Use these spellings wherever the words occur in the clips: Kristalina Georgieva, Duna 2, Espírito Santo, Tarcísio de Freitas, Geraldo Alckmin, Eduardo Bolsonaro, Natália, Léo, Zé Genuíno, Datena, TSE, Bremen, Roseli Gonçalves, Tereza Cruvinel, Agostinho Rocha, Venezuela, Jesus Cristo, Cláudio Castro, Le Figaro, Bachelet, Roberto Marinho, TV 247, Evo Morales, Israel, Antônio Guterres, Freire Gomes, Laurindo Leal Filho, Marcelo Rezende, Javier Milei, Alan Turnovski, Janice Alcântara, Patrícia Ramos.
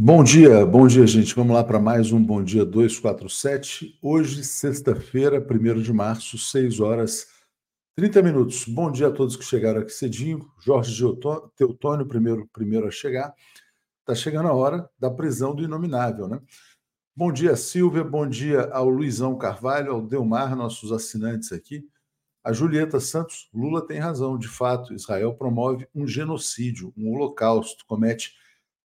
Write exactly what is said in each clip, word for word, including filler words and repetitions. Bom dia, bom dia, gente. Vamos lá para mais um Bom Dia dois quatro sete. Hoje, sexta-feira, primeiro de março, seis horas e trinta minutos. Bom dia a todos que chegaram aqui cedinho. Jorge Teutônio, primeiro, primeiro a chegar. Está chegando a hora da prisão do inominável, né? Bom dia, Silvia. Bom dia ao Luizão Carvalho, ao Delmar, nossos assinantes aqui. A Julieta Santos, Lula tem razão. De fato, Israel promove um genocídio, um holocausto, comete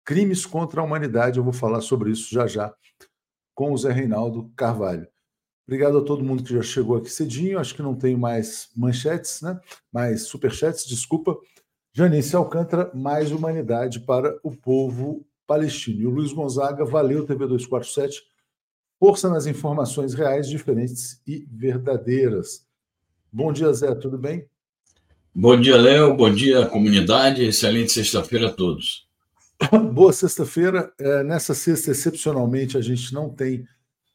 crimes contra a humanidade. Eu vou falar sobre isso já já com o Zé Reinaldo Carvalho. Obrigado a todo mundo que já chegou aqui cedinho. Acho que não tem mais manchetes, né? Mais superchats, desculpa. Janice Alcântara, mais humanidade para o povo palestino. E o Luiz Gonzaga, valeu T V dois quatro sete, força nas informações reais, diferentes e verdadeiras. Bom dia, Zé, tudo bem? Bom dia, Léo, bom dia, comunidade. Excelente sexta-feira a todos. Boa sexta-feira. É, nessa sexta, excepcionalmente, a gente não tem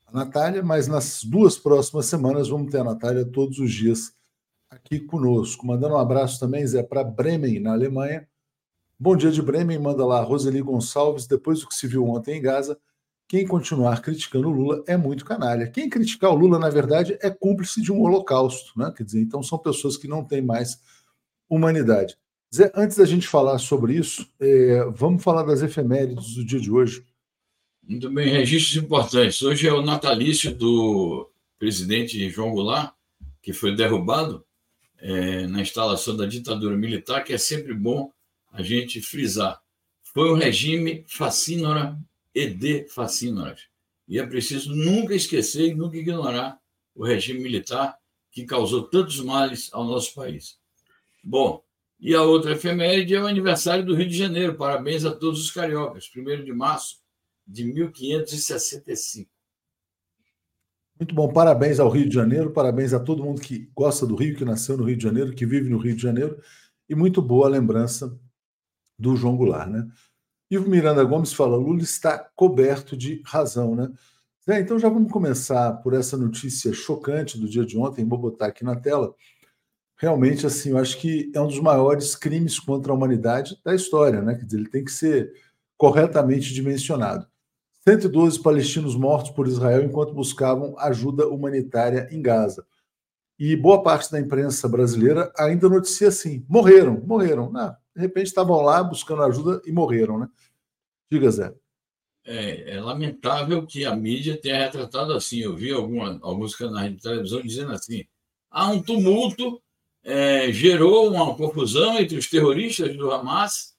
a Natália, mas nas duas próximas semanas vamos ter a Natália todos os dias aqui conosco. Mandando um abraço também, Zé, para Bremen, na Alemanha. Bom dia de Bremen, manda lá Roseli Gonçalves. Depois do que se viu ontem em Gaza, quem continuar criticando o Lula é muito canalha. Quem criticar o Lula, na verdade, é cúmplice de um holocausto, né? Quer dizer, então são pessoas que não têm mais humanidade. Zé, antes da gente falar sobre isso, eh, vamos falar das efemérides do dia de hoje. Muito bem, registros importantes. Hoje é o natalício do presidente João Goulart, que foi derrubado eh, na instalação da ditadura militar, que é sempre bom a gente frisar. Foi um regime fascínora e de fascínoras. E é preciso nunca esquecer e nunca ignorar o regime militar que causou tantos males ao nosso país. Bom, e a outra efeméride é o aniversário do Rio de Janeiro. Parabéns a todos os cariocas. primeiro de março de mil quinhentos e sessenta e cinco. Muito bom. Parabéns ao Rio de Janeiro. Parabéns a todo mundo que gosta do Rio, que nasceu no Rio de Janeiro, que vive no Rio de Janeiro. E muito boa a lembrança do João Goulart, né? Ivo Miranda Gomes fala, Lula está coberto de razão, né? É, então já vamos começar por essa notícia chocante do dia de ontem. Vou botar aqui na tela. Realmente, assim, eu acho que é um dos maiores crimes contra a humanidade da história, né? Quer dizer, ele tem que ser corretamente dimensionado. cento e doze palestinos mortos por Israel enquanto buscavam ajuda humanitária em Gaza. E boa parte da imprensa brasileira ainda noticia assim, morreram, morreram. Ah, de repente estavam lá buscando ajuda e morreram, né? Diga, Zé. É, é lamentável que a mídia tenha retratado assim. Eu vi alguma, alguns canais de televisão dizendo assim, há um tumulto, É, gerou uma confusão entre os terroristas do Hamas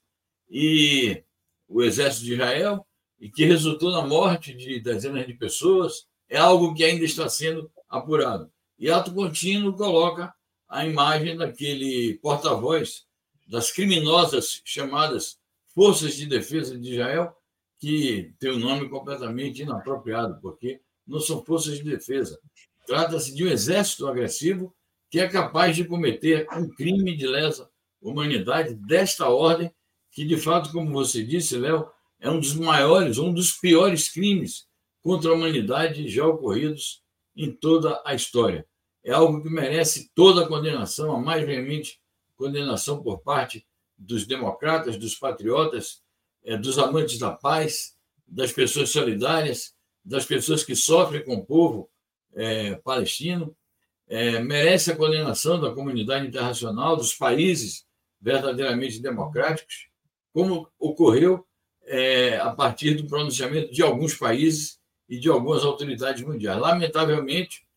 e o exército de Israel, e que resultou na morte de dezenas de pessoas. É algo que ainda está sendo apurado. E ato contínuo coloca a imagem daquele porta-voz das criminosas chamadas Forças de Defesa de Israel, que tem um nome completamente inapropriado, porque não são forças de defesa. Trata-se de um exército agressivo que é capaz de cometer um crime de lesa humanidade desta ordem, que, de fato, como você disse, Léo, é um dos maiores, um dos piores crimes contra a humanidade já ocorridos em toda a história. É algo que merece toda a condenação, a mais veemente condenação por parte dos democratas, dos patriotas, dos amantes da paz, das pessoas solidárias, das pessoas que sofrem com o povo é, palestino. É, merece a condenação da comunidade internacional, dos países verdadeiramente democráticos, como ocorreu é, a partir do pronunciamento de alguns países e de algumas autoridades mundiais. Lamentavelmente,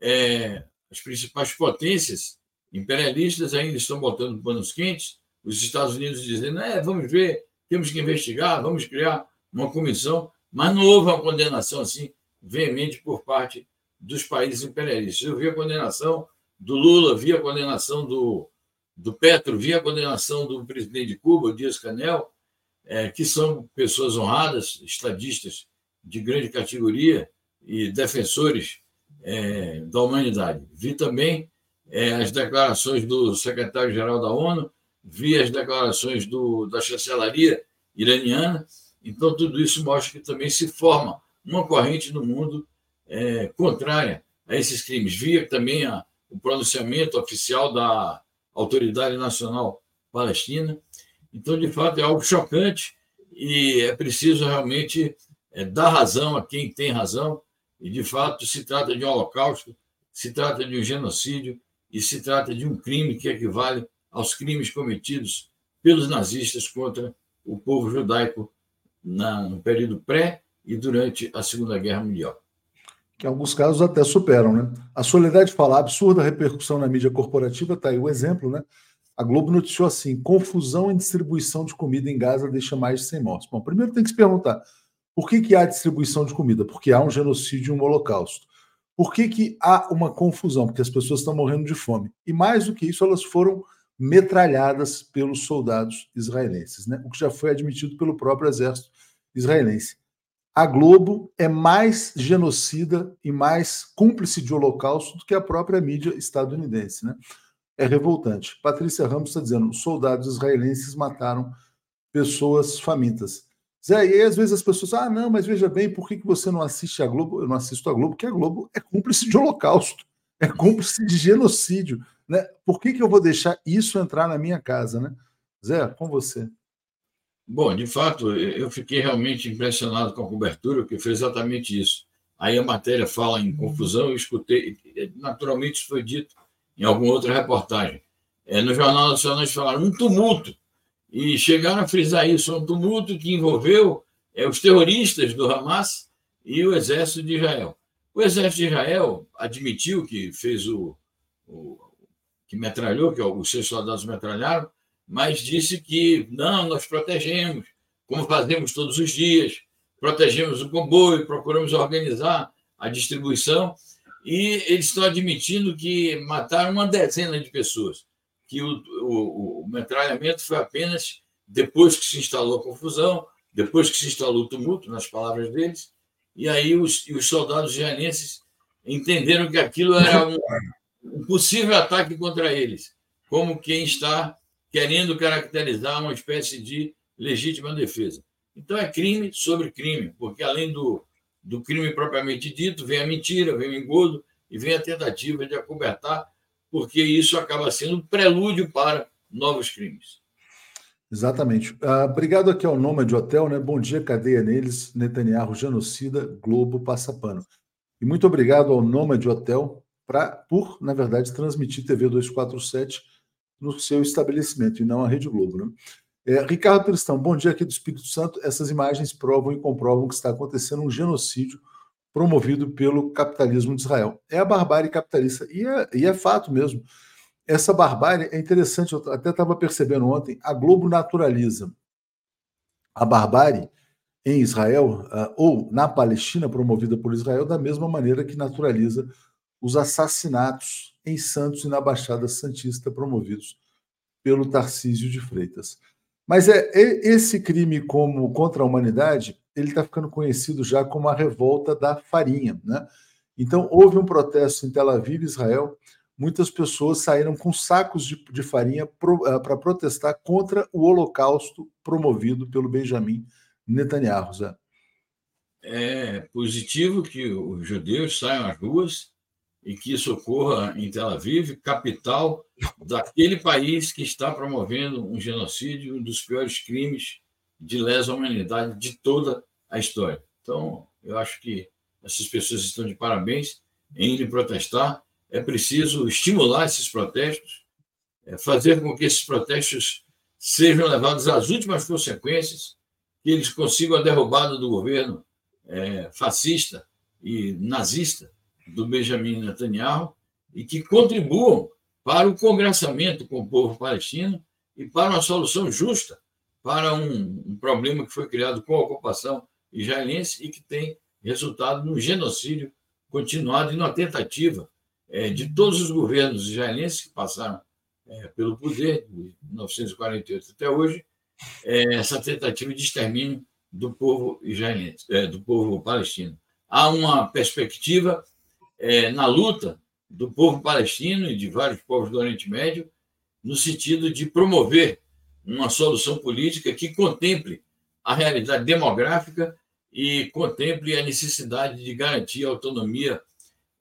é, as principais potências imperialistas ainda estão botando panos quentes, os Estados Unidos dizendo, é, vamos ver, temos que investigar, vamos criar uma comissão, mas não houve uma condenação assim veemente por parte dos países imperialistas. Eu vi a condenação do Lula, vi a condenação do, do Petro, vi a condenação do presidente de Cuba, Díaz-Canel, é, que são pessoas honradas, estadistas de grande categoria e defensores é, da humanidade. Vi também é, as declarações do secretário-geral da ONU, vi as declarações do, da chancelaria iraniana. Então, tudo isso mostra que também se forma uma corrente no mundo É, contrária a esses crimes. Via também a, o pronunciamento oficial da Autoridade Nacional Palestina. Então, de fato, é algo chocante e é preciso realmente é, dar razão a quem tem razão, e, de fato, se trata de um holocausto, se trata de um genocídio e se trata de um crime que equivale aos crimes cometidos pelos nazistas contra o povo judaico na, no período pré e durante a Segunda Guerra Mundial. Que em alguns casos até superam, né? A Soledade fala, absurda repercussão na mídia corporativa, está aí o exemplo, né? A Globo noticiou assim, confusão em distribuição de comida em Gaza deixa mais de cem mortos. Bom, primeiro tem que se perguntar, por que que há distribuição de comida? Porque há um genocídio e um holocausto. Por que que há uma confusão? Porque as pessoas estão morrendo de fome. E mais do que isso, elas foram metralhadas pelos soldados israelenses, né? O que já foi admitido pelo próprio exército israelense. A Globo é mais genocida e mais cúmplice de holocausto do que a própria mídia estadunidense, né? É revoltante. Patrícia Ramos está dizendo, soldados israelenses mataram pessoas famintas. Zé, e aí às vezes as pessoas ah, não, mas veja bem, por que que você não assiste a Globo? Eu não assisto a Globo, porque a Globo é cúmplice de holocausto, é cúmplice de genocídio, né? Por que que eu vou deixar isso entrar na minha casa, né? Zé, com você. Bom, de fato, eu fiquei realmente impressionado com a cobertura, porque foi exatamente isso. Aí a matéria fala em confusão, eu escutei, naturalmente isso foi dito em alguma outra reportagem. É, no Jornal Nacional eles falaram um tumulto, e chegaram a frisar isso, um tumulto que envolveu é, os terroristas do Hamas e o exército de Israel. O exército de Israel admitiu que fez o... o que metralhou, que os seus soldados metralharam, mas disse que não, nós protegemos, como fazemos todos os dias, protegemos o comboio, procuramos organizar a distribuição, e eles estão admitindo que mataram uma dezena de pessoas, que o, o, o metralhamento foi apenas depois que se instalou a confusão, depois que se instalou o tumulto, nas palavras deles, e aí os, os soldados israelenses entenderam que aquilo era um... um possível ataque contra eles, como quem está querendo caracterizar uma espécie de legítima defesa. Então, é crime sobre crime, porque, além do, do crime propriamente dito, vem a mentira, vem o engodo e vem a tentativa de acobertar, porque isso acaba sendo um prelúdio para novos crimes. Exatamente. Ah, obrigado aqui ao Nômade Hotel, né? Bom dia, cadeia neles, Netanyahu genocida, Globo passa pano. E muito obrigado ao Nômade Hotel, Pra, por, na verdade, transmitir T V duzentos e quarenta e sete no seu estabelecimento, e não a Rede Globo, né? É, Ricardo Tristão, bom dia aqui do Espírito Santo. Essas imagens provam e comprovam que está acontecendo um genocídio promovido pelo capitalismo de Israel. É a barbárie capitalista, e é, e é fato mesmo. Essa barbárie é interessante, eu até estava percebendo ontem, a Globo naturaliza a barbárie em Israel, ou na Palestina, promovida por Israel, da mesma maneira que naturaliza os assassinatos em Santos e na Baixada Santista promovidos pelo Tarcísio de Freitas. Mas é, esse crime como contra a humanidade, ele está ficando conhecido já como a revolta da farinha, né? Então, houve um protesto em Tel Aviv, Israel, muitas pessoas saíram com sacos de, de farinha para protestar contra o holocausto promovido pelo Benjamin Netanyahu. Zé. É positivo que os judeus saiam às ruas e que isso ocorra em Tel Aviv, capital daquele país que está promovendo um genocídio, um dos piores crimes de lesa humanidade de toda a história. Então, eu acho que essas pessoas estão de parabéns em irem protestar. É preciso estimular esses protestos, fazer com que esses protestos sejam levados às últimas consequências, que eles consigam a derrubada do governo é, fascista e nazista do Benjamin Netanyahu, e que contribuam para o congressamento com o povo palestino e para uma solução justa para um, um problema que foi criado com a ocupação israelense e que tem resultado num genocídio continuado e numa tentativa é, de todos os governos israelenses que passaram é, pelo poder, de mil novecentos e quarenta e oito até hoje, é, essa tentativa de extermínio do povo israelense, é, do povo palestino. Há uma perspectiva É, na luta do povo palestino e de vários povos do Oriente Médio, no sentido de promover uma solução política que contemple a realidade demográfica e contemple a necessidade de garantir a autonomia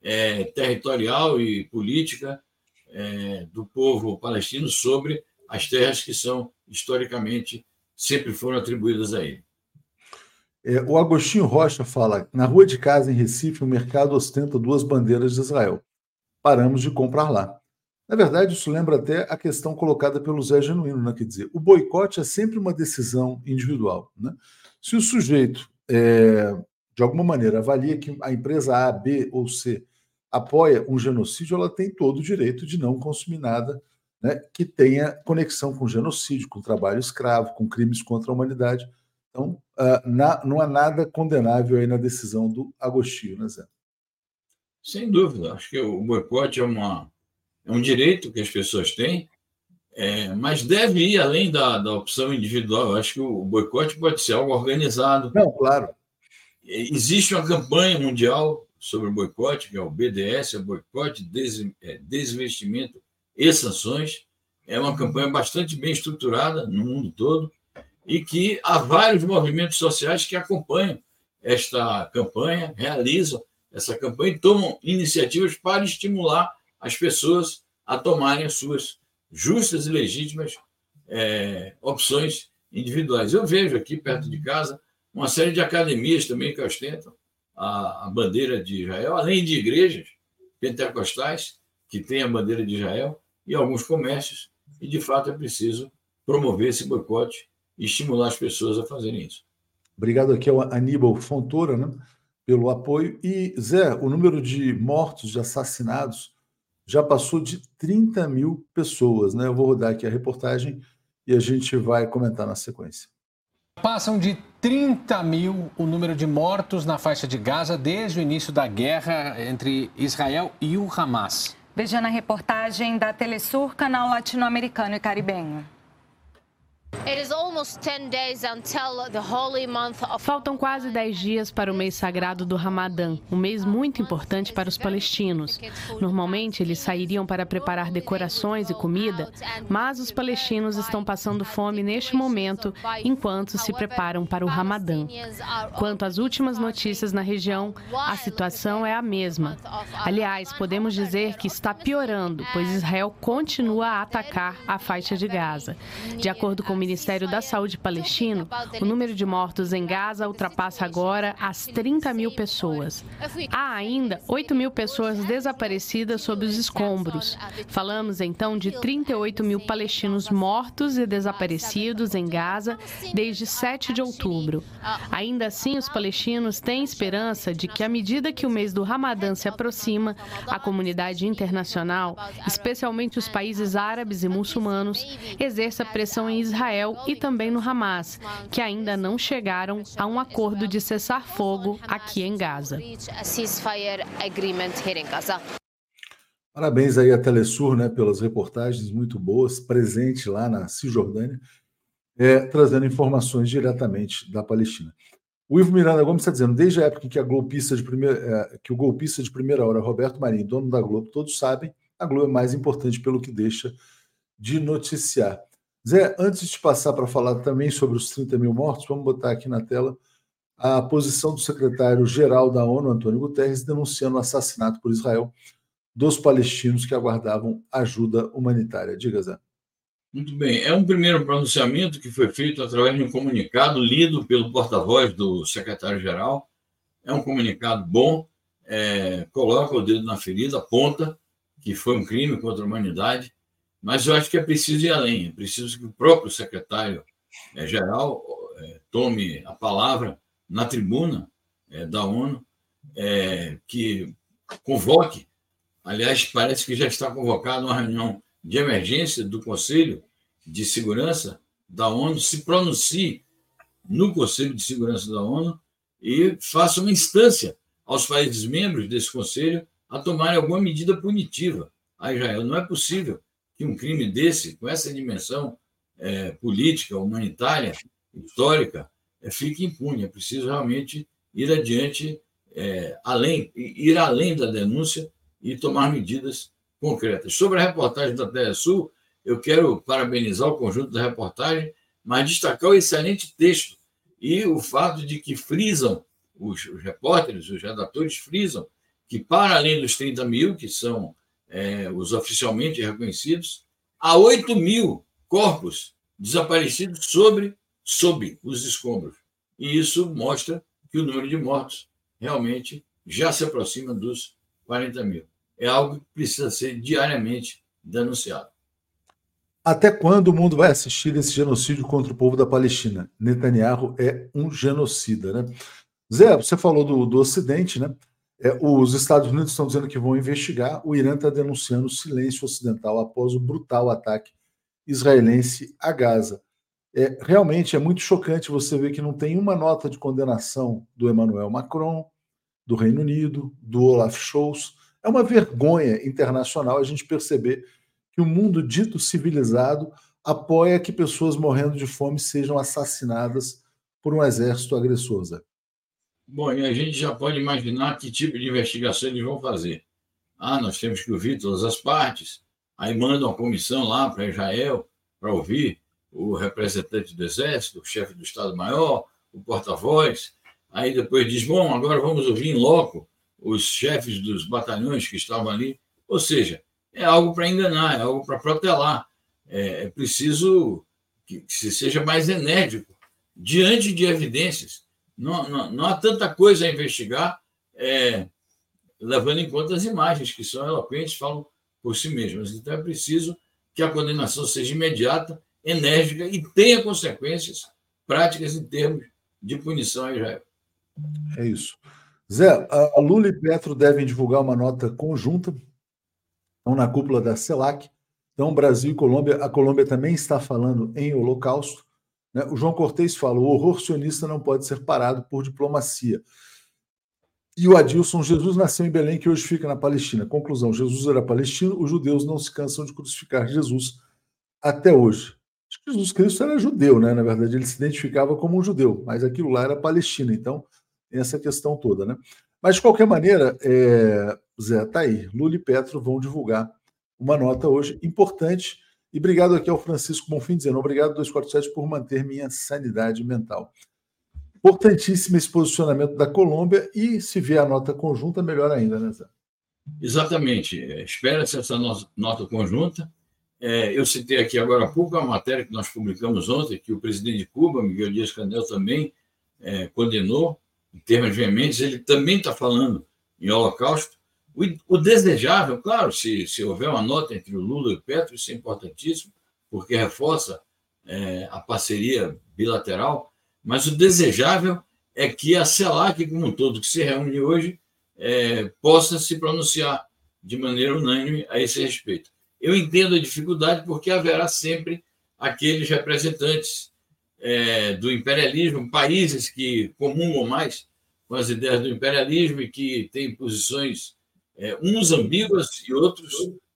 é, territorial e política é, do povo palestino sobre as terras que são, historicamente, sempre foram atribuídas a ele. É, o Agostinho Rocha fala, na rua de casa em Recife, o mercado ostenta duas bandeiras de Israel. Paramos de comprar lá. Na verdade, isso lembra até a questão colocada pelo Zé Genuíno, né? Quer dizer, o boicote é sempre uma decisão individual, né? Se o sujeito, é, de alguma maneira, avalia que a empresa A, B ou C apoia um genocídio, ela tem todo o direito de não consumir nada, né, que tenha conexão com genocídio, com trabalho escravo, com crimes contra a humanidade. Então, uh, na, não há nada condenável aí na decisão do Agostinho, né, Zé? Sem dúvida. Acho que o boicote é, uma, é um direito que as pessoas têm, é, mas deve ir além da, da opção individual. Acho que o boicote pode ser algo organizado. Não, claro. Existe uma campanha mundial sobre o boicote, que é o B D S, o boicote, desinvestimento e sanções. É uma campanha bastante bem estruturada no mundo todo e que há vários movimentos sociais que acompanham esta campanha, realizam essa campanha e tomam iniciativas para estimular as pessoas a tomarem as suas justas e legítimas é, opções individuais. Eu vejo aqui, perto de casa, uma série de academias também que ostentam a bandeira de Israel, além de igrejas pentecostais que têm a bandeira de Israel e alguns comércios, e, de fato, é preciso promover esse boicote e estimular as pessoas a fazerem isso. Obrigado aqui ao Aníbal Fontoura, né, pelo apoio. E, Zé, o número de mortos, de assassinados, já passou de trinta mil pessoas, né? Eu vou rodar aqui a reportagem e a gente vai comentar na sequência. Passam de trinta mil o número de mortos na faixa de Gaza desde o início da guerra entre Israel e o Hamas. Veja na reportagem da Telesur, canal latino-americano e caribenho. Faltam quase dez dias para o mês sagrado do Ramadã, um mês muito importante para os palestinos. Normalmente, eles sairiam para preparar decorações e comida, mas os palestinos estão passando fome neste momento, enquanto se preparam para o Ramadã. Quanto às últimas notícias na região, a situação é a mesma. Aliás, podemos dizer que está piorando, pois Israel continua a atacar a faixa de Gaza. De acordo com o Ministério da Saúde palestino, o número de mortos em Gaza ultrapassa agora as trinta mil pessoas. Há ainda oito mil pessoas desaparecidas sob os escombros. Falamos, então, de trinta e oito mil palestinos mortos e desaparecidos em Gaza desde sete de outubro. Ainda assim, os palestinos têm esperança de que, à medida que o mês do Ramadã se aproxima, a comunidade internacional, especialmente os países árabes e muçulmanos, exerça pressão em Israel e também no Hamas, que ainda não chegaram a um acordo de cessar fogo aqui em Gaza. Parabéns aí a Telesur, né, pelas reportagens muito boas, presente lá na Cisjordânia, é, trazendo informações diretamente da Palestina. O Ivo Miranda Gomes está dizendo, desde a época em que, a golpista de primeira, é, que o golpista de primeira hora, Roberto Marinho, dono da Globo, todos sabem, a Globo é mais importante pelo que deixa de noticiar. Zé, antes de passar para falar também sobre os trinta mil mortos, vamos botar aqui na tela a posição do secretário-geral da ONU, Antônio Guterres, denunciando o assassinato por Israel dos palestinos que aguardavam ajuda humanitária. Diga, Zé. Muito bem. É um primeiro pronunciamento que foi feito através de um comunicado lido pelo porta-voz do secretário-geral. É um comunicado bom, é, coloca o dedo na ferida, aponta que foi um crime contra a humanidade. Mas eu acho que é preciso ir além, é preciso que o próprio secretário-geral tome a palavra na tribuna da ONU, que convoque, aliás, parece que já está convocada uma reunião de emergência do Conselho de Segurança da ONU, se pronuncie no Conselho de Segurança da ONU e faça uma instância aos países membros desse Conselho a tomarem alguma medida punitiva a Israel. Não é possível que um crime desse, com essa dimensão é, política, humanitária, histórica, é, fique impune. É preciso realmente ir adiante, é, além, ir além da denúncia e tomar medidas concretas. Sobre a reportagem da Telesul, eu quero parabenizar o conjunto da reportagem, mas destacar o excelente texto e o fato de que frisam, os, os repórteres, os redatores frisam, que para além dos trinta mil, que são É, os oficialmente reconhecidos, há oito mil corpos desaparecidos sobre, sob os escombros. e isso mostra que o número de mortos realmente já se aproxima dos quarenta mil. É algo que precisa ser diariamente denunciado. Até quando o mundo vai assistir esse genocídio contra o povo da Palestina? Netanyahu é um genocida, né? Zé, você falou do, do Ocidente, né? É, os Estados Unidos estão dizendo que vão investigar. O Irã está denunciando o silêncio ocidental após o brutal ataque israelense a Gaza. É, realmente é muito chocante você ver que não tem uma nota de condenação do Emmanuel Macron, do Reino Unido, do Olaf Scholz. É uma vergonha internacional a gente perceber que o mundo dito civilizado apoia que pessoas morrendo de fome sejam assassinadas por um exército agressor, Zé. Bom, e a gente já pode imaginar que tipo de investigação eles vão fazer. Ah, nós temos que ouvir todas as partes, aí mandam uma comissão lá para Israel para ouvir o representante do Exército, o chefe do Estado-Maior, o porta-voz, aí depois diz, bom, agora vamos ouvir em loco os chefes dos batalhões que estavam ali. Ou seja, é algo para enganar, é algo para protelar. É, é preciso que, que se seja mais enérgico diante de evidências. Não, não, não há tanta coisa a investigar, é, levando em conta as imagens, que são eloquentes, falam por si mesmas. Então, é preciso que a condenação seja imediata, enérgica e tenha consequências práticas em termos de punição a Israel. É isso. Zé, a Lula e Petro devem divulgar uma nota conjunta, estão na cúpula da CELAC. Então, Brasil e Colômbia, a Colômbia também está falando em holocausto. O João Cortez fala, o horror sionista não pode ser parado por diplomacia. E o Adilson, Jesus nasceu em Belém, que hoje fica na Palestina. Conclusão, Jesus era palestino, os judeus não se cansam de crucificar Jesus até hoje. Jesus Cristo era judeu, né? Na verdade, ele se identificava como um judeu, mas aquilo lá era Palestina, então tem essa questão toda, né? Mas, de qualquer maneira, é... Zé, tá aí, Lula e Petro vão divulgar uma nota hoje importante. E obrigado aqui ao Francisco Bonfim, dizendo obrigado, dois quatro sete, por manter minha sanidade mental. Importantíssimo esse posicionamento da Colômbia e, se vier a nota conjunta, melhor ainda, né, Zé? Exatamente. Espera-se essa nota conjunta. É, eu citei aqui agora há pouco a matéria que nós publicamos ontem, que o presidente de Cuba, Miguel Díaz-Canel, também é, condenou, em termos veementes, ele também está falando em holocausto. O desejável, claro, se, se houver uma nota entre o Lula e o Petro, isso é importantíssimo, porque reforça é, a parceria bilateral, mas o desejável é que a CELAC, como um todo, que se reúne hoje, é, possa se pronunciar de maneira unânime a esse respeito. Eu entendo a dificuldade porque haverá sempre aqueles representantes é, do imperialismo, países que comungam mais com as ideias do imperialismo e que têm posições... É, uns ambíguas e outros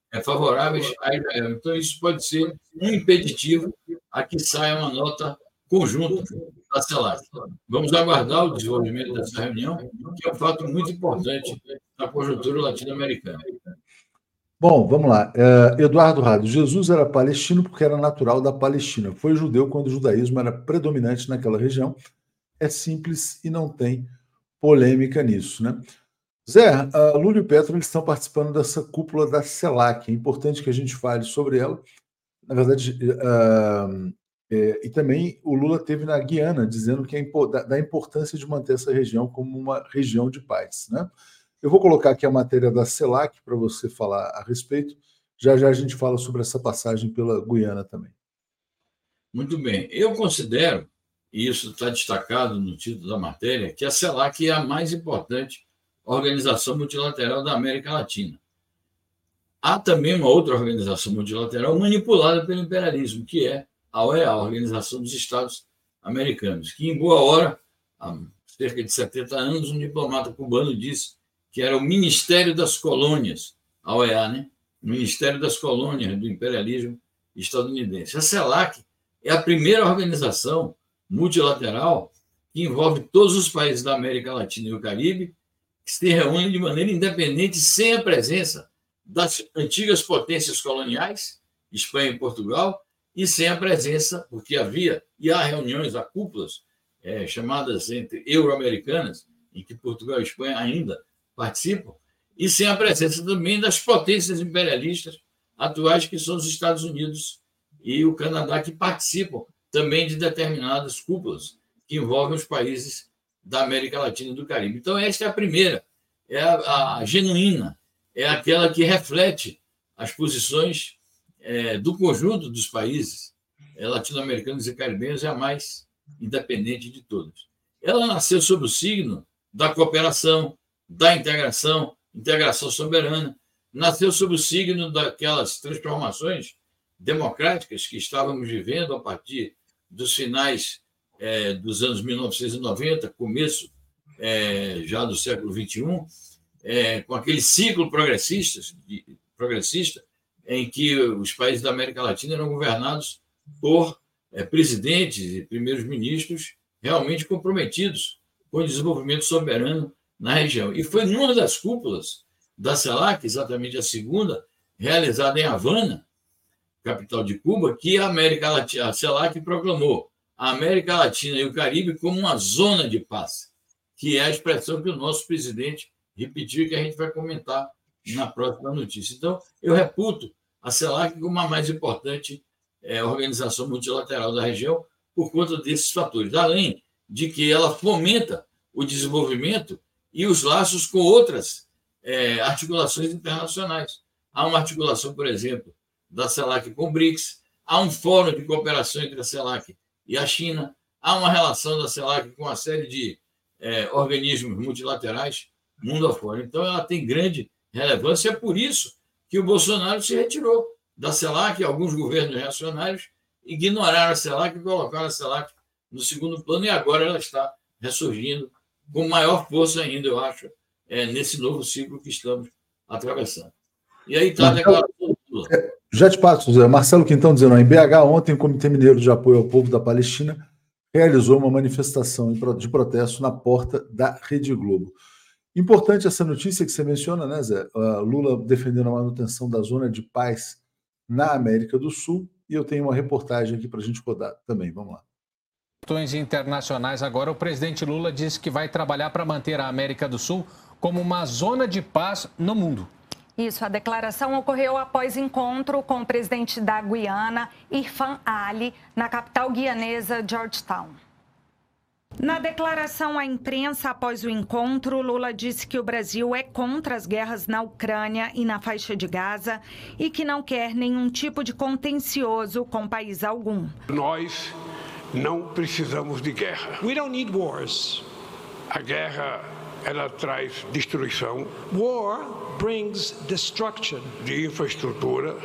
é, favoráveis a Israel. Então, isso pode ser um impeditivo a que saia uma nota conjunta da CELAC. Vamos aguardar o desenvolvimento dessa reunião, que é um fato muito importante na conjuntura latino-americana. Bom, vamos lá. É, Eduardo Rado, Jesus era palestino porque era natural da Palestina. Foi judeu quando o judaísmo era predominante naquela região. É simples e não tem polêmica nisso, né? Zé, a Lula e o Petro eles estão participando dessa cúpula da CELAC. É importante que a gente fale sobre ela. Na verdade, uh, é, e também o Lula teve na Guiana, dizendo que é impo- da, da importância de manter essa região como uma região de paz, né? Eu vou colocar aqui a matéria da CELAC para você falar a respeito. Já já a gente fala sobre essa passagem pela Guiana também. Muito bem. Eu considero, e isso está destacado no título da matéria, que a CELAC é a mais importante organização multilateral da América Latina. Há também uma outra organização multilateral manipulada pelo imperialismo, que é a O E A, a Organização dos Estados Americanos, que em boa hora, há cerca de setenta anos, um diplomata cubano disse que era o Ministério das Colônias, a O E A, né? O Ministério das Colônias do imperialismo estadunidense. A CELAC é a primeira organização multilateral que envolve todos os países da América Latina e o Caribe, que se reúnem de maneira independente, sem a presença das antigas potências coloniais, Espanha e Portugal, e sem a presença, porque havia e há reuniões, há cúpulas é, chamadas entre euro-americanas, em que Portugal e Espanha ainda participam, e sem a presença também das potências imperialistas atuais, que são os Estados Unidos e o Canadá, que participam também de determinadas cúpulas, que envolve os países da América Latina e do Caribe. Então, esta é a primeira, é a, a genuína, é aquela que reflete as posições é, do conjunto dos países é, latino-americanos e caribenhos, é a mais independente de todos. Ela nasceu sob o signo da cooperação, da integração, integração soberana, nasceu sob o signo daquelas transformações democráticas que estávamos vivendo a partir dos finais é, dos anos mil novecentos e noventa, começo é, já do século vinte e um, é, com aquele ciclo progressista, de, progressista em que os países da América Latina eram governados por é, presidentes e primeiros ministros realmente comprometidos com o desenvolvimento soberano na região. E foi numa das cúpulas da CELAC, exatamente a segunda, realizada em Havana, capital de Cuba, que a América Latina, a CELAC proclamou a América Latina e o Caribe como uma zona de paz, que é a expressão que o nosso presidente repetiu e que a gente vai comentar na próxima notícia. Então, eu reputo a CELAC como a mais importante é, organização multilateral da região por conta desses fatores, além de que ela fomenta o desenvolvimento e os laços com outras é, articulações internacionais. Há uma articulação, por exemplo, da CELAC com o BRICS, há um fórum de cooperação entre a CELAC e a China, há uma relação da CELAC com uma série de é, organismos multilaterais mundo afora. Então, ela tem grande relevância, é por isso que o Bolsonaro se retirou da CELAC, alguns governos reacionários ignoraram a CELAC e colocaram a CELAC no segundo plano, e agora ela está ressurgindo com maior força ainda, eu acho, é, nesse novo ciclo que estamos atravessando. E aí está a declaração do Lula. Já te passo, Zé. Marcelo Quintão dizendo, em B H, ontem o Comitê Mineiro de Apoio ao Povo da Palestina realizou uma manifestação de protesto na porta da Rede Globo. Importante essa notícia que você menciona, né, Zé? Lula defendendo a manutenção da zona de paz na América do Sul, e eu tenho uma reportagem aqui para a gente rodar também. Vamos lá. Internacionais agora, o presidente Lula disse que vai trabalhar para manter a América do Sul como uma zona de paz no mundo. Isso, a declaração ocorreu após encontro com o presidente da Guiana, Irfan Ali, na capital guianesa, Georgetown. Na declaração à imprensa após o encontro, Lula disse que o Brasil é contra as guerras na Ucrânia e na faixa de Gaza e que não quer nenhum tipo de contencioso com país algum. Nós não precisamos de guerra. We don't need wars. A guerra, ela traz destruição. War brings destruction. De infraestrutura.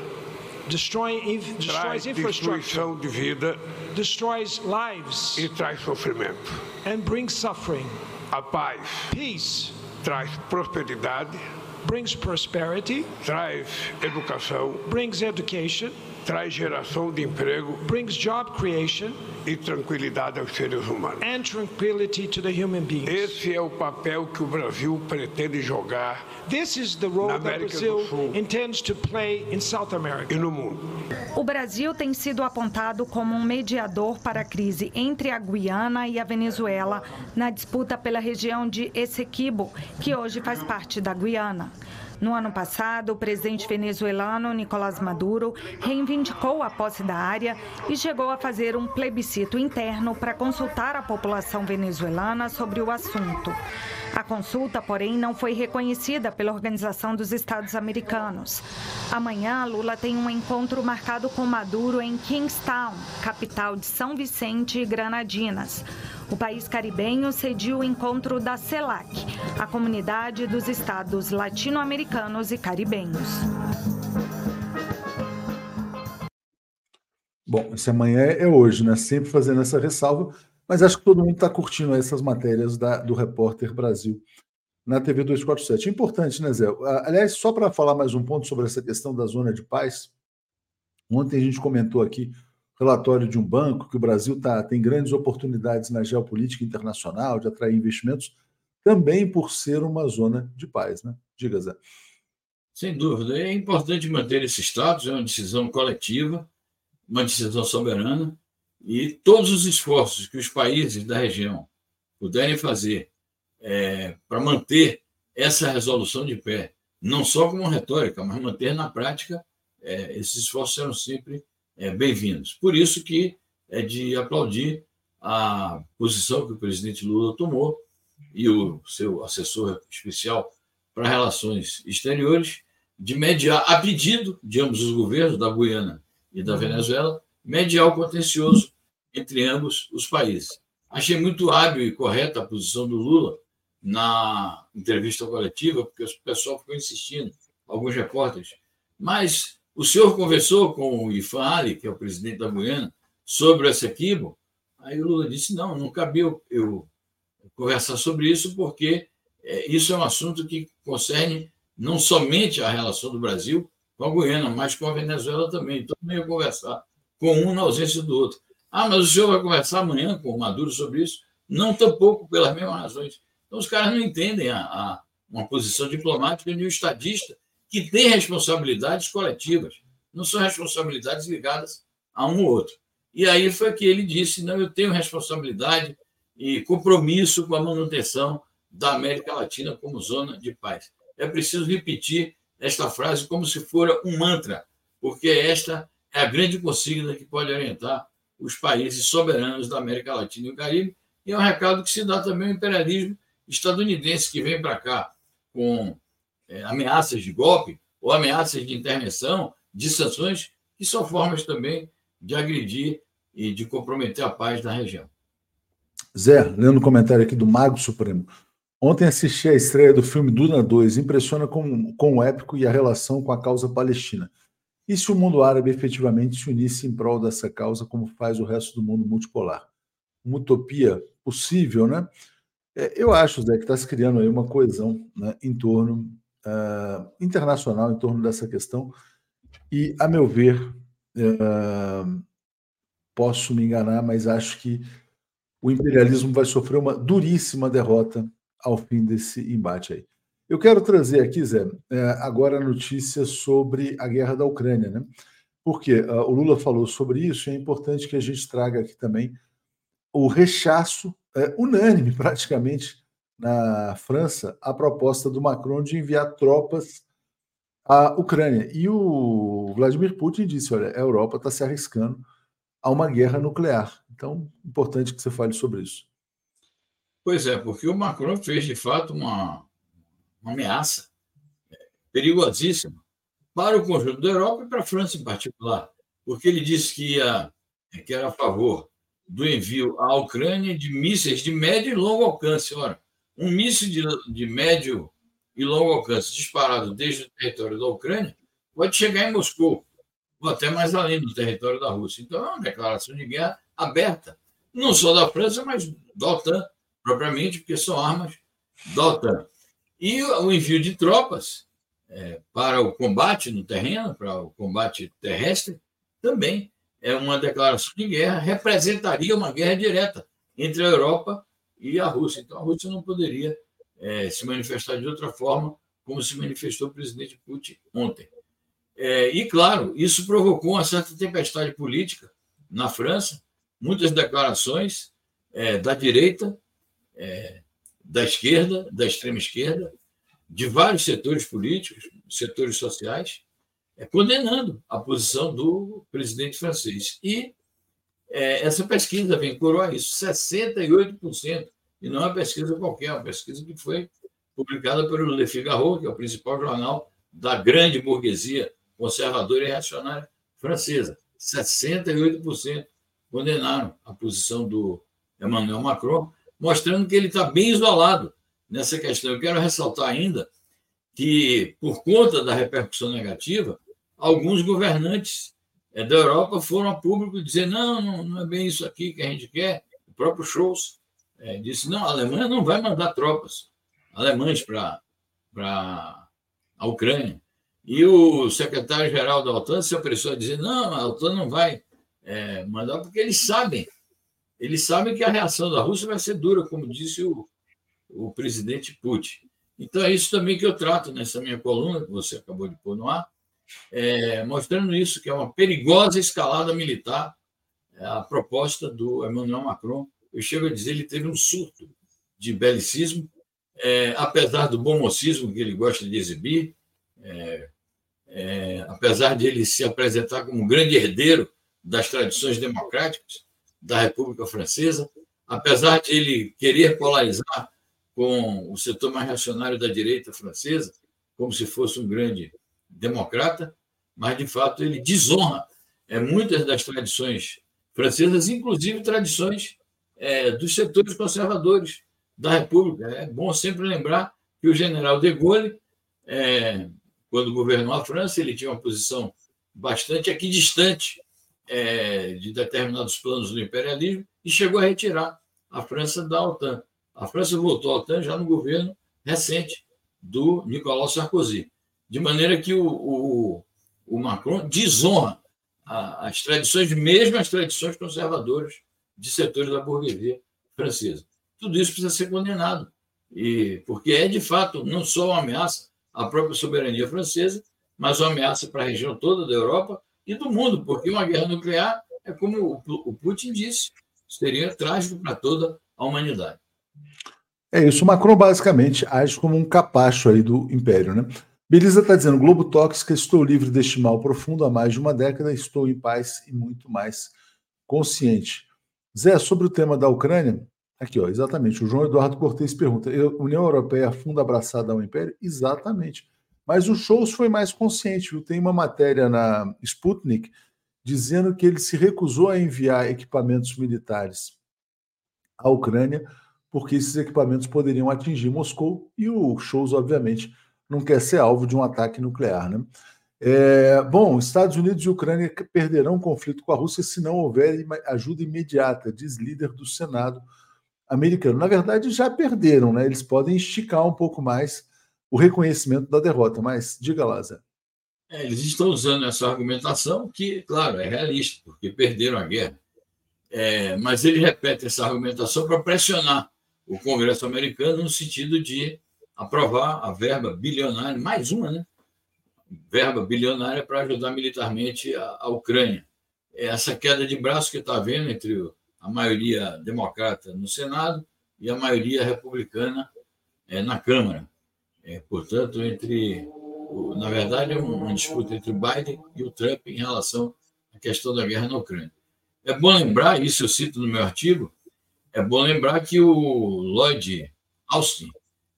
Destroy, inf, destroys infrastructure. Destruição de vida. Destroys lives. E traz sofrimento. And brings suffering. A paz. Peace. Traz prosperidade. Brings prosperity. Traz educação. Brings education. Traz geração de emprego. Brings job creation. E tranquilidade aos seres humanos. And tranquility to the human beings. Esse é o papel que o Brasil pretende jogar This is the role na América do Sul intends to play in South America. E no mundo. O Brasil tem sido apontado como um mediador para a crise entre a Guiana e a Venezuela na disputa pela região de Essequibo, que hoje faz parte da Guiana. No ano passado, o presidente venezuelano Nicolás Maduro reivindicou a posse da área e chegou a fazer um plebiscito interno para consultar a população venezuelana sobre o assunto. A consulta, porém, não foi reconhecida pela Organização dos Estados Americanos. Amanhã, Lula tem um encontro marcado com Maduro em Kingstown, capital de São Vicente e Granadinas. O país caribenho sediou o encontro da CELAC, a comunidade dos estados latino-americanos e caribenhos. Bom, esse amanhã é hoje, né? Sempre fazendo essa ressalva, mas acho que todo mundo está curtindo essas matérias da, do Repórter Brasil na T V duzentos e quarenta e sete. Importante, né, Zé? Aliás, só para falar mais um ponto sobre essa questão da zona de paz, ontem a gente comentou aqui relatório de um banco, que o Brasil tá, tem grandes oportunidades na geopolítica internacional de atrair investimentos, também por ser uma zona de paz, né? Diga, Zé. Sem dúvida. É importante manter esse status, é uma decisão coletiva, uma decisão soberana, e todos os esforços que os países da região puderem fazer é, para manter essa resolução de pé, não só como retórica, mas manter na prática, é, esses esforços serão sempre É, bem-vindos. Por isso que é de aplaudir a posição que o presidente Lula tomou e o seu assessor especial para relações exteriores de mediar, a pedido de ambos os governos, da Guiana e da Venezuela, mediar o contencioso entre ambos os países. Achei muito hábil e correta a posição do Lula na entrevista coletiva, porque o pessoal ficou insistindo, alguns repórteres. Mas o senhor conversou com o Ifan Ali, que é o presidente da Guiana, sobre esse equívoco? Aí o Lula disse, não, não cabia eu, eu conversar sobre isso, porque é, isso é um assunto que concerne não somente a relação do Brasil com a Guiana, mas com a Venezuela também. Então, não ia conversar com um na ausência do outro. Ah, mas o senhor vai conversar amanhã com o Maduro sobre isso? Não, tampouco, pelas mesmas razões. Então, os caras não entendem a, a, uma posição diplomática de um estadista que tem responsabilidades coletivas, não são responsabilidades ligadas a um ou outro. E aí foi que ele disse, não, eu tenho responsabilidade e compromisso com a manutenção da América Latina como zona de paz. É preciso repetir esta frase como se fora um mantra, porque esta é a grande consigna que pode orientar os países soberanos da América Latina e o Caribe, e é um recado que se dá também ao imperialismo estadunidense, que vem para cá com é, ameaças de golpe ou ameaças de intervenção, de sanções, que são formas também de agredir e de comprometer a paz da região. Zé, lendo um comentário aqui do Mago Supremo. Ontem assisti à estreia do filme Duna dois, impressiona com, com o épico e a relação com a causa palestina. E se o mundo árabe efetivamente se unisse em prol dessa causa, como faz o resto do mundo multipolar? Uma utopia possível, né? É, eu acho, Zé, que está se criando aí uma coesão, né, em torno uh, internacional, em torno dessa questão. E, a meu ver, uh, posso me enganar, mas acho que o imperialismo vai sofrer uma duríssima derrota ao fim desse embate aí. Eu quero trazer aqui, Zé, agora a notícia sobre a guerra da Ucrânia, né? Porque uh, o Lula falou sobre isso e é importante que a gente traga aqui também o rechaço é, unânime, praticamente, na França, à proposta do Macron de enviar tropas à Ucrânia. E o Vladimir Putin disse, olha, a Europa está se arriscando a uma guerra nuclear. Então, é importante que você fale sobre isso. Pois é, porque o Macron fez, de fato, uma... uma ameaça perigosíssima para o conjunto da Europa e para a França em particular, porque ele disse que, ia, que era a favor do envio à Ucrânia de mísseis de médio e longo alcance. Ora, um míssil de, de médio e longo alcance disparado desde o território da Ucrânia pode chegar em Moscou, ou até mais além do território da Rússia. Então, é uma declaração de guerra aberta, não só da França, mas da OTAN, propriamente, porque são armas da OTAN. E o envio de tropas é, para o combate no terreno, para o combate terrestre, também é uma declaração de guerra, representaria uma guerra direta entre a Europa e a Rússia. Então, a Rússia não poderia é, se manifestar de outra forma, como se manifestou o presidente Putin ontem. É, e, claro, isso provocou uma certa tempestade política na França, muitas declarações é, da direita, é, da esquerda, da extrema esquerda, de vários setores políticos, setores sociais, condenando a posição do presidente francês. E é, essa pesquisa vem coroar isso, sessenta e oito por cento, e não é uma pesquisa qualquer, é uma pesquisa que foi publicada pelo Le Figaro, que é o principal jornal da grande burguesia conservadora e reacionária francesa. sessenta e oito por cento condenaram a posição do Emmanuel Macron, mostrando que ele está bem isolado nessa questão. Eu quero ressaltar ainda que, por conta da repercussão negativa, alguns governantes da Europa foram a público dizer não, não, não é bem isso aqui que a gente quer. O próprio Scholz é, disse não, a Alemanha não vai mandar tropas alemãs para a Ucrânia. E o secretário-geral da OTAN se apressou a dizer não, a OTAN não vai é, mandar, porque eles sabem Eles sabem que a reação da Rússia vai ser dura, como disse o, o presidente Putin. Então, é isso também que eu trato nessa minha coluna, que você acabou de pôr no ar, é, mostrando isso, que é uma perigosa escalada militar, é, a proposta do Emmanuel Macron. Eu chego a dizer, ele teve um surto de belicismo, é, apesar do bom mocismo que ele gosta de exibir, é, é, apesar de ele se apresentar como um grande herdeiro das tradições democráticas, da República Francesa, apesar de ele querer polarizar com o setor mais reacionário da direita francesa, como se fosse um grande democrata, mas, de fato, ele desonra é, muitas das tradições francesas, inclusive tradições é, dos setores conservadores da República. É bom sempre lembrar que o general de Gaulle, é, quando governou a França, ele tinha uma posição bastante aqui distante é, de determinados planos do imperialismo e chegou a retirar a França da OTAN. A França voltou à OTAN já no governo recente do Nicolas Sarkozy. De maneira que o, o, o Macron desonra a, as tradições, mesmo as tradições conservadoras de setores da burguesia francesa. Tudo isso precisa ser condenado, e, porque é, de fato, não só uma ameaça à própria soberania francesa, mas uma ameaça para a região toda da Europa e do mundo, porque uma guerra nuclear é como o, o Putin disse, seria trágico para toda a humanidade. É isso, o Macron basicamente age como um capacho aí do império, né? Belisa está dizendo, Globo tóxica, estou livre deste mal profundo há mais de uma década, estou em paz e muito mais consciente. Zé, sobre o tema da Ucrânia, aqui, ó, exatamente, o João Eduardo Cortes pergunta, União Europeia afunda abraçada ao império? Exatamente. Mas o Scholz foi mais consciente, viu? Tem uma matéria na Sputnik dizendo que ele se recusou a enviar equipamentos militares à Ucrânia, porque esses equipamentos poderiam atingir Moscou e o Scholz, obviamente, não quer ser alvo de um ataque nuclear, né? É, bom, Estados Unidos e Ucrânia perderão o conflito com a Rússia se não houver ajuda imediata, diz líder do Senado americano. Na verdade, já perderam, né? Eles podem esticar um pouco mais o reconhecimento da derrota, mas diga lá, Zé. É, eles estão usando essa argumentação que, claro, é realista, porque perderam a guerra. É, mas eles repetem essa argumentação para pressionar o Congresso americano no sentido de aprovar a verba bilionária, mais uma, né? Verba bilionária para ajudar militarmente a, a Ucrânia. Essa queda de braço que está havendo entre a maioria democrata no Senado e a maioria republicana é, na Câmara. É, portanto, entre, na verdade, é uma disputa entre o Biden e o Trump em relação à questão da guerra na Ucrânia. É bom lembrar, isso eu cito no meu artigo, é bom lembrar que o Lloyd Austin,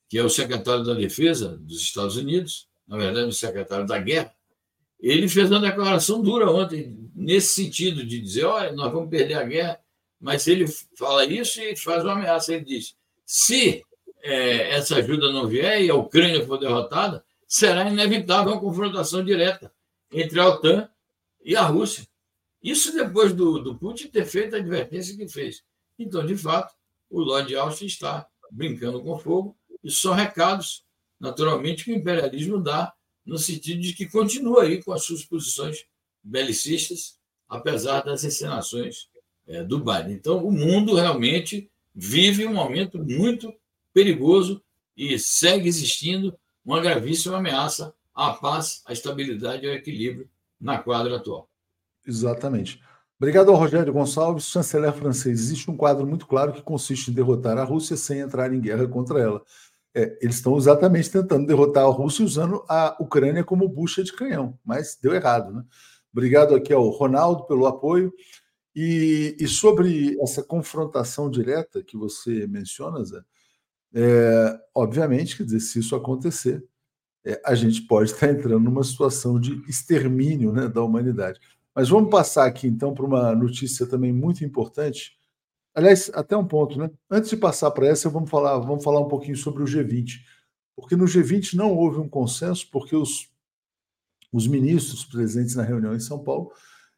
que é o secretário da Defesa dos Estados Unidos, na verdade, o secretário da Guerra, ele fez uma declaração dura ontem, nesse sentido de dizer, olha, nós vamos perder a guerra, mas ele fala isso e faz uma ameaça. Ele diz, se é, essa ajuda não vier e a Ucrânia for derrotada, será inevitável uma confrontação direta entre a OTAN e a Rússia. Isso depois do, do Putin ter feito a advertência que fez. Então, de fato, o Lord Austin está brincando com fogo. Isso são recados, naturalmente, que o imperialismo dá, no sentido de que continua aí com as suas posições belicistas, apesar das encenações é, do Biden. Então, o mundo realmente vive um momento muito perigoso e segue existindo uma gravíssima ameaça à paz, à estabilidade e ao equilíbrio na quadra atual. Exatamente. Obrigado ao Rogério Gonçalves, chanceler francês. Existe um quadro muito claro que consiste em derrotar a Rússia sem entrar em guerra contra ela. É, eles estão exatamente tentando derrotar a Rússia usando a Ucrânia como bucha de canhão, mas deu errado, né? Obrigado aqui ao Ronaldo pelo apoio. E, e sobre essa confrontação direta que você menciona, Zé, é, obviamente, quer dizer, se isso acontecer, é, a gente pode estar entrando numa situação de extermínio, né, da humanidade. Mas vamos passar aqui, então, para uma notícia também muito importante. Aliás, até um ponto, né? Antes de passar para essa, vamos falar, vamos falar um pouquinho sobre o G vinte. Porque no G vinte não houve um consenso, porque os, os ministros presentes na reunião em São Paulo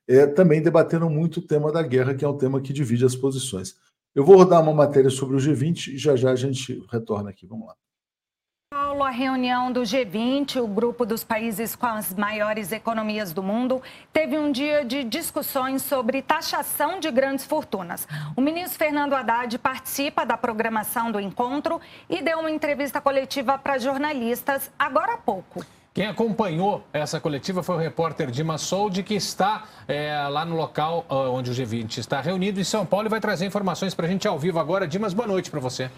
é, também debateram muito o tema da guerra, que é um tema que divide as posições. Eu vou rodar uma matéria sobre o G vinte e já já a gente retorna aqui. Vamos lá. Paulo, a reunião do G vinte, o grupo dos países com as maiores economias do mundo, teve um dia de discussões sobre taxação de grandes fortunas. O ministro Fernando Haddad participa da programação do encontro e deu uma entrevista coletiva para jornalistas agora há pouco. Quem acompanhou essa coletiva foi o repórter Dima Soldi, que está é, lá no local onde o G vinte está reunido em São Paulo e vai trazer informações para a gente ao vivo agora. Dimas, boa noite para você.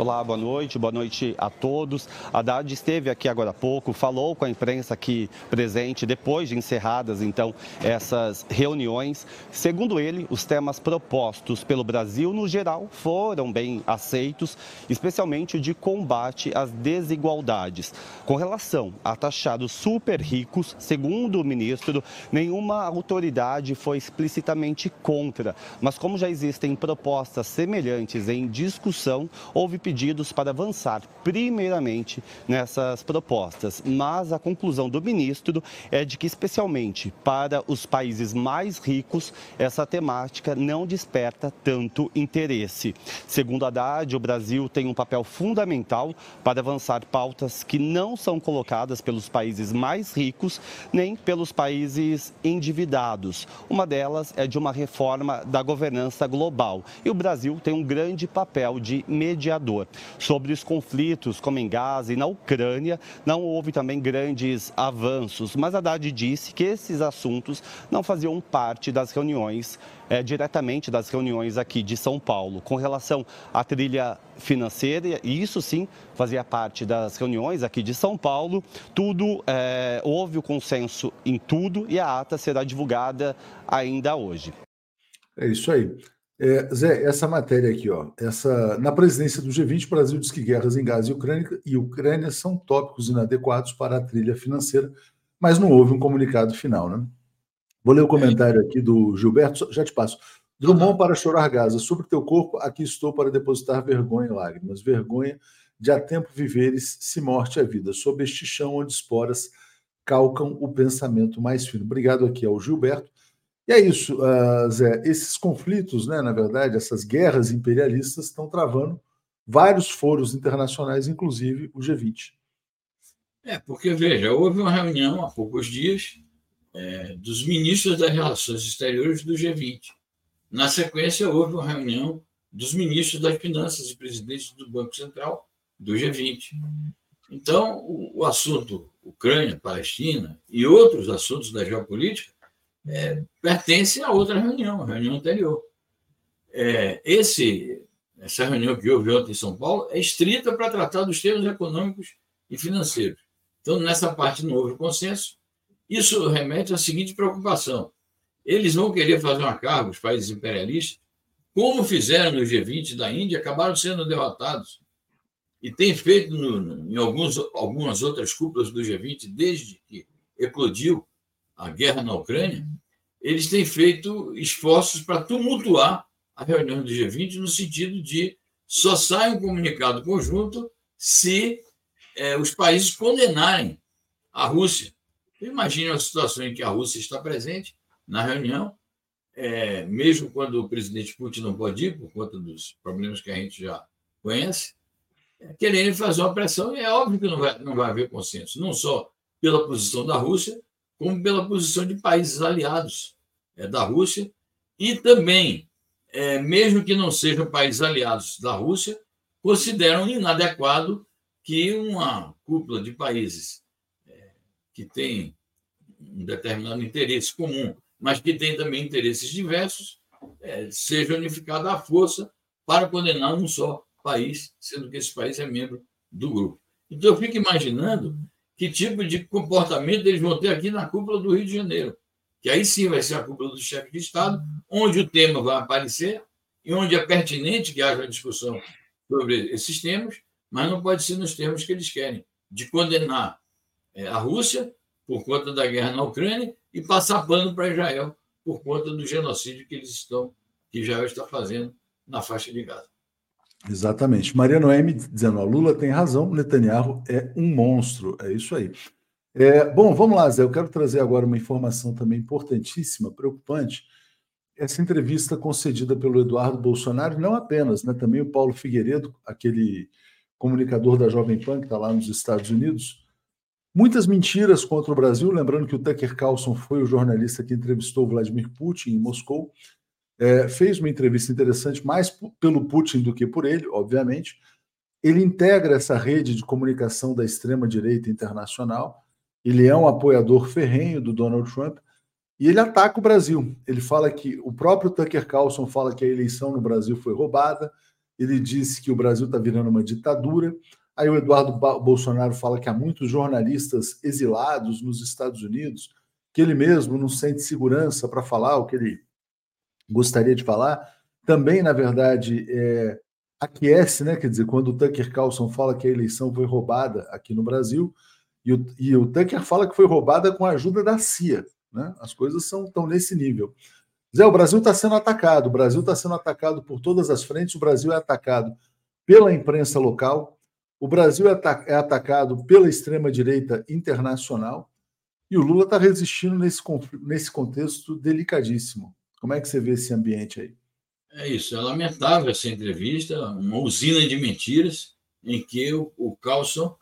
Olá, boa noite, boa noite a todos. Haddad esteve aqui agora há pouco, falou com a imprensa aqui presente, depois de encerradas, então, essas reuniões. Segundo ele, os temas propostos pelo Brasil, no geral, foram bem aceitos, especialmente o de combate às desigualdades. Com relação a taxados super ricos, segundo o ministro, nenhuma autoridade foi explicitamente contra, mas como já existem propostas semelhantes em discussão, houve pedidos para avançar primeiramente nessas propostas, mas a conclusão do ministro é de que, especialmente para os países mais ricos, essa temática não desperta tanto interesse. Segundo Haddad, o Brasil tem um papel fundamental para avançar pautas que não são colocadas pelos países mais ricos nem pelos países endividados. Uma delas é de uma reforma da governança global e o Brasil tem um grande papel de mediador. Sobre os conflitos, como em Gaza e na Ucrânia, não houve também grandes avanços, mas Haddad disse que esses assuntos não faziam parte das reuniões, é, diretamente das reuniões aqui de São Paulo. Com relação à trilha financeira, e isso sim fazia parte das reuniões aqui de São Paulo, tudo, é, houve o consenso em tudo e a ata será divulgada ainda hoje. É isso aí. É, Zé, essa matéria aqui, ó, essa, na presidência do G vinte, o Brasil diz que guerras em Gaza e Ucrânia, e Ucrânia são tópicos inadequados para a trilha financeira, mas não houve um comunicado final, né? Vou ler o comentário aqui do Gilberto, já te passo. Drummond para chorar Gaza, sobre teu corpo, aqui estou para depositar vergonha e lágrimas. Vergonha de há tempo viveres, se morte a vida, sob este chão onde esporas calcam o pensamento mais fino. Obrigado aqui ao Gilberto. E é isso, uh, Zé, esses conflitos, né, na verdade, essas guerras imperialistas estão travando vários foros internacionais, inclusive o G vinte. É, porque, veja, houve uma reunião há poucos dias é, dos ministros das Relações Exteriores do G vinte. Na sequência, houve uma reunião dos ministros das Finanças e presidentes do Banco Central do G vinte. Então, o, o assunto Ucrânia, Palestina e outros assuntos da geopolítica É, pertence a outra reunião, a reunião anterior. É, esse, essa reunião que houve ontem em São Paulo é estrita para tratar dos temas econômicos e financeiros. Então, nessa parte não houve consenso. Isso remete à seguinte preocupação. Eles vão querer fazer uma carga, os países imperialistas, como fizeram no G vinte da Índia, acabaram sendo derrotados. E tem feito no, no, em alguns, algumas outras cúpulas do G vinte, desde que eclodiu a guerra na Ucrânia, eles têm feito esforços para tumultuar a reunião do G vinte no sentido de só sai um comunicado conjunto se é, os países condenarem a Rússia. Imagine a situação em que a Rússia está presente na reunião, é, mesmo quando o presidente Putin não pode ir, por conta dos problemas que a gente já conhece, é, querendo fazer uma pressão, e é óbvio que não vai, não vai haver consenso, não só pela posição da Rússia, como pela posição de países aliados é, da Rússia, e também, é, mesmo que não sejam países aliados da Rússia, consideram inadequado que uma cúpula de países é, que tem um determinado interesse comum, mas que tem também interesses diversos, é, seja unificada à força para condenar um só país, sendo que esse país é membro do grupo. Então, eu fico imaginando que tipo de comportamento eles vão ter aqui na cúpula do Rio de Janeiro, que aí sim vai ser a cúpula do chefe de Estado, onde o tema vai aparecer e onde é pertinente que haja discussão sobre esses temas, mas não pode ser nos termos que eles querem, de condenar a Rússia por conta da guerra na Ucrânia e passar pano para Israel por conta do genocídio que eles estão, que Israel está fazendo na faixa de Gaza. Exatamente. Maria Noemi dizendo, ó, Lula tem razão, Netanyahu é um monstro. É isso aí. É, bom, vamos lá, Zé. Eu quero trazer agora uma informação também importantíssima, preocupante. Essa entrevista concedida pelo Eduardo Bolsonaro, não apenas, né, também o Paulo Figueiredo, aquele comunicador da Jovem Pan que está lá nos Estados Unidos. Muitas mentiras contra o Brasil. Lembrando que o Tucker Carlson foi o jornalista que entrevistou Vladimir Putin em Moscou. É, fez uma entrevista interessante, mais p- pelo Putin do que por ele, obviamente. Ele integra essa rede de comunicação da extrema-direita internacional, ele é um apoiador ferrenho do Donald Trump, e ele ataca o Brasil. Ele fala que, o próprio Tucker Carlson fala que a eleição no Brasil foi roubada, ele disse que o Brasil está virando uma ditadura. Aí o Eduardo Bolsonaro fala que há muitos jornalistas exilados nos Estados Unidos, que ele mesmo não sente segurança para falar o que ele gostaria de falar. Também, na verdade, é, aquece, né? Quer dizer, quando o Tucker Carlson fala que a eleição foi roubada aqui no Brasil, e o, e o Tucker fala que foi roubada com a ajuda da C I A, né? As coisas são, tão nesse nível. Zé, o Brasil está sendo atacado, o Brasil está sendo atacado por todas as frentes, o Brasil é atacado pela imprensa local, o Brasil é, ataca- é atacado pela extrema-direita internacional e o Lula está resistindo nesse, conf- nesse contexto delicadíssimo. Como é que você vê esse ambiente aí? É isso, é lamentável essa entrevista, uma usina de mentiras em que o, o Carlson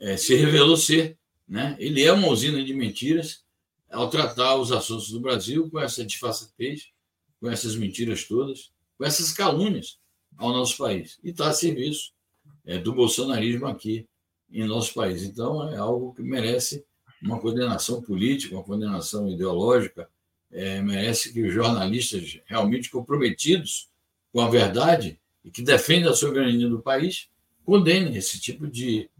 é, se revelou ser, né? Ele é uma usina de mentiras ao tratar os assuntos do Brasil com essa disfarçatez, com essas mentiras todas, com essas calúnias ao nosso país. E está a serviço É, do bolsonarismo aqui em nosso país. Então, é algo que merece uma condenação política, uma condenação ideológica, é, merece que os jornalistas realmente comprometidos com a verdade e que defendem a soberania do país condenem esse tipo de,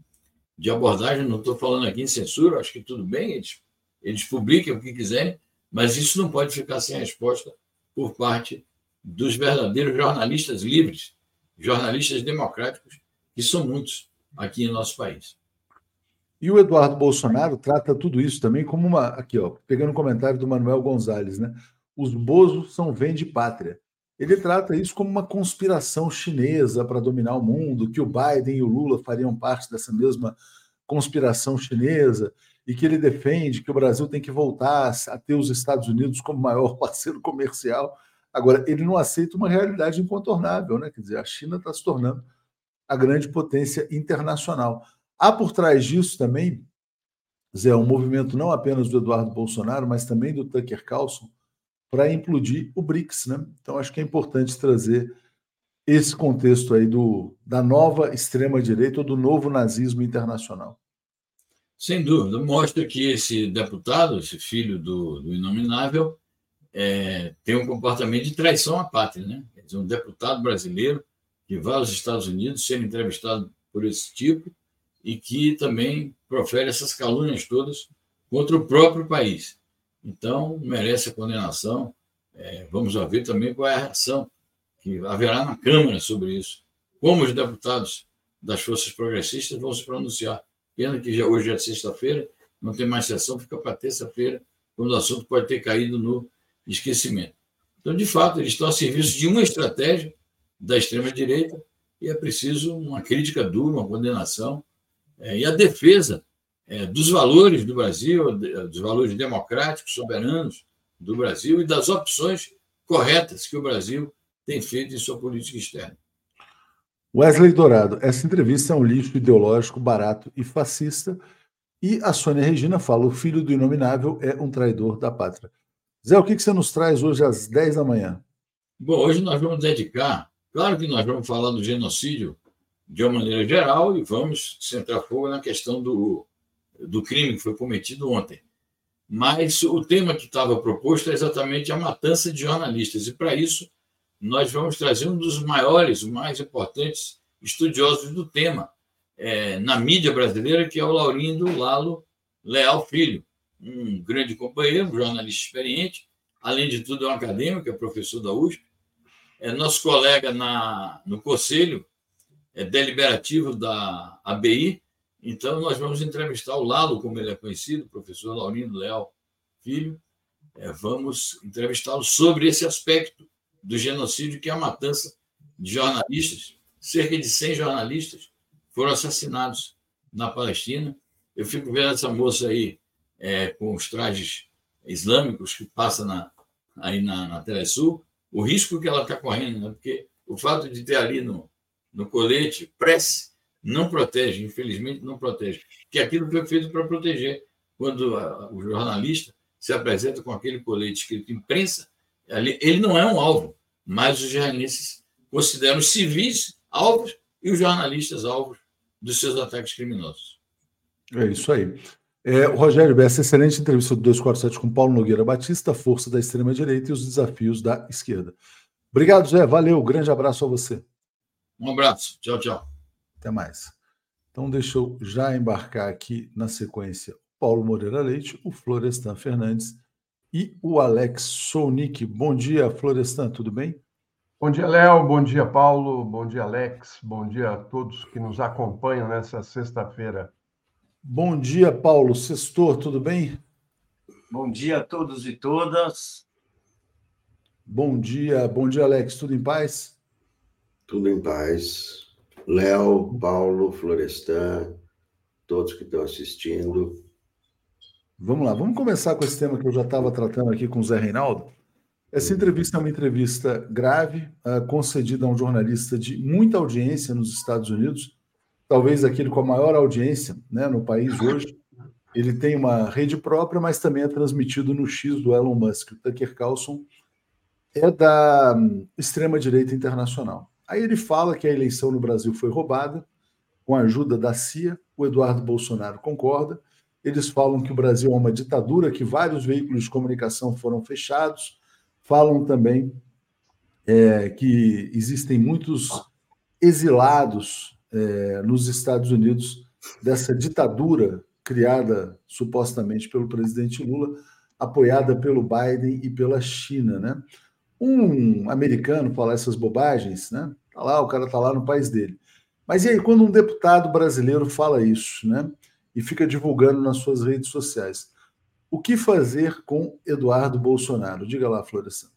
de abordagem. Não estou falando aqui em censura, acho que tudo bem, eles, eles publiquem o que quiserem, mas isso não pode ficar sem resposta por parte dos verdadeiros jornalistas livres, jornalistas democráticos, que são muitos aqui no nosso país. E o Eduardo Bolsonaro trata tudo isso também como uma... Aqui, ó, pegando o comentário do Manuel Gonzalez, né? Os bozos são vende-pátria. Ele trata isso como uma conspiração chinesa para dominar o mundo, que o Biden e o Lula fariam parte dessa mesma conspiração chinesa e que ele defende que o Brasil tem que voltar a ter os Estados Unidos como maior parceiro comercial. Agora, ele não aceita uma realidade incontornável, né? Quer dizer, a China está se tornando a grande potência internacional. Há por trás disso também, Zé, um movimento não apenas do Eduardo Bolsonaro, mas também do Tucker Carlson, para implodir o BRICS, né? Então, acho que é importante trazer esse contexto aí do, da nova extrema-direita ou do novo nazismo internacional. Sem dúvida. Mostra que esse deputado, esse filho do, do inominável, é, tem um comportamento de traição à pátria, né? Quer dizer, um deputado brasileiro que vai aos Estados Unidos ser entrevistado por esse tipo e que também profere essas calúnias todas contra o próprio país. Então, merece a condenação. É, vamos ver também qual é a reação que haverá na Câmara sobre isso. Como os deputados das forças progressistas vão se pronunciar. Pena que já, hoje é sexta-feira, não tem mais sessão, fica para terça-feira, quando o assunto pode ter caído no esquecimento. Então, de fato, eles estão a serviço de uma estratégia da extrema-direita, e é preciso uma crítica dura, uma condenação, é, e a defesa é, dos valores do Brasil, dos valores democráticos, soberanos do Brasil e das opções corretas que o Brasil tem feito em sua política externa. Wesley Dourado, essa entrevista é um lixo ideológico barato e fascista, e a Sônia Regina fala, o filho do inominável é um traidor da pátria. Zé, o que você nos traz hoje às dez da manhã? Bom, hoje nós vamos dedicar... Claro que nós vamos falar do genocídio de uma maneira geral e vamos centrar fogo na questão do, do crime que foi cometido ontem. Mas o tema que estava proposto é exatamente a matança de jornalistas. E, para isso, nós vamos trazer um dos maiores, mais importantes estudiosos do tema é, na mídia brasileira, que é o Laurindo Lalo Leal Filho, um grande companheiro, um jornalista experiente, além de tudo é um acadêmico, é professor da U S P, é nosso colega na, no Conselho é Deliberativo da A B I. Então, nós vamos entrevistar o Lalo, como ele é conhecido, o professor Laurindo Leal Filho. É, vamos entrevistá-lo sobre esse aspecto do genocídio, que é a matança de jornalistas. Cerca de cem jornalistas foram assassinados na Palestina. Eu fico vendo essa moça aí é, com os trajes islâmicos que passa na, aí na, na Telesur, o risco que ela está correndo, né? Porque o fato de ter ali no, no colete prece não protege, infelizmente não protege, que aquilo foi feito para proteger. Quando a, o jornalista se apresenta com aquele colete escrito imprensa, ali, ele não é um alvo, mas os israelenses consideram os civis alvos e os jornalistas alvos dos seus ataques criminosos. É isso aí. É, Rogério Bessa, excelente entrevista do dois quatro sete com Paulo Nogueira Batista, a força da extrema-direita e os desafios da esquerda. Obrigado, Zé. Valeu. Grande abraço a você. Um abraço. Tchau, tchau. Até mais. Então, deixa eu já embarcar aqui na sequência Paulo Moreira Leite, o Florestan Fernandes e o Alex Sonic. Bom dia, Florestan, tudo bem? Bom dia, Léo. Bom dia, Paulo. Bom dia, Alex. Bom dia a todos que nos acompanham nessa sexta-feira. Bom dia, Paulo. Sextor, tudo bem? Bom dia a todos e todas. Bom dia. Bom dia, Alex. Tudo em paz? Tudo em paz. Léo, Paulo, Florestan, todos que estão assistindo. Vamos lá. Vamos começar com esse tema que eu já estava tratando aqui com o Zé Reinaldo. Essa entrevista é uma entrevista grave, uh, concedida a um jornalista de muita audiência nos Estados Unidos, talvez aquele com a maior audiência, né, no país hoje. Ele tem uma rede própria, mas também é transmitido no X do Elon Musk. O Tucker Carlson é da um, extrema-direita internacional. Aí ele fala que a eleição no Brasil foi roubada, com a ajuda da C I A. O Eduardo Bolsonaro concorda. Eles falam que o Brasil é uma ditadura, que vários veículos de comunicação foram fechados. Falam também é, que existem muitos exilados é, nos Estados Unidos dessa ditadura criada supostamente pelo presidente Lula, apoiada pelo Biden e pela China, né? Um americano falar essas bobagens, né? Tá lá, o cara tá lá no país dele. Mas e aí, quando um deputado brasileiro fala isso, né? E fica divulgando nas suas redes sociais. O que fazer com Eduardo Bolsonaro? Diga lá, Florestan.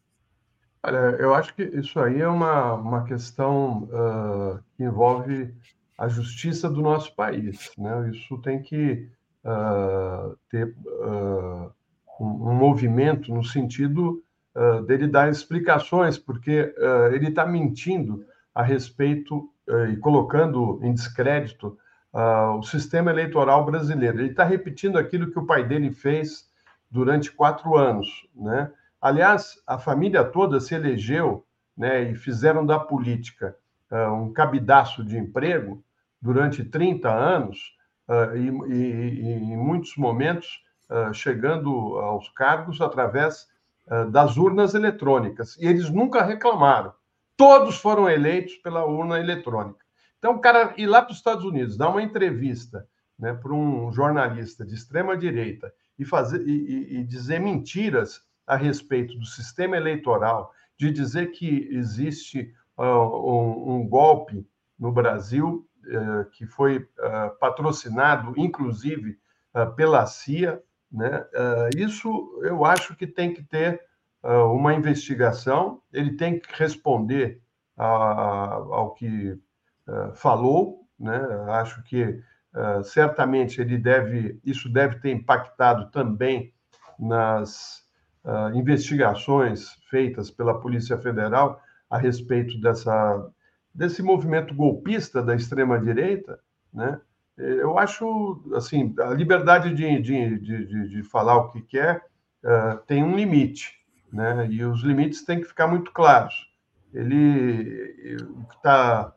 Olha, eu acho que isso aí é uma, uma questão uh, que envolve a justiça do nosso país, né? Isso tem que uh, ter uh, um, um movimento no sentido uh, dele dar explicações, porque uh, ele está mentindo a respeito uh, e colocando em descrédito Uh, o sistema eleitoral brasileiro. Ele está repetindo aquilo que o pai dele fez durante quatro anos, né? Aliás, a família toda se elegeu, né, e fizeram da política uh, um cabidaço de emprego durante trinta anos uh, e, e, e em muitos momentos uh, chegando aos cargos através uh, das urnas eletrônicas. E eles nunca reclamaram. Todos foram eleitos pela urna eletrônica. Então, o cara ir lá para os Estados Unidos, dar uma entrevista, né, para um jornalista de extrema-direita e, fazer, e, e dizer mentiras a respeito do sistema eleitoral, de dizer que existe uh, um, um golpe no Brasil uh, que foi uh, patrocinado, inclusive, uh, pela C I A, né? Uh, isso eu acho que tem que ter uh, uma investigação, ele tem que responder a, a, ao que... Uh, falou, né? Acho que uh, certamente ele deve, isso deve ter impactado também nas uh, investigações feitas pela Polícia Federal a respeito dessa, desse movimento golpista da extrema-direita, né? Eu acho, assim, a liberdade de, de, de, de falar o que quer uh, tem um limite, né? E os limites têm que ficar muito claros. Ele está...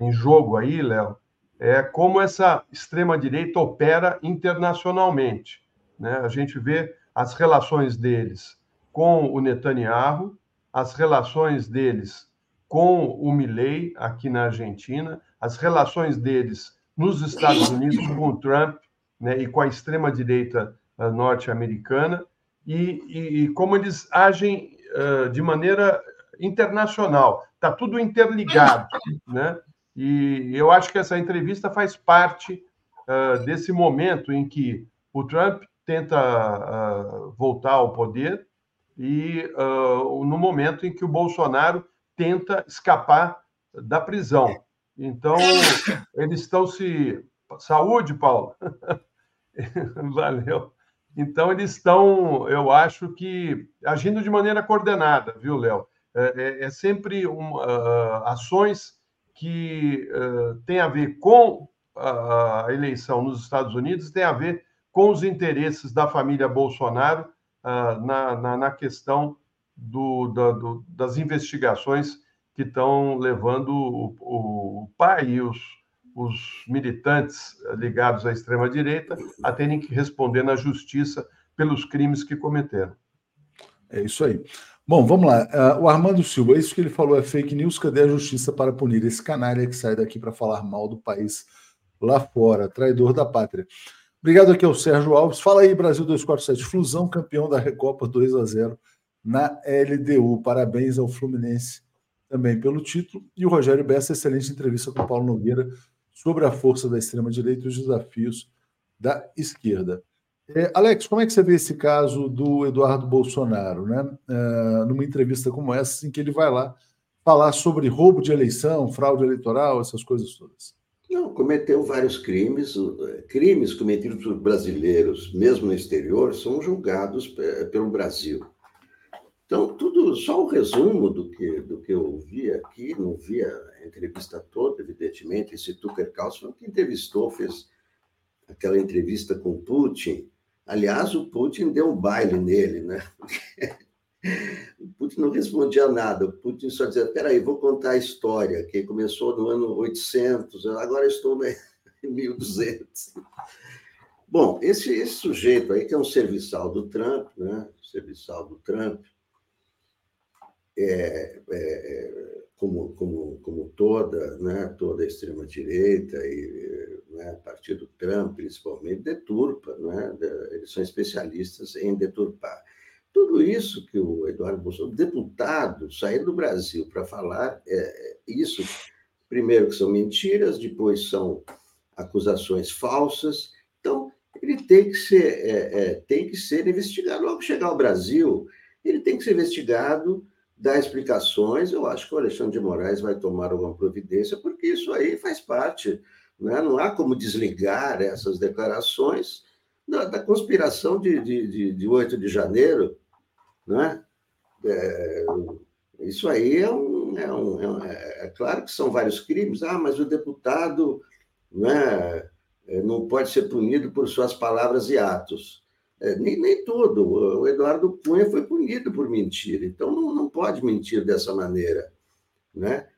em jogo aí, Léo, é como essa extrema-direita opera internacionalmente, né? A gente vê as relações deles com o Netanyahu, as relações deles com o Milei aqui na Argentina, as relações deles nos Estados Unidos com o Trump, né, e com a extrema-direita uh, norte-americana, e, e, e como eles agem uh, de maneira internacional. Está tudo interligado, né? E eu acho que essa entrevista faz parte uh, desse momento em que o Trump tenta uh, voltar ao poder e uh, no momento em que o Bolsonaro tenta escapar da prisão. Então, eles estão se... Saúde, Paulo! Valeu! Então, eles estão, eu acho que, agindo de maneira coordenada, viu, Léo? É, é sempre um, uh, ações que uh, têm a ver com a, a eleição nos Estados Unidos, tem a ver com os interesses da família Bolsonaro uh, na, na, na questão do, da, do, das investigações que estão levando o, o, o pai e os, os militantes ligados à extrema-direita a terem que responder na justiça pelos crimes que cometeram. É isso aí. Bom, vamos lá. Uh, o Armando Silva, isso que ele falou é fake news. Cadê a justiça para punir esse canalha que sai daqui para falar mal do país lá fora? Traidor da pátria. Obrigado aqui ao Sérgio Alves. Fala aí, Brasil dois quatro sete. Flusão, campeão da Recopa dois a zero na L D U. Parabéns ao Fluminense também pelo título. E o Rogério Bessa, excelente entrevista com o Paulo Nogueira sobre a força da extrema-direita e os desafios da esquerda. É, Alex, como é que você vê esse caso do Eduardo Bolsonaro, né? É, numa entrevista como essa, em que ele vai lá falar sobre roubo de eleição, fraude eleitoral, essas coisas todas. Não, cometeu vários crimes. Crimes cometidos por brasileiros, mesmo no exterior, são julgados pelo Brasil. Então, tudo, só um resumo do que, do que eu vi aqui, não vi a entrevista toda, evidentemente. Esse Tucker Carlson que entrevistou, fez aquela entrevista com o Putin. Aliás, o Putin deu um baile nele, né? O Putin não respondia nada, o Putin só dizia, peraí, vou contar a história, que começou no ano oitocentos, agora estou em mil e duzentos. Bom, esse, esse sujeito aí, que é um serviçal do Trump, né? Serviçal do Trump, É, é, como, como, como toda, né, toda a extrema-direita e, né, partido Trump, principalmente, deturpa, né, eles são especialistas em deturpar. Tudo isso que o Eduardo Bolsonaro, deputado, saiu do Brasil para falar, é, isso, primeiro que são mentiras, depois são acusações falsas, então ele tem que ser, é, é, tem que ser investigado. Logo chegar ao Brasil, ele tem que ser investigado, dar explicações. Eu acho que o Alexandre de Moraes vai tomar alguma providência, porque isso aí faz parte, né? Não há como desligar essas declarações da, da conspiração de, de, de, de oito de janeiro, né? É, isso aí é um, é um, é um... É claro que são vários crimes, ah, mas o deputado, né, não pode ser punido por suas palavras e atos. Nem, nem tudo. O Eduardo Cunha foi punido por mentira, então não, não pode mentir dessa maneira, né?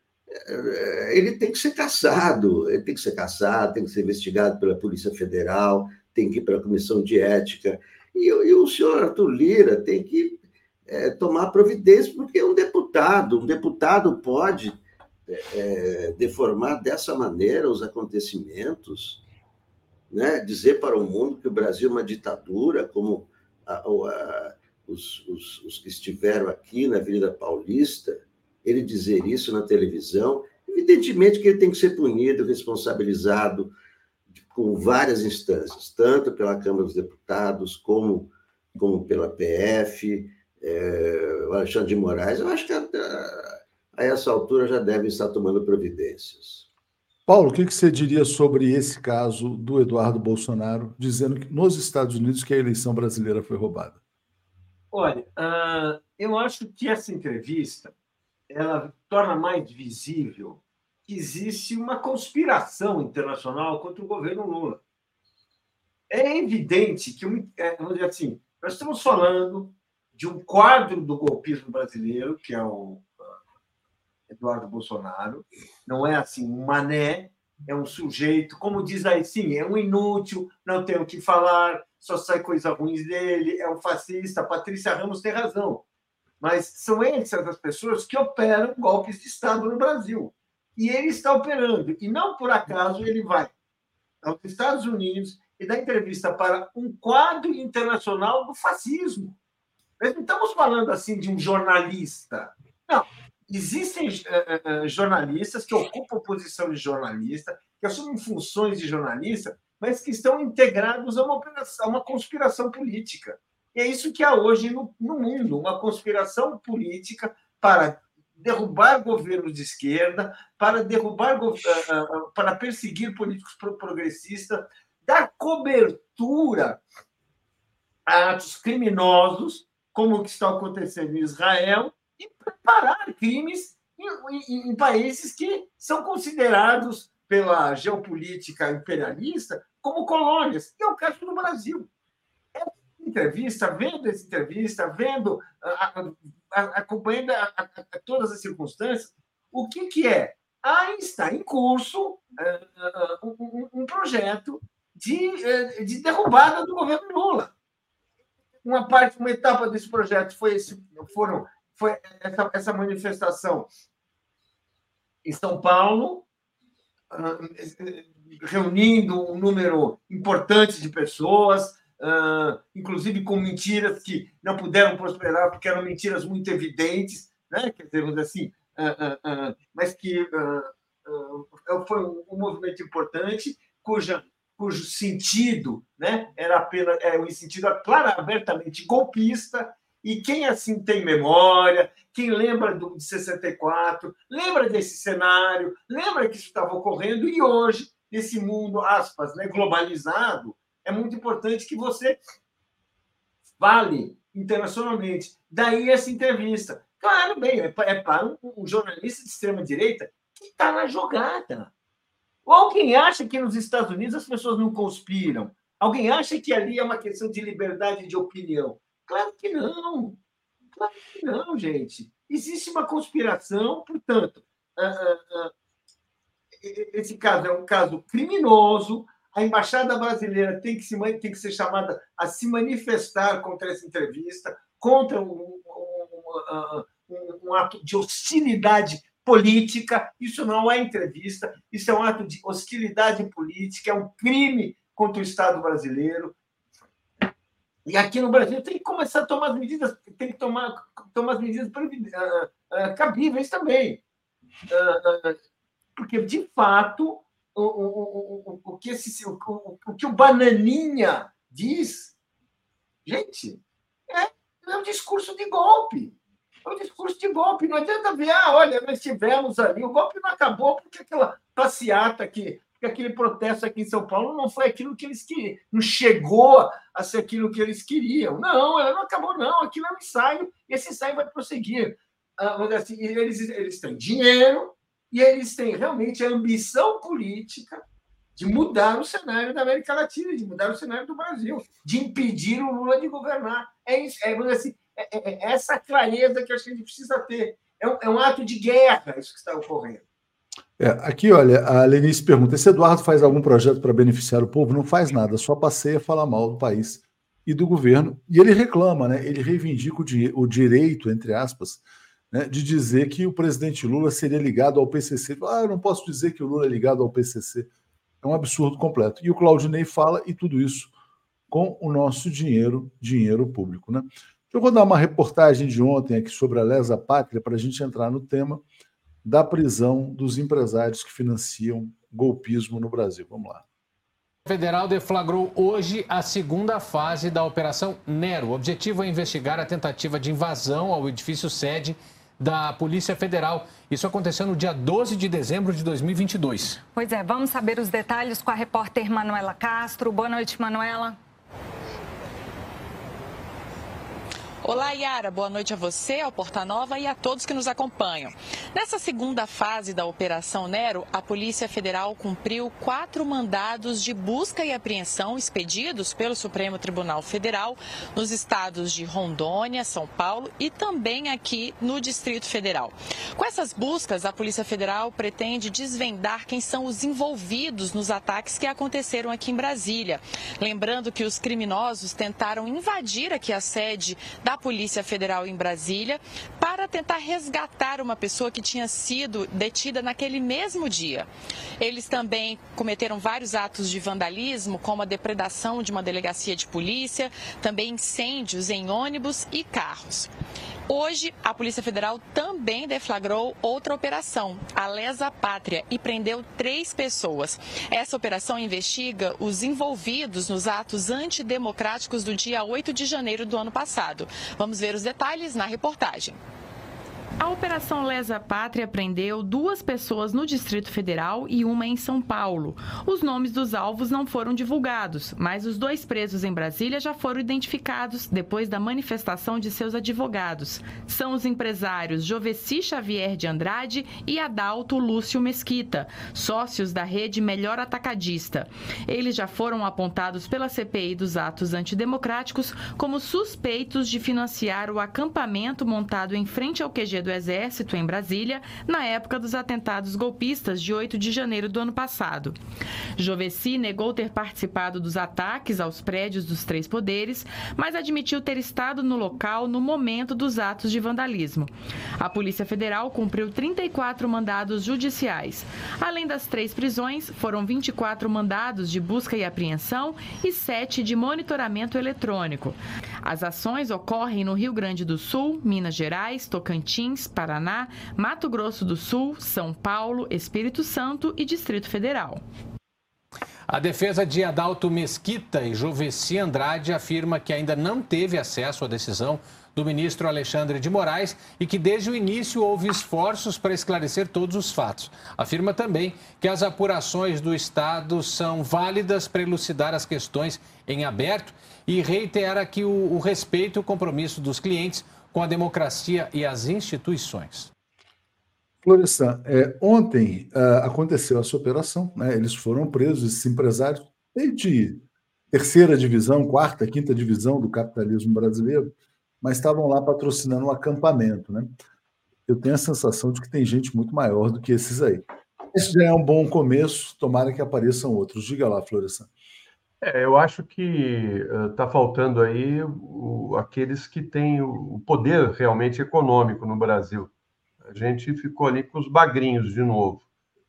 Ele tem que ser caçado, ele tem que ser caçado, tem que ser investigado pela Polícia Federal, tem que ir para a Comissão de Ética, e, e o senhor Arthur Lira tem que é, tomar providência, porque é um deputado, um deputado pode é, deformar dessa maneira os acontecimentos, né? Dizer para o mundo que o Brasil é uma ditadura, como a, a, os, os, os que estiveram aqui na Avenida Paulista, ele dizer isso na televisão, evidentemente que ele tem que ser punido, responsabilizado com várias instâncias, tanto pela Câmara dos Deputados, como, como pela P F, é, o Alexandre de Moraes. Eu acho que a, a essa altura já devem estar tomando providências. Paulo, o que você diria sobre esse caso do Eduardo Bolsonaro, dizendo que nos Estados Unidos que a eleição brasileira foi roubada? Olha, uh, eu acho que essa entrevista ela torna mais visível que existe uma conspiração internacional contra o governo Lula. É evidente que, vamos dizer assim, nós estamos falando de um quadro do golpismo brasileiro, que é o Eduardo Bolsonaro, não é assim um mané, é um sujeito, como diz aí, sim, é um inútil, não tem o que falar, só sai coisa ruim dele, é um fascista. A Patrícia Ramos tem razão, mas são essas as pessoas que operam golpes de Estado no Brasil, e ele está operando, e não por acaso ele vai aos Estados Unidos e dá entrevista para um quadro internacional do fascismo. Mas não estamos falando assim de um jornalista, não. Existem uh, uh, jornalistas que ocupam posição de jornalista, que assumem funções de jornalista, mas que estão integrados a uma, operação, a uma conspiração política. E é isso que há hoje no, no mundo, uma conspiração política para derrubar governos de esquerda, para, derrubar, uh, uh, para perseguir políticos progressistas, dar cobertura a atos criminosos, como o que está acontecendo em Israel, e preparar crimes em, em, em países que são considerados pela geopolítica imperialista como colônias, que é o caso do Brasil. Essa entrevista, vendo essa entrevista, vendo, acompanhando a, a, a todas as circunstâncias, o que, que é? Aí está em curso uh, um, um projeto de, uh, de derrubada do governo Lula. Uma parte, uma etapa desse projeto foi esse, foram foi essa, essa manifestação em São Paulo, reunindo um número importante de pessoas, inclusive com mentiras que não puderam prosperar, porque eram mentiras muito evidentes, né? Quer dizer, assim, mas que foi um movimento importante, cuja, cujo sentido, né, era apenas é um sentido claro, abertamente golpista. E quem assim tem memória, quem lembra do, de sessenta e quatro, lembra desse cenário, lembra que isso estava ocorrendo, e hoje, esse mundo, aspas, né, globalizado, é muito importante que você fale internacionalmente. Daí essa entrevista. Claro, bem, é para um, um jornalista de extrema-direita que está na jogada. Ou alguém acha que nos Estados Unidos as pessoas não conspiram? Alguém acha que ali é uma questão de liberdade de opinião? Claro que não. Claro que não, gente. Existe uma conspiração, portanto, esse caso é um caso criminoso. A Embaixada Brasileira tem que, se, tem que ser chamada a se manifestar contra essa entrevista, contra um, um, um, um ato de hostilidade política. Isso não é entrevista, isso é um ato de hostilidade política, é um crime contra o Estado brasileiro. E aqui no Brasil tem que começar a tomar as medidas, tem que tomar, tomar as medidas cabíveis também. Porque, de fato, o, o, o, o, que, esse, o, o que o Bananinha diz, gente, é, é um discurso de golpe. É um discurso de golpe. Não adianta ver, ah, olha, nós tivemos ali, o golpe não acabou porque aquela passeata que... aquele protesto aqui em São Paulo não foi aquilo que eles queriam, não chegou a ser aquilo que eles queriam. Não, ela não acabou, não. Aquilo é um ensaio, e esse ensaio vai prosseguir. Assim, eles, eles têm dinheiro e eles têm realmente a ambição política de mudar o cenário da América Latina, de mudar o cenário do Brasil, de impedir o Lula de governar. É, isso, é, assim, é, é essa clareza que acho que a gente precisa ter. É um, é um ato de guerra isso que está ocorrendo. É, aqui, olha, a Lenice pergunta: esse Eduardo faz algum projeto para beneficiar o povo? Não faz nada, só passeia a falar mal do país e do governo. E ele reclama, né? Ele reivindica o, di- o direito, entre aspas, né, de dizer que o presidente Lula seria ligado ao P C C. Ah, eu não posso dizer que o Lula é ligado ao P C C. É um absurdo completo. E o Claudinei fala, e tudo isso com o nosso dinheiro, dinheiro público, né? Eu vou dar uma reportagem de ontem aqui sobre a Lesa Pátria para a gente entrar no tema da prisão dos empresários que financiam golpismo no Brasil. Vamos lá. O federal deflagrou hoje a segunda fase da Operação Nero. O objetivo é investigar a tentativa de invasão ao edifício sede da Polícia Federal. Isso aconteceu no dia doze de dezembro de dois mil e vinte e dois. Pois é, vamos saber os detalhes com a repórter Manuela Castro. Boa noite, Manuela. Olá, Yara. Boa noite a você, ao Porta Nova e a todos que nos acompanham. Nessa segunda fase da Operação Nero, a Polícia Federal cumpriu quatro mandados de busca e apreensão expedidos pelo Supremo Tribunal Federal nos estados de Rondônia, São Paulo e também aqui no Distrito Federal. Com essas buscas, a Polícia Federal pretende desvendar quem são os envolvidos nos ataques que aconteceram aqui em Brasília. Lembrando que os criminosos tentaram invadir aqui a sede da da Polícia Federal em Brasília para tentar resgatar uma pessoa que tinha sido detida naquele mesmo dia. Eles também cometeram vários atos de vandalismo, como a depredação de uma delegacia de polícia, também incêndios em ônibus e carros. Hoje, a Polícia Federal também deflagrou outra operação, a Lesa Pátria, e prendeu três pessoas. Essa operação investiga os envolvidos nos atos antidemocráticos do dia oito de janeiro do ano passado. Vamos ver os detalhes na reportagem. A Operação Lesa Pátria prendeu duas pessoas no Distrito Federal e uma em São Paulo. Os nomes dos alvos não foram divulgados, mas os dois presos em Brasília já foram identificados depois da manifestação de seus advogados. São os empresários Joveci Xavier de Andrade e Adalto Lúcio Mesquita, sócios da rede Melhor Atacadista. Eles já foram apontados pela C P I dos atos antidemocráticos como suspeitos de financiar o acampamento montado em frente ao Q G do Exército em Brasília na época dos atentados golpistas de oito de janeiro do ano passado. Jovessi negou ter participado dos ataques aos prédios dos três poderes, mas admitiu ter estado no local no momento dos atos de vandalismo. A Polícia Federal cumpriu trinta e quatro mandados judiciais. Além das três prisões, foram vinte e quatro mandados de busca e apreensão e sete de monitoramento eletrônico. As ações ocorrem no Rio Grande do Sul, Minas Gerais, Tocantins, Paraná, Mato Grosso do Sul, São Paulo, Espírito Santo e Distrito Federal. A defesa de Adalto Mesquita e Jovessi Andrade afirma que ainda não teve acesso à decisão do ministro Alexandre de Moraes e que desde o início houve esforços para esclarecer todos os fatos. Afirma também que as apurações do Estado são válidas para elucidar as questões em aberto e reitera que o, o respeito e o compromisso dos clientes com a democracia e as instituições. Florestan, é, ontem uh, aconteceu essa operação, né? Eles foram presos, esses empresários, desde terceira divisão, quarta, quinta divisão do capitalismo brasileiro, mas estavam lá patrocinando um acampamento, né? Eu tenho a sensação de que tem gente muito maior do que esses aí. Isso já é um bom começo, tomara que apareçam outros. Diga lá, Florestan. É, eu acho que está uh, faltando aí o, aqueles que têm o, o poder realmente econômico no Brasil. A gente ficou ali com os bagrinhos de novo.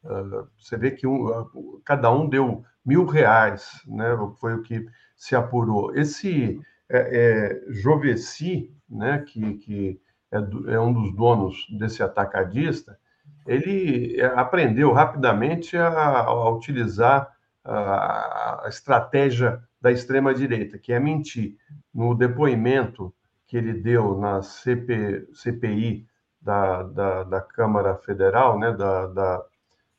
Uh, você vê que um, uh, cada um deu mil reais, né? Foi o que se apurou. Esse... É, é, Jovessi, né, que, que é, do, é um dos donos desse atacadista, ele aprendeu rapidamente a, a utilizar a, a estratégia da extrema-direita, que é mentir. No depoimento que ele deu na C P, C P I da, da, da Câmara Federal, né, da, da,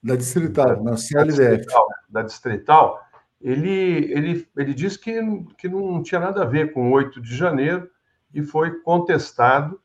da Distrital, da, na C L D F. Da Distrital, Ele, ele, ele disse que, que não tinha nada a ver com oito de janeiro e foi contestado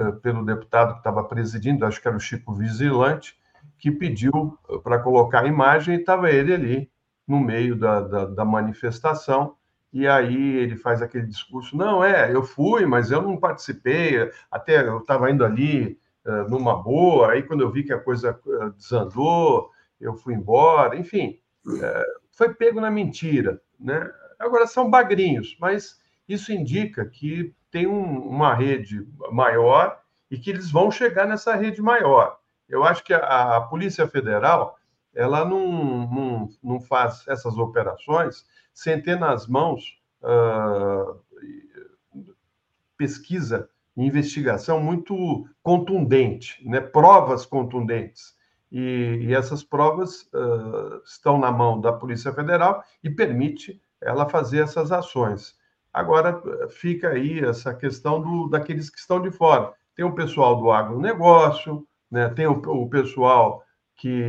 uh, pelo deputado que estava presidindo, acho que era o Chico Vigilante, que pediu para colocar a imagem e estava ele ali no meio da, da, da manifestação. E aí ele faz aquele discurso, não, é, eu fui, mas eu não participei, até eu estava indo ali uh, numa boa, aí quando eu vi que a coisa uh, desandou, eu fui embora, enfim... Uh, foi pego na mentira, né? Agora são bagrinhos, mas isso indica que tem um, uma rede maior e que eles vão chegar nessa rede maior. Eu acho que a, a Polícia Federal, ela não, não, não faz essas operações sem ter nas mãos uh, pesquisa e investigação muito contundente, né? Provas contundentes. E, e essas provas uh, estão na mão da Polícia Federal e permite ela fazer essas ações. Agora, fica aí essa questão do, daqueles que estão de fora. Tem o pessoal do agronegócio, né? Tem o, o pessoal que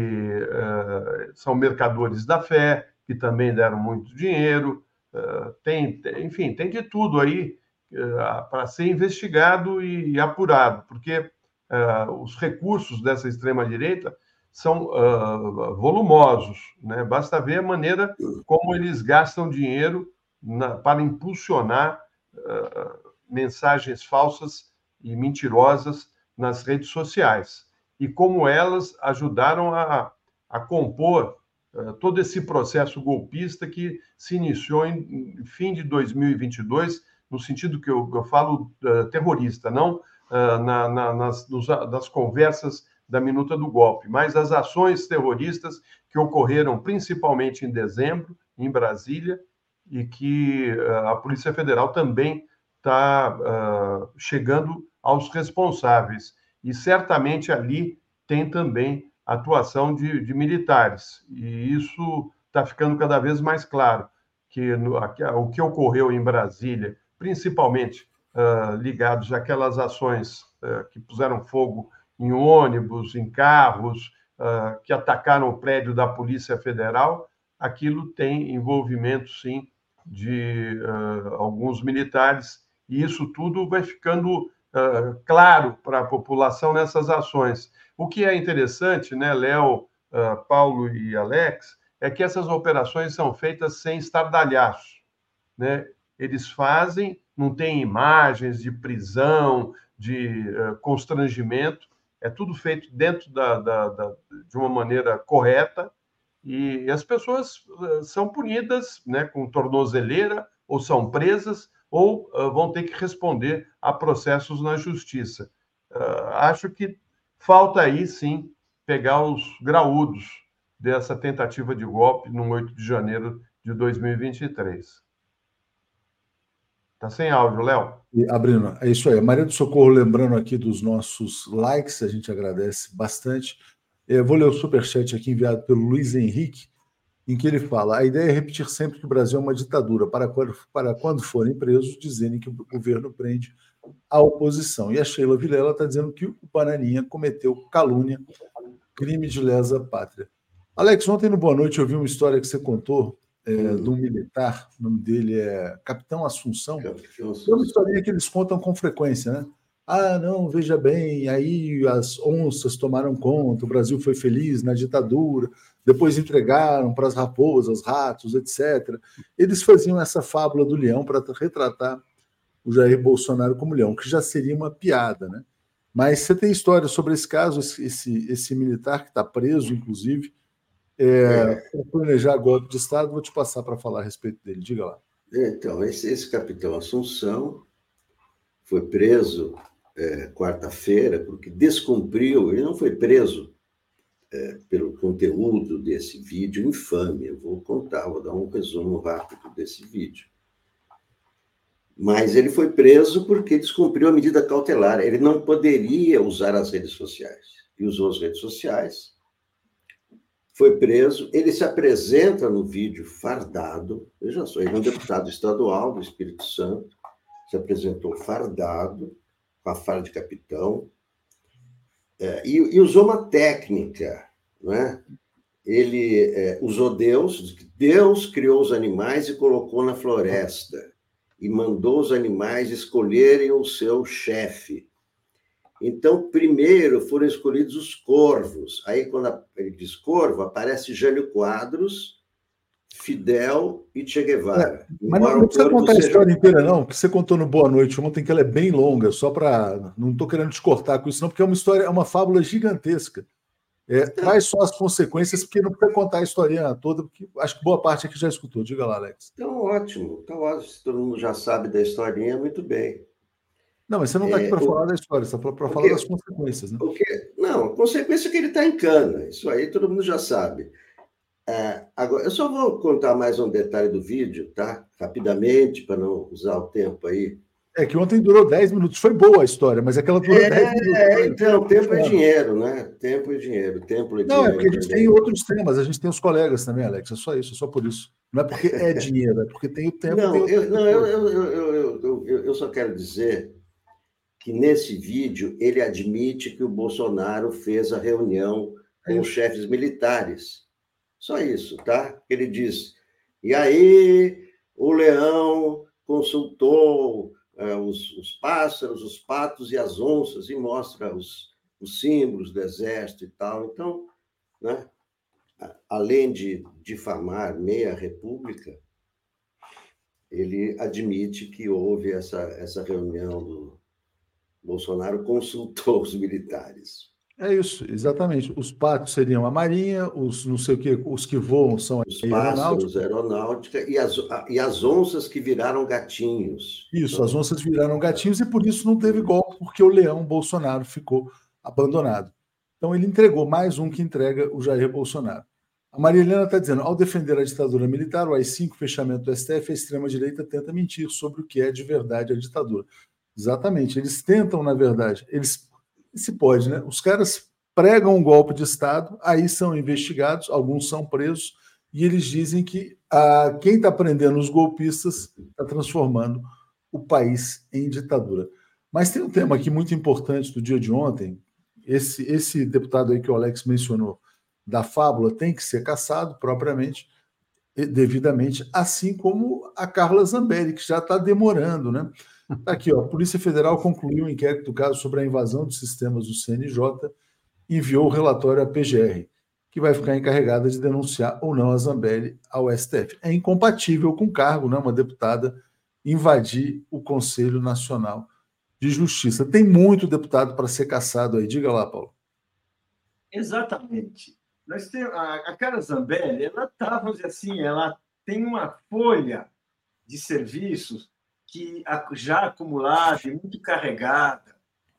uh, são mercadores da fé, que também deram muito dinheiro, uh, tem, tem, enfim, tem de tudo aí uh, para ser investigado e, e apurado, porque uh, os recursos dessa extrema-direita são uh, volumosos, né? Basta ver a maneira como eles gastam dinheiro na, para impulsionar uh, mensagens falsas e mentirosas nas redes sociais, e como elas ajudaram a, a compor uh, todo esse processo golpista que se iniciou em, em fim de dois mil e vinte e dois, no sentido que eu, eu falo uh, terrorista, não uh, na, na, nas, nos, nas conversas da minuta do golpe, mas as ações terroristas que ocorreram principalmente em dezembro, em Brasília, e que a Polícia Federal também está uh, chegando aos responsáveis. E certamente ali tem também atuação de, de militares, e isso está ficando cada vez mais claro, que no, o que ocorreu em Brasília, principalmente uh, ligados àquelas ações uh, que puseram fogo em ônibus, em carros, uh, que atacaram o prédio da Polícia Federal, aquilo tem envolvimento, sim, de uh, alguns militares, e isso tudo vai ficando uh, claro para a população nessas ações. O que é interessante, né, Léo, uh, Paulo e Alex, é que essas operações são feitas sem estardalhaço, né? Eles fazem, não tem imagens de prisão, de uh, constrangimento, é tudo feito dentro da, da, da, de uma maneira correta, e as pessoas uh, são punidas, né, com tornozeleira, ou são presas, ou uh, vão ter que responder a processos na justiça. Uh, acho que falta aí, sim, pegar os graúdos dessa tentativa de golpe no oito de janeiro de dois mil e vinte e três. Tá sem áudio, Léo. E, Abrino, é isso aí. Maria do Socorro, lembrando aqui dos nossos likes, a gente agradece bastante. Eu vou ler o superchat aqui enviado pelo Luiz Henrique, em que ele fala: a ideia é repetir sempre que o Brasil é uma ditadura, para quando, para quando forem presos, dizerem que o governo prende a oposição. E a Sheila Vilela está dizendo que o Bananinha cometeu calúnia, crime de lesa pátria. Alex, ontem no Boa Noite eu vi uma história que você contou, É, de um militar, o nome dele é Capitão Assunção. É uma historinha que eles contam com frequência, né? Ah, não, veja bem, aí as onças tomaram conta, o Brasil foi feliz na ditadura, depois entregaram para as raposas, ratos, etcétera. Eles faziam essa fábula do leão para retratar o Jair Bolsonaro como leão, que já seria uma piada, né? Mas você tem história sobre esse caso, esse, esse militar que está preso, inclusive, É, para planejar golpe de Estado, vou te passar para falar a respeito dele. Diga lá. Então, esse, esse capitão Assunção foi preso é, quarta-feira porque descumpriu, ele não foi preso é, pelo conteúdo desse vídeo infame. Eu vou contar, vou dar um resumo rápido desse vídeo. Mas ele foi preso porque descumpriu a medida cautelar. Ele não poderia usar as redes sociais. E usou as redes sociais. Foi preso, ele se apresenta no vídeo fardado, veja só, ele é um deputado estadual do Espírito Santo, se apresentou fardado, com a farda de capitão, é, e, e usou uma técnica, né? Ele é, usou Deus, Deus criou os animais e colocou na floresta, e mandou os animais escolherem o seu chefe. Então, primeiro foram escolhidos os corvos. Aí, quando ele diz corvo, aparece Jânio Quadros, Fidel e Che Guevara. É, mas não, não precisa contar a história seja... inteira, não, que você contou no Boa Noite ontem, que ela é bem longa, só para... Não estou querendo te cortar com isso, não, porque é uma história, é uma fábula gigantesca. É, traz só as consequências, porque não precisa contar a historinha toda, porque acho que boa parte aqui já escutou. Diga lá, Alex. Então, ótimo. Então, ótimo. Se todo mundo já sabe da historinha, muito bem. Não, mas você não está aqui para é, falar da história, você está para falar das consequências, né? Porque, não, a consequência é que ele está em cana, isso aí todo mundo já sabe. É, agora, eu só vou contar mais um detalhe do vídeo, tá? Rapidamente, para não usar o tempo aí. É que ontem durou dez minutos, foi boa a história, mas aquela durou é, dez minutos. É, então, tempo é dinheiro, né? Tempo é dinheiro, tempo é dinheiro. Não, é porque a gente tem outros temas, a gente tem os colegas também, Alex, é só isso, é só por isso. Não é porque é dinheiro, é porque tem o tempo. Não, eu, tempo. Não eu, eu, eu, eu, eu, eu só quero dizer... que nesse vídeo ele admite que o Bolsonaro fez a reunião com os chefes militares. Só isso, tá? Ele diz, e aí o leão consultou uh, os, os pássaros, os patos e as onças, e mostra os, os símbolos do exército e tal. Então, né, além de difamar meia república, ele admite que houve essa, essa reunião do... Bolsonaro consultou os militares. É isso, exatamente. Os patos seriam a Marinha, os não sei o que, os que voam são a os aeronáutica. Os aeronáutica e as, e as onças que viraram gatinhos. Isso, então, as onças viraram gatinhos e por isso não teve golpe, porque o leão Bolsonaro ficou abandonado. Então ele entregou mais um que entrega o Jair Bolsonaro. A Maria Helena está dizendo, ao defender a ditadura militar, o A I cinco, fechamento do S T F, a extrema-direita tenta mentir sobre o que é de verdade a ditadura. Exatamente, eles tentam, na verdade, eles se pode, né? Os caras pregam um golpe de Estado, aí são investigados, alguns são presos, e eles dizem que ah, quem está prendendo os golpistas está transformando o país em ditadura. Mas tem um tema aqui muito importante do dia de ontem, esse, esse deputado aí que o Alex mencionou, da fábula, tem que ser cassado propriamente, devidamente, assim como a Carla Zambelli, que já está demorando, né? Está aqui, ó, a Polícia Federal concluiu o inquérito do caso sobre a invasão de sistemas do C N J e enviou o relatório à P G R, que vai ficar encarregada de denunciar ou não a Zambelli ao S T F. É incompatível com o cargo, né, uma deputada invadir o Conselho Nacional de justiça. Tem muito deputado para ser cassado aí. Diga lá, Paulo. Exatamente. Nós temos, a, a Carla Zambelli, ela tá, vamos dizer assim, ela tem uma folha de serviços que já acumulada, muito carregada,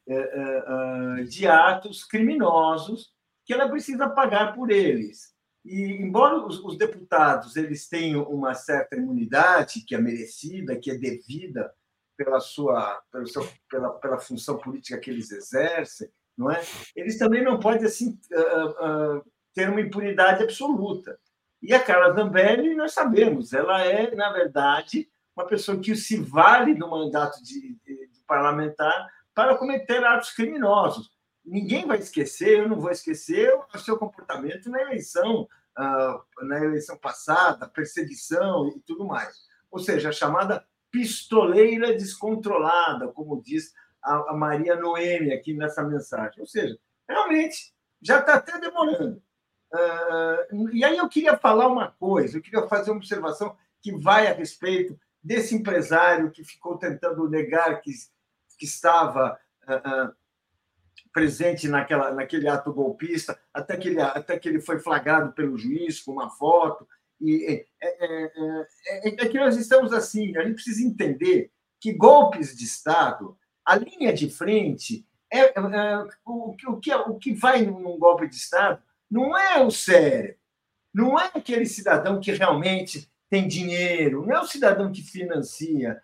é, é, de atos criminosos que ela precisa pagar por eles. E, embora os, os deputados eles tenham uma certa imunidade que é merecida, que é devida pela sua, pela, sua, pela, pela função política que eles exercem, não é? Eles também não podem assim, uh, uh, ter uma impunidade absoluta. E a Carla Zambelli, nós sabemos, ela é, na verdade, uma pessoa que se vale do mandato de, de, de parlamentar para cometer atos criminosos. Ninguém vai esquecer, eu não vou esquecer o seu comportamento na eleição, uh, na eleição passada, perseguição e tudo mais. Ou seja, a chamada pistoleira descontrolada, como diz a, a Maria Noêmia aqui nessa mensagem. Ou seja, realmente, já está até demorando. Uh, e aí eu queria falar uma coisa, eu queria fazer uma observação que vai a respeito desse empresário que ficou tentando negar que, que estava uh, uh, presente naquela, naquele ato golpista, até que, ele, até que ele foi flagrado pelo juiz com uma foto. E é, é, é, é que nós estamos assim, a gente precisa entender que golpes de Estado, a linha de frente, é, é, é, o, o, que, o que vai num golpe de Estado não é o cérebro, não é aquele cidadão que realmente tem dinheiro, não é o cidadão que financia,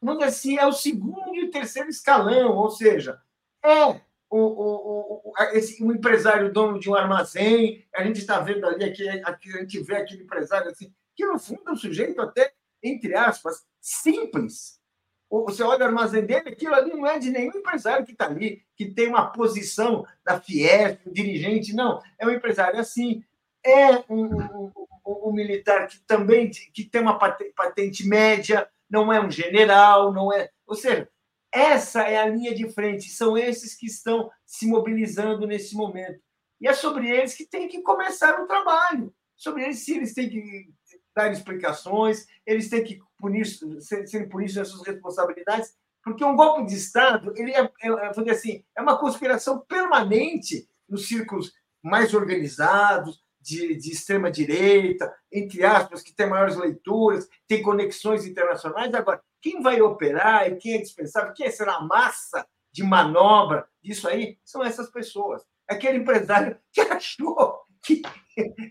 mas assim, é o segundo e o terceiro escalão, ou seja, é O, o, o, esse, um empresário dono de um armazém, a gente está vendo ali, aqui, aqui, a gente vê aquele empresário assim, que no fundo é um sujeito até, entre aspas, simples. Você olha o armazém dele, aquilo ali não é de nenhum empresário que está ali, que tem uma posição da Fiesp, um dirigente, não. É um empresário assim, é um, um, um militar que também que tem uma patente média, não é um general, não é... Ou seja, essa é a linha de frente, são esses que estão se mobilizando nesse momento. E é sobre eles que tem que começar o trabalho. Sobre eles, se eles têm que dar explicações, eles têm que punir, serem punidos das suas responsabilidades, porque um golpe de Estado ele é, é, assim, é uma conspiração permanente nos círculos mais organizados, de, de extrema-direita, entre aspas, que tem maiores leituras, tem conexões internacionais. Agora, quem vai operar e quem é dispensável, quem será a massa de manobra disso aí, são essas pessoas. Aquele empresário que achou que,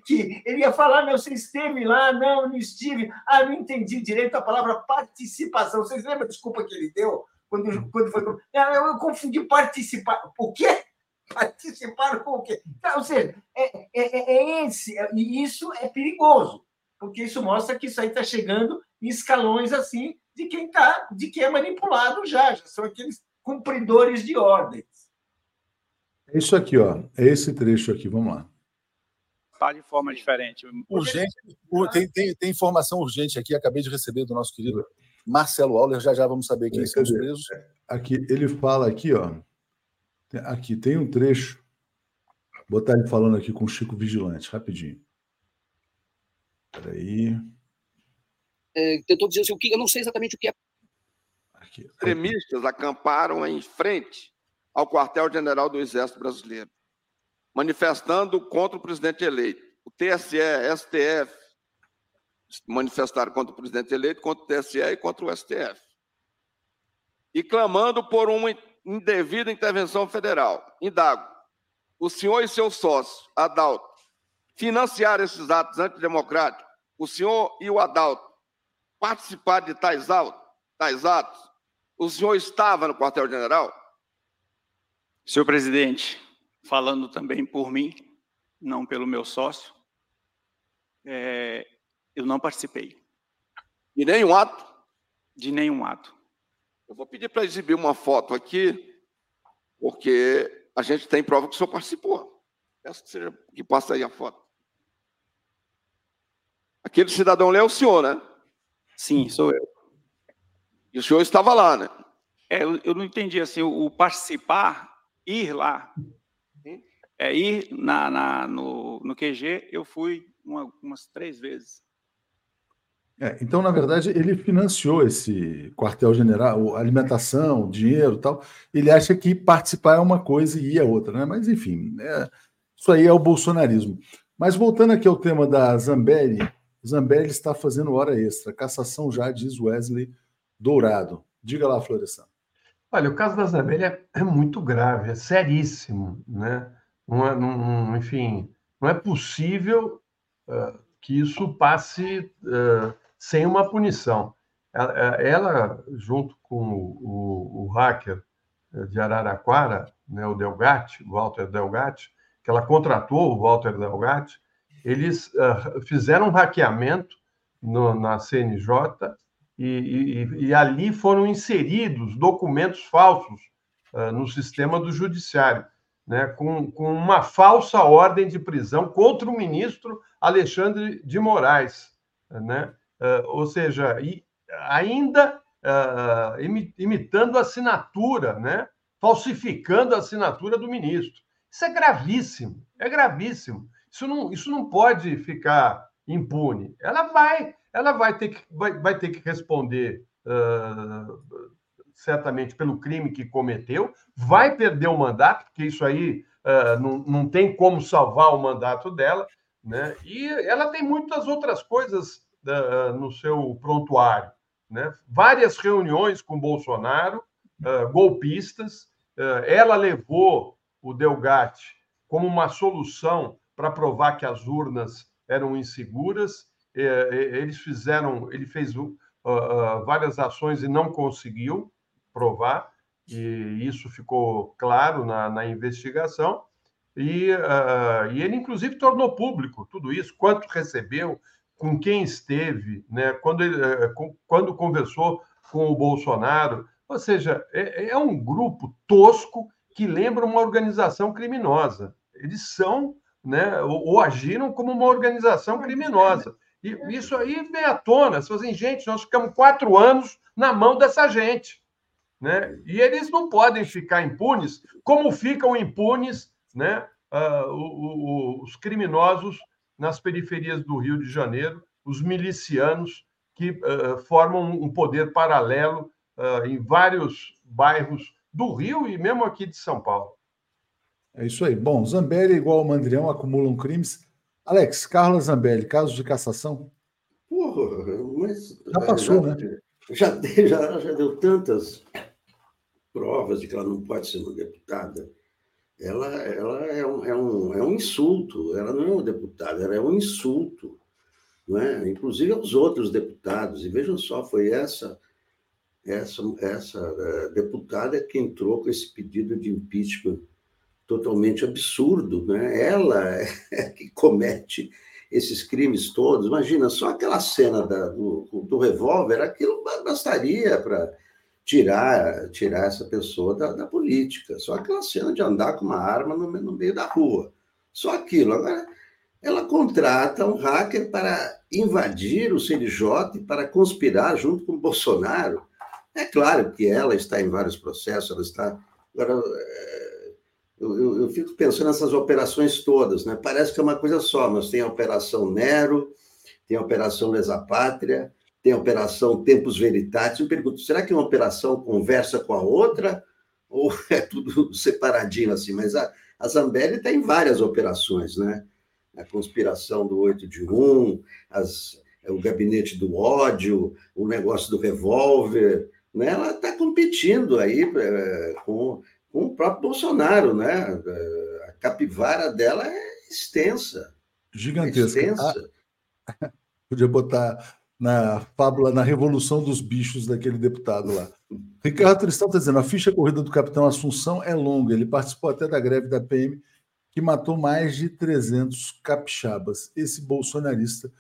que ele ia falar, não, você esteve lá, não, não estive, ah, não entendi direito a palavra participação. Vocês lembram a desculpa que ele deu quando, quando foi... Ah, eu, eu confundi participar. O quê? Participaram com o quê? Não, ou seja, é, é, é esse... E isso é perigoso, porque isso mostra que isso aí está chegando em escalões assim, de quem tá, de quem é manipulado já, já são aqueles cumpridores de ordens. É isso aqui, ó. É esse trecho aqui, vamos lá. Tá de forma diferente. Urgente, tem, tem, tem informação urgente aqui, acabei de receber do nosso querido Marcelo Auler, já já vamos saber quem são os presos. Aqui, ele fala aqui, ó. Aqui tem um trecho. Vou botar ele falando aqui com o Chico Vigilante, rapidinho. Espera aí. É, tentou dizer assim, o que eu não sei exatamente o que é. Aqui. Extremistas acamparam em frente ao quartel-general do Exército Brasileiro, manifestando contra o presidente eleito. O T S E, S T F, manifestaram contra o presidente eleito, contra o T S E e contra o S T F. E clamando por uma indevida intervenção federal. Indago. O senhor e seu sócio, Adalto, financiaram esses atos antidemocráticos? O senhor e o Adalto participar de tais atos? O senhor estava no quartel-general? Senhor presidente, falando também por mim, não pelo meu sócio, é, eu não participei. De nenhum ato? De nenhum ato. Eu vou pedir para exibir uma foto aqui, porque a gente tem prova que o senhor participou. Peço que, seja, que passe aí a foto. Aquele cidadão lá é o senhor, né? Sim, sou eu. E o senhor estava lá, né? É, eu, eu não entendi, assim, o, o participar, ir lá, é ir na, na, no, no Q G, eu fui uma, umas três vezes. É, então, na verdade, ele financiou esse quartel-general, alimentação, dinheiro e tal. Ele acha que participar é uma coisa e ir é outra, né? Mas, enfim, é, isso aí é o bolsonarismo. Mas voltando aqui ao tema da Zambelli, Zambelli está fazendo hora extra. Cassação já, diz Wesley Dourado. Diga lá, Florestan. Olha, o caso da Zambelli é, é muito grave, é seríssimo, né? Não é, não, enfim, não é possível uh, que isso passe... Uh, sem uma punição. Ela, ela junto com o, o, o hacker de Araraquara, né, o Delgatti, o Walter Delgatti, que ela contratou, o Walter Delgatti, eles uh, fizeram um hackeamento no, na C N J e, e, e ali foram inseridos documentos falsos uh, no sistema do judiciário, né, com, com uma falsa ordem de prisão contra o ministro Alexandre de Moraes, né? Uh, ou seja, ainda uh, imitando a assinatura, né? Falsificando a assinatura do ministro. Isso é gravíssimo, é gravíssimo. Isso não, isso não pode ficar impune. Ela vai, ela vai ter que, vai, vai ter que responder uh, certamente pelo crime que cometeu, vai perder o mandato, porque isso aí uh, não, não tem como salvar o mandato dela, né? E ela tem muitas outras coisas Da, no seu prontuário, né? Várias reuniões com Bolsonaro, uh, golpistas. Uh, ela levou o Delgatti como uma solução para provar que as urnas eram inseguras. Uh, eles fizeram, ele fez uh, uh, várias ações e não conseguiu provar, e isso ficou claro na, na investigação. E, uh, e ele, inclusive, tornou público tudo isso, quanto recebeu, com quem esteve, né? quando, ele, quando conversou com o Bolsonaro. Ou seja, é, é um grupo tosco que lembra uma organização criminosa. Eles são, né, ou, ou agiram como uma organização criminosa. E isso aí vem à tona. Você fala assim, gente, nós ficamos quatro anos na mão dessa gente, né? E eles não podem ficar impunes, como ficam impunes, né, uh, o, o, os criminosos nas periferias do Rio de Janeiro, os milicianos que uh, formam um poder paralelo uh, em vários bairros do Rio e mesmo aqui de São Paulo. É isso aí. Bom, Zambelli igual o Mandrião acumulam crimes. Alex, Carla Zambelli, casos de cassação? Porra, mas... Já passou, já, né? Já, já, já deu tantas provas de que ela não pode ser uma deputada. Ela, ela é, um, é, um, é um insulto, ela não é uma deputada, ela é um insulto, não é? Inclusive aos outros deputados. E vejam só, foi essa, essa, essa deputada que entrou com esse pedido de impeachment totalmente absurdo, né? Ela é que comete esses crimes todos. Imagina, só aquela cena da, do, do revólver, aquilo bastaria para... Tirar, tirar essa pessoa da, da política. Só aquela cena de andar com uma arma no, no meio da rua. Só aquilo. Agora, ela contrata um hacker para invadir o C N J e para conspirar junto com o Bolsonaro. É claro que ela está em vários processos, ela está... Agora, eu, eu, eu fico pensando nessas operações todas, né? Parece que é uma coisa só, mas tem a Operação Nero, tem a Operação Lesa Pátria, tem a operação Tempus Veritatis. Eu pergunto, será que uma operação conversa com a outra ou é tudo separadinho assim? Mas a, a Zambelli está em várias operações, né? A conspiração do oito de um, as, o gabinete do ódio, o negócio do revólver, né? Ela está competindo aí é, com, com o próprio Bolsonaro, né? A capivara dela é extensa. Gigantesca. É extensa. Ah, podia botar... na fábula, na revolução dos bichos daquele deputado lá. Ricardo Tristão está dizendo, a ficha corrida do capitão Assunção é longa, ele participou até da greve da P M, que matou mais de trezentos capixabas. Esse bolsonarista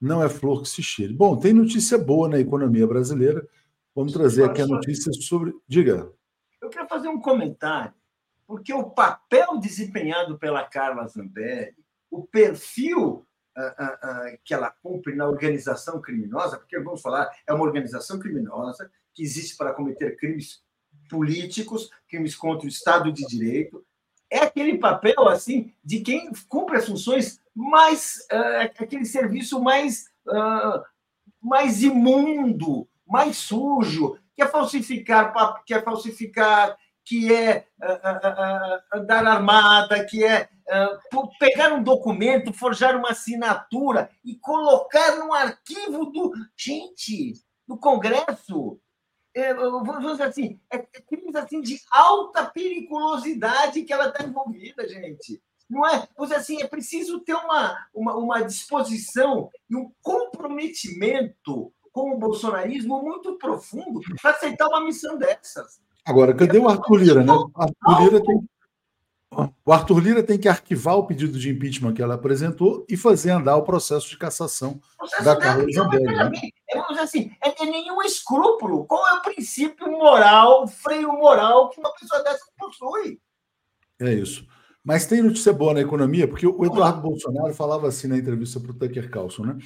não é flor que se cheire. Bom, tem notícia boa na economia brasileira, vamos trazer aqui a notícia sobre... Diga. Eu quero fazer um comentário, porque o papel desempenhado pela Carla Zambelli, o perfil que ela cumpre na organização criminosa, porque, vamos falar, é uma organização criminosa que existe para cometer crimes políticos, crimes contra o Estado de Direito. É aquele papel assim de quem cumpre as funções mais... É aquele serviço mais uh, mais imundo, mais sujo, que é falsificar, que é falsificar, que é uh, uh, andar armada, que é uh, pegar um documento, forjar uma assinatura e colocar no arquivo do... Gente, do Congresso... É, vamos dizer assim, é crimes assim, de alta periculosidade que ela está envolvida, gente. Não é? Vamos dizer assim, é preciso ter uma, uma, uma disposição e um comprometimento com o bolsonarismo muito profundo para aceitar uma missão dessas. Agora, cadê é o Arthur Lira, né? Arthur Lira tem... O Arthur Lira tem que arquivar o pedido de impeachment que ela apresentou e fazer andar o processo de cassação processo da Carla Zambelli. Né? É, assim, é, é nenhum escrúpulo. Qual é o princípio moral, o freio moral que uma pessoa dessa possui? É isso. Mas tem notícia boa na economia, porque o Eduardo Bolsonaro falava assim na entrevista para o Tucker Carlson, né?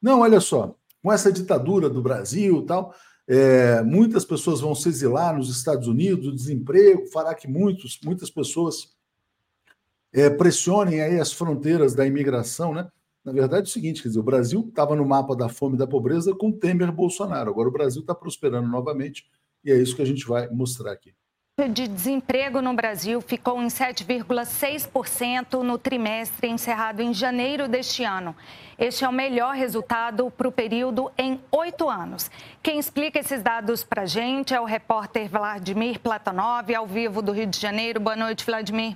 Não, olha só, com essa ditadura do Brasil e tal... É, muitas pessoas vão se exilar nos Estados Unidos, o desemprego fará que muitos, muitas pessoas é, pressionem aí as fronteiras da imigração, né? Na verdade é o seguinte, quer dizer, o Brasil estava no mapa da fome e da pobreza com Temer e Bolsonaro, agora o Brasil está prosperando novamente e é isso que a gente vai mostrar aqui. O nível de desemprego no Brasil ficou em sete vírgula seis por cento no trimestre encerrado em janeiro deste ano. Este é o melhor resultado para o período em oito anos. Quem explica esses dados para a gente é o repórter Vladimir Platonov, ao vivo do Rio de Janeiro. Boa noite, Vladimir.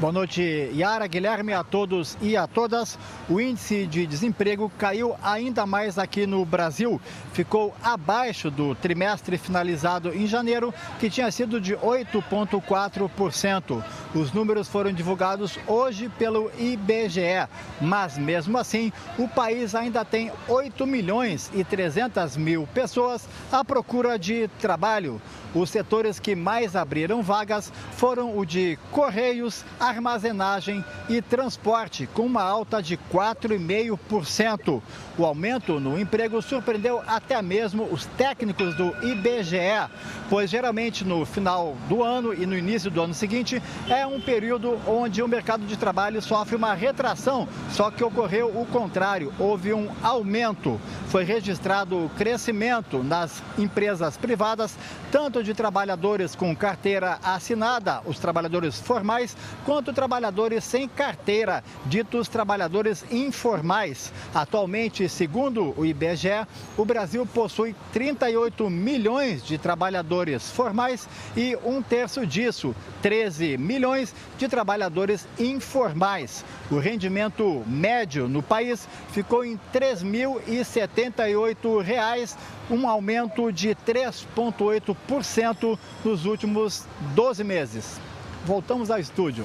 Boa noite, Yara, Guilherme, a todos e a todas. O índice de desemprego caiu ainda mais aqui no Brasil. Ficou abaixo do trimestre finalizado em janeiro, que tinha sido de oito vírgula quatro por cento. Os números foram divulgados hoje pelo I B G E, mas mesmo assim, o país ainda tem oito milhões e trezentas mil pessoas à procura de trabalho. Os setores que mais abriram vagas foram o de Correios, armazenagem e transporte, com uma alta de quatro vírgula cinco por cento. O aumento no emprego surpreendeu até mesmo os técnicos do I B G E, pois geralmente no final do ano e no início do ano seguinte é um período onde o mercado de trabalho sofre uma retração, só que ocorreu o contrário, houve um aumento. Foi registrado crescimento nas empresas privadas, tanto de trabalhadores com carteira assinada, os trabalhadores formais, quanto trabalhadores sem carteira, ditos trabalhadores informais. Atualmente, segundo o I B G E, o Brasil possui trinta e oito milhões de trabalhadores formais e um terço disso, treze milhões de trabalhadores informais. O rendimento médio no país ficou em três mil e setenta e oito reais, um aumento de três vírgula oito por cento nos últimos doze meses. Voltamos ao estúdio.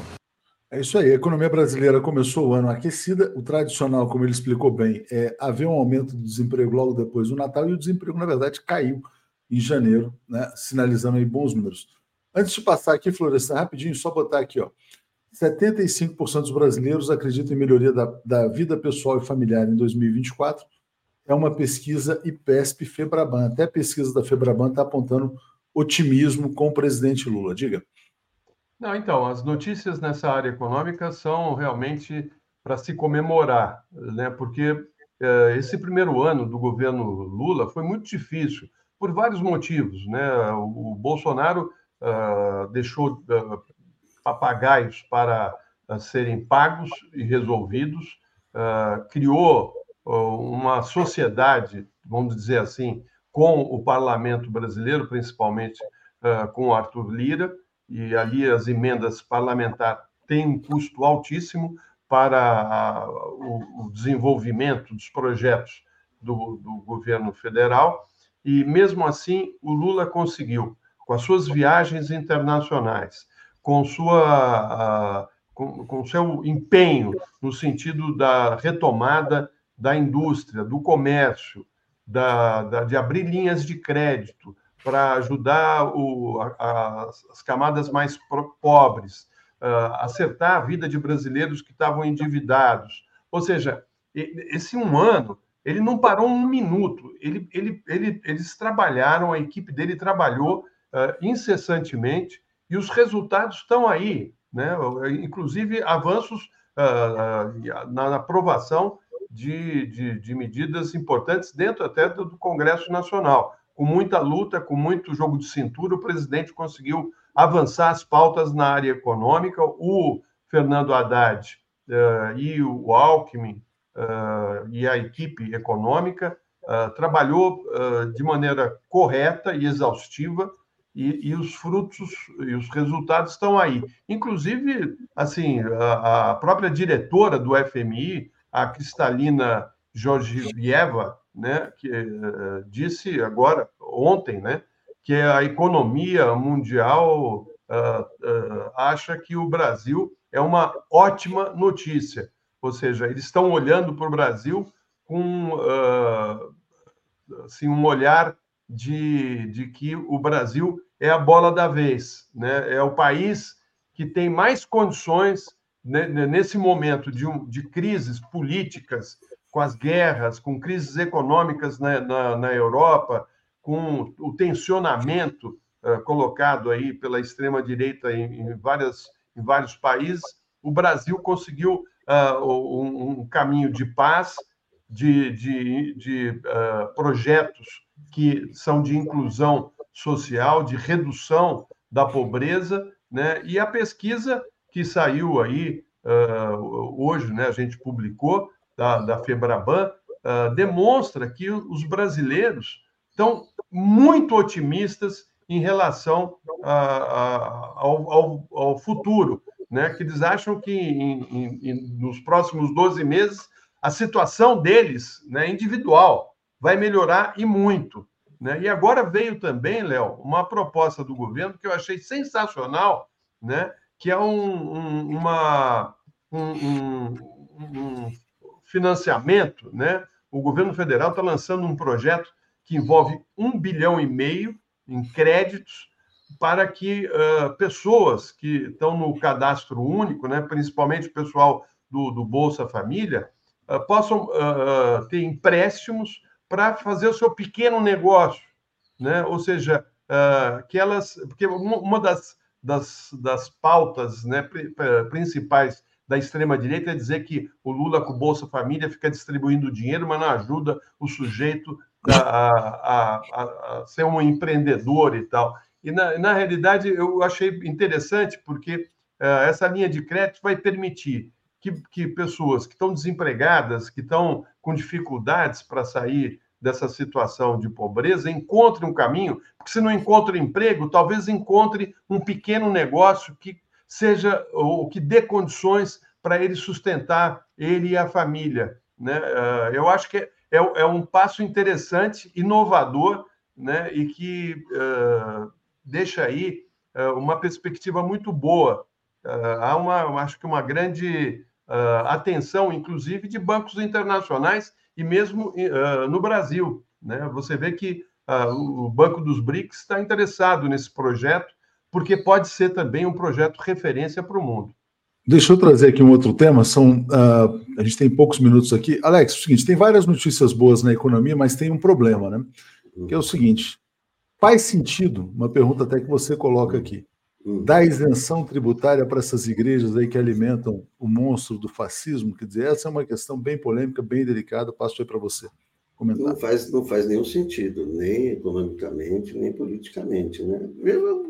É isso aí. A economia brasileira começou o ano aquecida. O tradicional, como ele explicou bem, é haver um aumento do desemprego logo depois do Natal e o desemprego, na verdade, caiu em janeiro, né? Sinalizando aí bons números. Antes de passar aqui, Florestan, rapidinho, só botar aqui, ó. setenta e cinco por cento dos brasileiros acreditam em melhoria da, da vida pessoal e familiar em dois mil e vinte e quatro. É uma pesquisa IPESP Febraban. Até a pesquisa da Febraban está apontando otimismo com o presidente Lula. Diga. Não, então, as notícias nessa área econômica são realmente para se comemorar, né? Porque eh, esse primeiro ano do governo Lula foi muito difícil, por vários motivos, né? O, o Bolsonaro uh, deixou uh, papagaios para uh, serem pagos e resolvidos, uh, criou uh, uma sociedade, vamos dizer assim, com o parlamento brasileiro, principalmente uh, com o Arthur Lira, e ali as emendas parlamentares têm um custo altíssimo para o desenvolvimento dos projetos do, do governo federal, e mesmo assim o Lula conseguiu, com as suas viagens internacionais, com sua com, com seu empenho no sentido da retomada da indústria, do comércio, da, da, de abrir linhas de crédito, para ajudar o, a, as camadas mais pro, pobres, uh, acertar a vida de brasileiros que estavam endividados. Ou seja, esse um ano, ele não parou um minuto. Ele, ele, ele, eles trabalharam, a equipe dele trabalhou uh, incessantemente e os resultados estão aí, né? Inclusive avanços uh, uh, na aprovação de, de, de medidas importantes dentro até do Congresso Nacional. Com muita luta, com muito jogo de cintura, o presidente conseguiu avançar as pautas na área econômica. O Fernando Haddad uh, e o Alckmin uh, e a equipe econômica uh, trabalhou uh, de maneira correta e exaustiva, e, e os frutos e os resultados estão aí. Inclusive, assim, a, a própria diretora do F M I, a Kristalina Georgieva, né, que uh, disse agora, ontem, né, que a economia mundial uh, uh, acha que o Brasil é uma ótima notícia. Ou seja, eles estão olhando para o Brasil com uh, assim, um olhar de, de que o Brasil é a bola da vez, né? É o país que tem mais condições, né, nesse momento de, de crises políticas, com as guerras, com crises econômicas na, na, na Europa, com o tensionamento uh, colocado aí pela extrema-direita em, em, várias, em vários países. O Brasil conseguiu uh, um, um caminho de paz, de, de, de uh, projetos que são de inclusão social, de redução da pobreza, né? E a pesquisa que saiu aí uh, hoje, né, a gente publicou, da, da Febraban, uh, demonstra que os brasileiros estão muito otimistas em relação a, a, ao, ao, ao futuro, né? Que eles acham que em, em, em, nos próximos doze meses a situação deles, né, individual, vai melhorar e muito, né? E agora veio também, Léo, uma proposta do governo que eu achei sensacional, né? Que é um, um, uma, um, um, um financiamento, né? O governo federal está lançando um projeto que envolve um bilhão e meio em créditos para que uh, pessoas que estão no cadastro único, né, principalmente o pessoal do, do Bolsa Família, uh, possam uh, uh, ter empréstimos para fazer o seu pequeno negócio, né? Ou seja, uh, que elas, porque uma das, das, das pautas, né, principais da extrema-direita é dizer que o Lula com o Bolsa Família fica distribuindo dinheiro, mas não ajuda o sujeito a, a, a, a ser um empreendedor e tal. E, na, na realidade, eu achei interessante, porque uh, essa linha de crédito vai permitir que, que pessoas que estão desempregadas, que estão com dificuldades para sair dessa situação de pobreza, encontrem um caminho, porque se não encontrem emprego, talvez encontrem um pequeno negócio que seja o que dê condições para ele sustentar ele e a família, né? Eu acho que é, é um passo interessante, inovador, né? E que uh, deixa aí uh, uma perspectiva muito boa. Uh, há uma, acho que uma grande uh, atenção, inclusive, de bancos internacionais e mesmo uh, no Brasil, né? Você vê que uh, o Banco dos BRICS está interessado nesse projeto, porque pode ser também um projeto referência para o mundo. Deixa eu trazer aqui um outro tema, são, uh, a gente tem poucos minutos aqui. Alex, é o seguinte, tem várias notícias boas na economia, mas tem um problema, né? Que é o seguinte, faz sentido, uma pergunta até que você coloca aqui, dar isenção tributária para essas igrejas aí que alimentam o monstro do fascismo? Quer dizer, essa é uma questão bem polêmica, bem delicada, passo aí para você comentar. Não faz, não faz nenhum sentido, nem economicamente, nem politicamente, né? Mesmo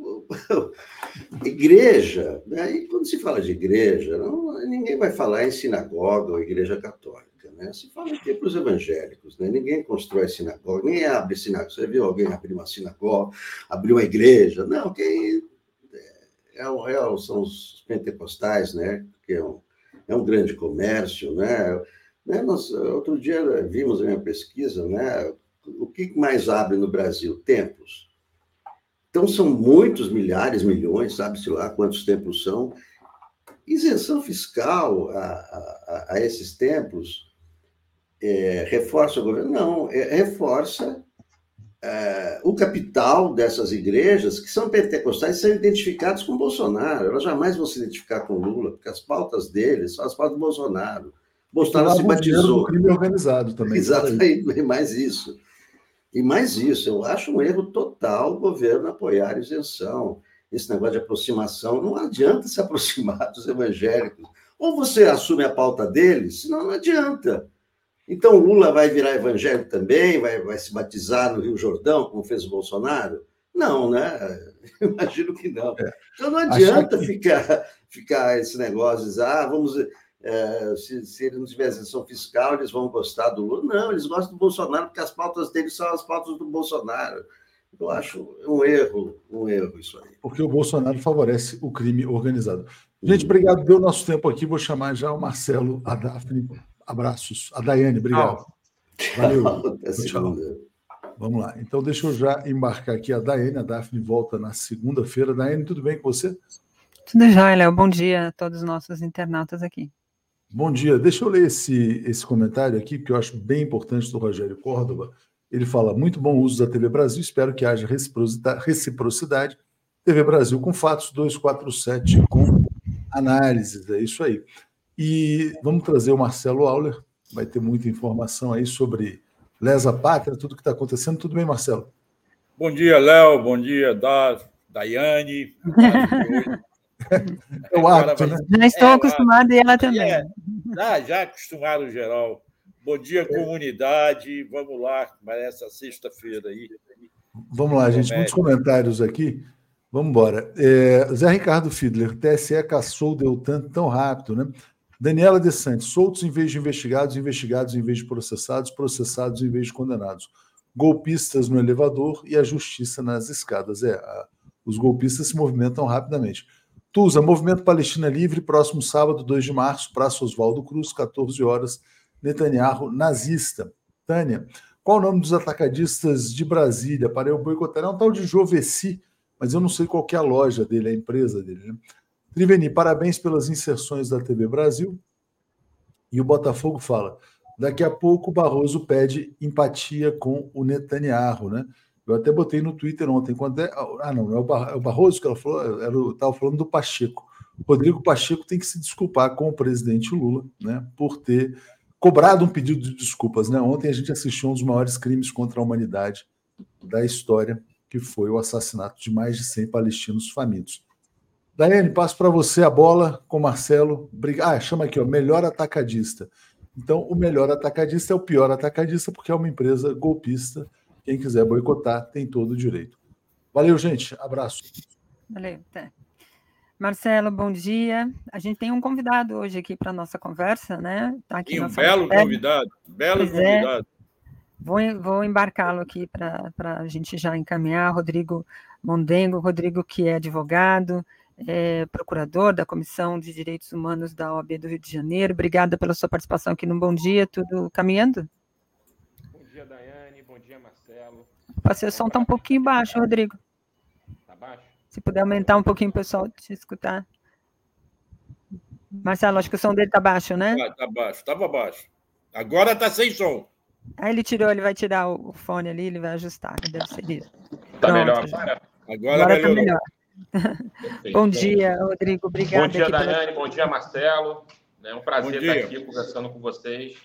igreja, né? E quando se fala de igreja, não, ninguém vai falar em sinagoga ou igreja católica, né? Se fala aqui para os evangélicos, né? Ninguém constrói sinagoga, ninguém abre sinagoga. Você viu alguém abrir uma sinagoga, abrir uma igreja? Não, quem é, é, é, são os pentecostais, né? Que é um, é um grande comércio, né? Né? Nós, outro dia vimos a minha pesquisa, né? O que mais abre no Brasil? Templos. Então, são muitos milhares, milhões, sabe-se lá quantos templos são. Isenção fiscal a, a, a esses templos é, reforça o governo? Não, é, reforça é, o capital dessas igrejas, que são pentecostais, são identificadas com Bolsonaro. Elas jamais vão se identificar com Lula, porque as pautas deles são as pautas do Bolsonaro. Bolsonaro se batizou. O crime organizado também. Exatamente, é mais isso. E mais isso, eu acho um erro total o governo apoiar a isenção. Esse negócio de aproximação, não adianta se aproximar dos evangélicos. Ou você assume a pauta deles, senão não adianta. Então, Lula vai virar evangélico também? Vai, vai se batizar no Rio Jordão, como fez o Bolsonaro? Não, né? Imagino que não. Então, não adianta que... ficar, ficar esse negócio de dizer, ah, vamos... É, se, se eles não tiverem isenção fiscal, eles vão gostar do Lula. Não, eles gostam do Bolsonaro, porque as pautas dele são as pautas do Bolsonaro. Eu acho um erro, um erro isso aí. Porque o Bolsonaro favorece o crime organizado. Gente, obrigado pelo nosso tempo aqui. Vou chamar já o Marcelo, a Daphne. Abraços. A Daiane, obrigado. Tchau. Valeu. Até segunda. Vamos lá. Então, deixa eu já embarcar aqui a Daiane. A Daphne volta na segunda-feira. Daiane, tudo bem com você? Tudo jóia, Léo. Bom dia a todos os nossos internautas aqui. Bom dia, deixa eu ler esse, esse comentário aqui, que eu acho bem importante, do Rogério Córdoba. Ele fala, muito bom uso da T V Brasil, espero que haja reciprocidade. T V Brasil com fatos, duzentos e quarenta e sete com análises, é isso aí. E vamos trazer o Marcelo Auler, vai ter muita informação aí sobre Lesa Pátria, tudo que está acontecendo. Tudo bem, Marcelo? Bom dia, Léo, bom dia, da, Daiane. Eu acho, né? Já estou é, acostumado e ela também. É, já, já acostumaram geral. Bom dia, comunidade. Vamos lá, para essa sexta-feira aí. Vamos lá, gente. Muitos comentários aqui. Vamos embora. É, Zé Ricardo Fiedler, T S E caçou o Deltan tão rápido, né? Daniela De Santos, soltos em vez de investigados, investigados em vez de processados, processados em vez de condenados. Golpistas no elevador e a justiça nas escadas. É, os golpistas se movimentam rapidamente. Tusa, Movimento Palestina Livre, próximo sábado, dois de março, Praça Oswaldo Cruz, quatorze horas, Netanyahu, nazista. Tânia, qual o nome dos atacadistas de Brasília? Para eu boicotar, é um tal de Jovessi, mas eu não sei qual que é a loja dele, a empresa dele. Né? Triveni, parabéns pelas inserções da T V Brasil. E o Botafogo fala, daqui a pouco o Barroso pede empatia com o Netanyahu, né? Eu até botei no Twitter ontem, quando é, ah não, é o Barroso que ela falou, ela estava falando do Pacheco. Rodrigo Pacheco tem que se desculpar com o presidente Lula, né, por ter cobrado um pedido de desculpas. Né? Ontem a gente assistiu um dos maiores crimes contra a humanidade da história, que foi o assassinato de mais de cem palestinos famintos. Daiane, passo para você a bola com o Marcelo. Ah, chama aqui, ó, melhor atacadista. Então, o melhor atacadista é o pior atacadista, porque é uma empresa golpista. Quem quiser boicotar tem todo o direito. Valeu, gente. Abraço. Valeu, até. Marcelo, bom dia. A gente tem um convidado hoje aqui para a nossa conversa, né? Tá aqui tem um belo conversa. convidado. Belo pois convidado. É. Vou, vou embarcá-lo aqui para a gente já encaminhar. Rodrigo Mondengo, Rodrigo que é advogado, é procurador da Comissão de Direitos Humanos da O A B do Rio de Janeiro. Obrigada pela sua participação aqui no Bom Dia. Tudo caminhando? Bom dia, Daiane. Bom dia, Marcelo. Passei o som, está um pouquinho baixo, Rodrigo. Está baixo? Se puder aumentar um pouquinho, pessoal, te escutar. Marcelo, acho que o som dele está baixo, né? Está baixo, estava baixo. Agora está sem som. Aí ele tirou, ele vai tirar o fone ali, ele vai ajustar, deve ser isso. Está melhor agora? Agora, agora está melhor. Bom dia, Rodrigo, obrigado. Bom dia, Daiane, pela... bom dia, Marcelo. É um prazer estar aqui conversando com vocês.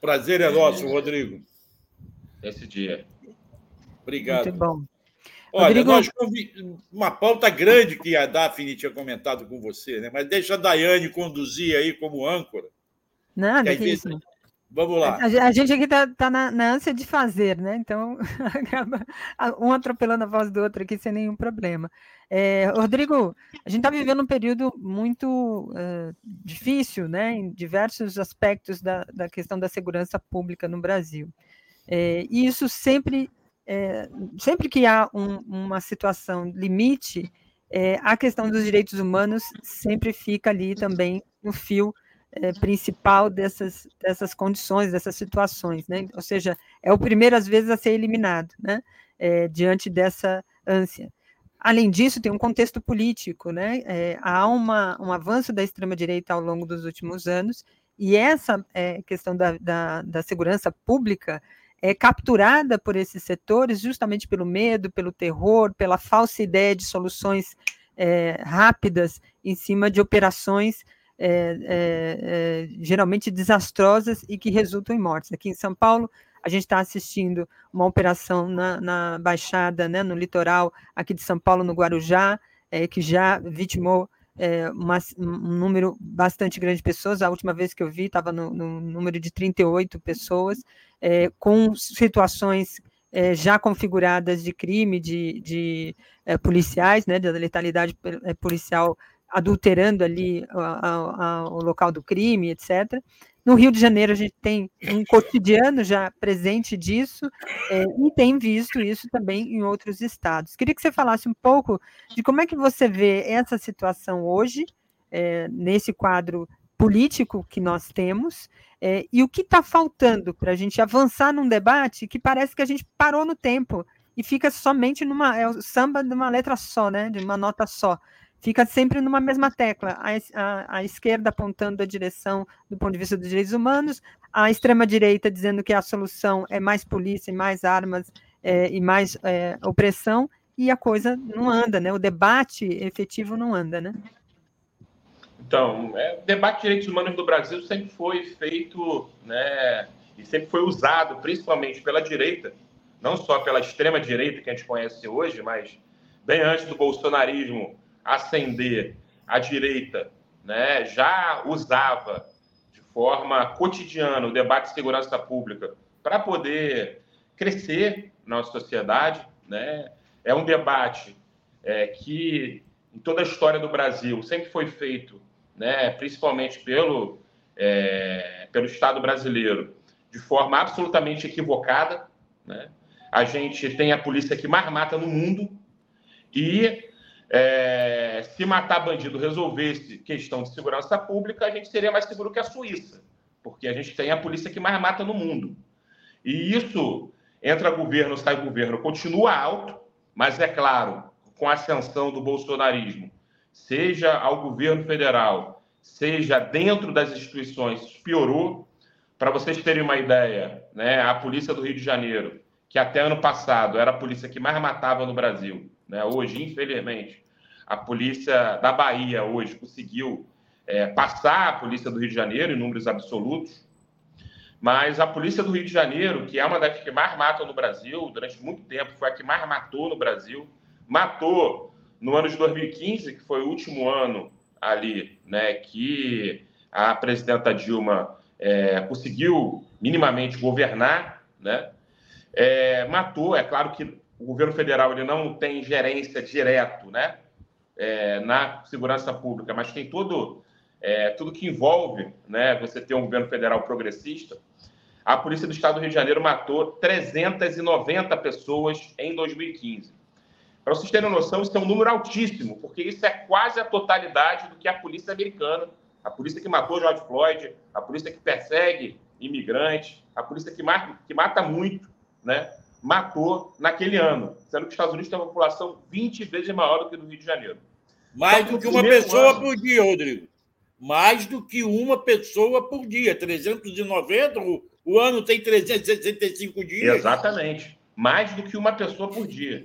Prazer é nosso, Rodrigo. Esse dia. Obrigado. Muito bom. Olha, Rodrigo... nós uma pauta grande que a Daphne tinha comentado com você, né? Mas deixa a Daiane conduzir aí como âncora. Nada, que vezes... isso. Vamos lá. A gente aqui está tá na, na ânsia de fazer, né? Então, acaba um atropelando a voz do outro aqui sem nenhum problema. É, Rodrigo, a gente está vivendo um período muito uh, difícil, né? Em diversos aspectos da, da questão da segurança pública no Brasil. É, e isso sempre, é, sempre que há um, uma situação limite, é, a questão dos direitos humanos sempre fica ali também no fio é, principal dessas, dessas condições, dessas situações, né? Ou seja, é o primeiro, às vezes, a ser eliminado, né? É, diante dessa ânsia. Além disso, tem um contexto político, né? É, há uma, um avanço da extrema-direita ao longo dos últimos anos, e essa é, questão da, da, da segurança pública é capturada por esses setores justamente pelo medo, pelo terror, pela falsa ideia de soluções é, rápidas em cima de operações é, é, é, geralmente desastrosas e que resultam em mortes. Aqui em São Paulo, a gente está assistindo uma operação na, na Baixada, né, no litoral aqui de São Paulo, no Guarujá, é, que já vitimou é, uma, um número bastante grande de pessoas. A última vez que eu vi estava no, no número de trinta e oito pessoas, é, com situações é, já configuradas de crime de, de é, policiais, né, da letalidade policial adulterando ali a, a, a, o local do crime, etcétera. No Rio de Janeiro, a gente tem um cotidiano já presente disso, é, e tem visto isso também em outros estados. Queria que você falasse um pouco de como é que você vê essa situação hoje, é, nesse quadro político que nós temos, é, e o que está faltando para a gente avançar num debate que parece que a gente parou no tempo e fica somente numa... É o samba de uma letra só, né, de uma nota só. Fica sempre numa mesma tecla, a, a, a esquerda apontando a direção do ponto de vista dos direitos humanos, a extrema-direita dizendo que a solução é mais polícia, mais armas é, e mais é, opressão, e a coisa não anda, né? O debate efetivo não anda, né? Então, é, o debate de direitos humanos do Brasil sempre foi feito, né, e sempre foi usado, principalmente pela direita, não só pela extrema-direita que a gente conhece hoje, mas bem antes do bolsonarismo ascender, a direita, né, já usava de forma cotidiana o debate de segurança pública para poder crescer na nossa sociedade, né? É um debate é, que, em toda a história do Brasil, sempre foi feito, né, principalmente pelo, é, pelo Estado brasileiro, de forma absolutamente equivocada, né? A gente tem a polícia que mais mata no mundo e... É, se matar bandido resolvesse questão de segurança pública, a gente seria mais seguro que a Suíça, porque a gente tem a polícia que mais mata no mundo. E isso, entra governo, sai governo, continua alto, mas é claro, com a ascensão do bolsonarismo, seja ao governo federal, seja dentro das instituições, piorou. Para vocês terem uma ideia, né, a polícia do Rio de Janeiro, que até ano passado era a polícia que mais matava no Brasil, né? Hoje, infelizmente, a polícia da Bahia hoje conseguiu é, passar a polícia do Rio de Janeiro em números absolutos, mas a polícia do Rio de Janeiro, que é uma das que mais matam no Brasil, durante muito tempo foi a que mais matou no Brasil, matou no ano de dois mil e quinze, que foi o último ano ali, né, que a presidenta Dilma é, conseguiu minimamente governar, né? É, matou, é claro que o governo federal ele não tem gerência direta, né, é, na segurança pública, mas tem todo, é, tudo que envolve, né, você ter um governo federal progressista. A polícia do estado do Rio de Janeiro matou trezentas e noventa pessoas em dois mil e quinze. Para vocês terem noção, isso é um número altíssimo, porque isso é quase a totalidade do que a polícia americana, a polícia que matou George Floyd, a polícia que persegue imigrantes, a polícia que, ma- que mata muito, né, matou naquele ano, sendo que os Estados Unidos tem uma população vinte vezes maior do que do Rio de Janeiro. Mais então, do que uma pessoa ano... por dia, Rodrigo. Mais do que uma pessoa por dia. trezentos e noventa, o, o ano tem trezentos e sessenta e cinco dias. Exatamente. Mais do que uma pessoa por dia.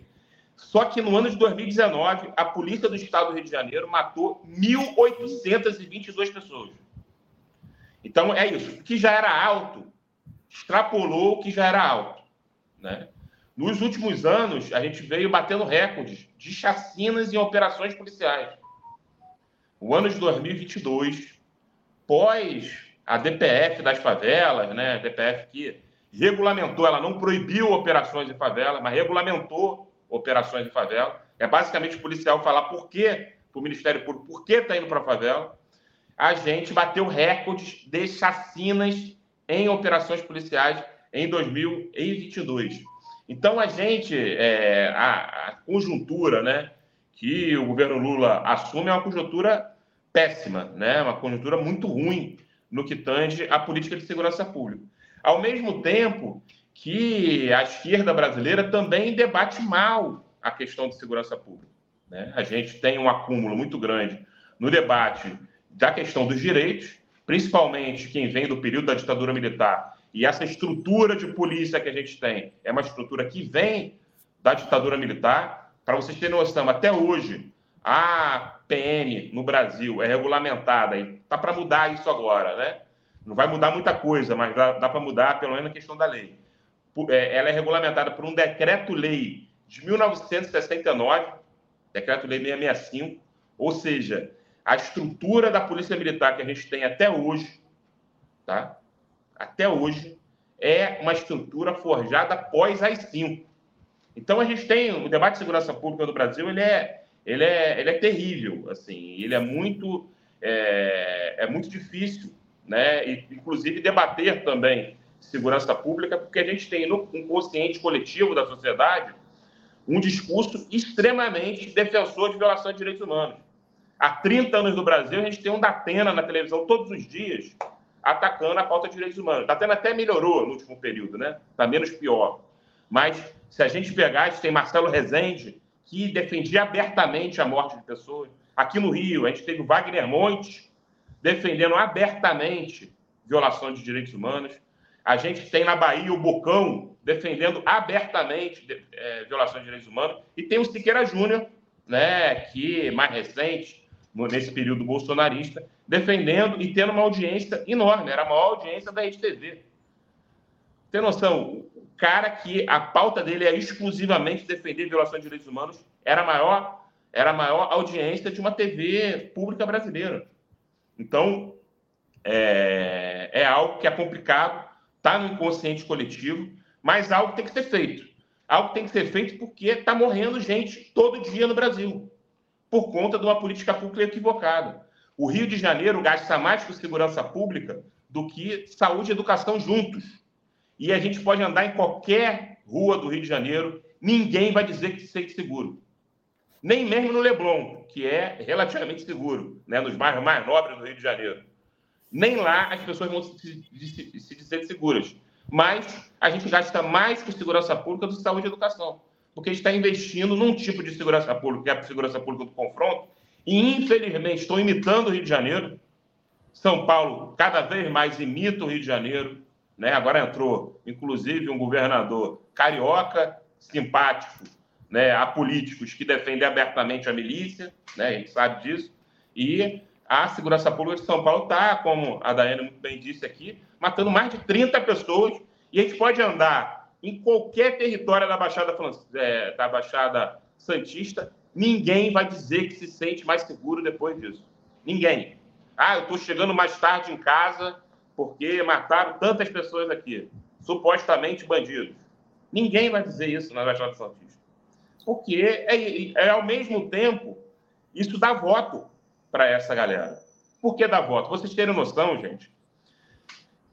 Só que no ano de dois mil e dezenove, a polícia do estado do Rio de Janeiro matou mil oitocentas e vinte e duas pessoas. Então, é isso. O que já era alto, extrapolou o que já era alto, né? Nos últimos anos, a gente veio batendo recordes de chacinas e operações policiais. O ano de dois mil e vinte e dois, pós a D P F das favelas, né? A D P F que regulamentou, ela não proibiu operações em favela, mas regulamentou operações em favela. É basicamente o policial falar por quê, para o Ministério Público, por que está indo para a favela. A gente bateu recordes de chacinas em operações policiais em dois mil e vinte e dois. Então, a gente, é, a, a conjuntura, né, que o governo Lula assume é uma conjuntura péssima, né, uma conjuntura muito ruim no que tange à política de segurança pública. Ao mesmo tempo que a esquerda brasileira também debate mal a questão de segurança pública, né? A gente tem um acúmulo muito grande no debate da questão dos direitos, principalmente quem vem do período da ditadura militar. E essa estrutura de polícia que a gente tem é uma estrutura que vem da ditadura militar. Para vocês terem noção, até hoje, a P M no Brasil é regulamentada. E está para mudar isso agora, né? Não vai mudar muita coisa, mas dá, dá para mudar, pelo menos, a questão da lei. Ela é regulamentada por um decreto-lei de mil novecentos e sessenta e nove, decreto-lei seiscentos e sessenta e cinco, ou seja, a estrutura da polícia militar que a gente tem até hoje, tá? Até hoje, é uma estrutura forjada após as cinco. Então, a gente tem... O debate de segurança pública no Brasil, ele é, ele é, ele é terrível, assim. Ele é muito, é, é muito difícil, né? E, inclusive, debater também segurança pública, porque a gente tem no inconsciente coletivo da sociedade um discurso extremamente defensor de violação de direitos humanos. Há trinta anos no Brasil, a gente tem um Datena na televisão todos os dias atacando a falta de direitos humanos. Datena até melhorou no último período, né? Está menos pior. Mas, se a gente pegar, a gente tem Marcelo Rezende, que defendia abertamente a morte de pessoas. Aqui no Rio, a gente teve o Wagner Montes defendendo abertamente violação de direitos humanos. A gente tem na Bahia o Bocão defendendo abertamente de, é, violação de direitos humanos. E tem o Siqueira Júnior, né, que mais recente, nesse período bolsonarista, defendendo e tendo uma audiência enorme. Era a maior audiência da Rede T V. Tem noção? O cara que a pauta dele é exclusivamente defender violação de direitos humanos era a maior, era a maior audiência de uma T V pública brasileira. Então, é, é algo que é complicado. Está no inconsciente coletivo, mas algo tem que ser feito. Algo tem que ser feito porque está morrendo gente todo dia no Brasil, por conta de uma política pública equivocada. O Rio de Janeiro gasta mais com segurança pública do que saúde e educação juntos. E a gente pode andar em qualquer rua do Rio de Janeiro, ninguém vai dizer que seja seguro. Nem mesmo no Leblon, que é relativamente seguro, né, nos bairros mais nobres do Rio de Janeiro. Nem lá as pessoas vão se, se, se dizer seguras. Mas a gente gasta mais com segurança pública do que saúde e educação. Porque a gente está investindo num tipo de segurança pública, que é a segurança pública do confronto. E, infelizmente, estão imitando o Rio de Janeiro. São Paulo cada vez mais imita o Rio de Janeiro, né? Agora entrou, inclusive, um governador carioca, simpático, né, a políticos que defendem abertamente a milícia, né? A gente sabe disso. E... a segurança pública de São Paulo está, como a Daiane muito bem disse aqui, matando mais de trinta pessoas. E a gente pode andar em qualquer território da Baixada, é, da Baixada Santista, ninguém vai dizer que se sente mais seguro depois disso. Ninguém. Ah, eu estou chegando mais tarde em casa porque mataram tantas pessoas aqui, supostamente bandidos. Ninguém vai dizer isso na Baixada Santista. Porque, é, é, ao mesmo tempo, isso dá voto para essa galera. Por que dar voto? Vocês terem noção, gente,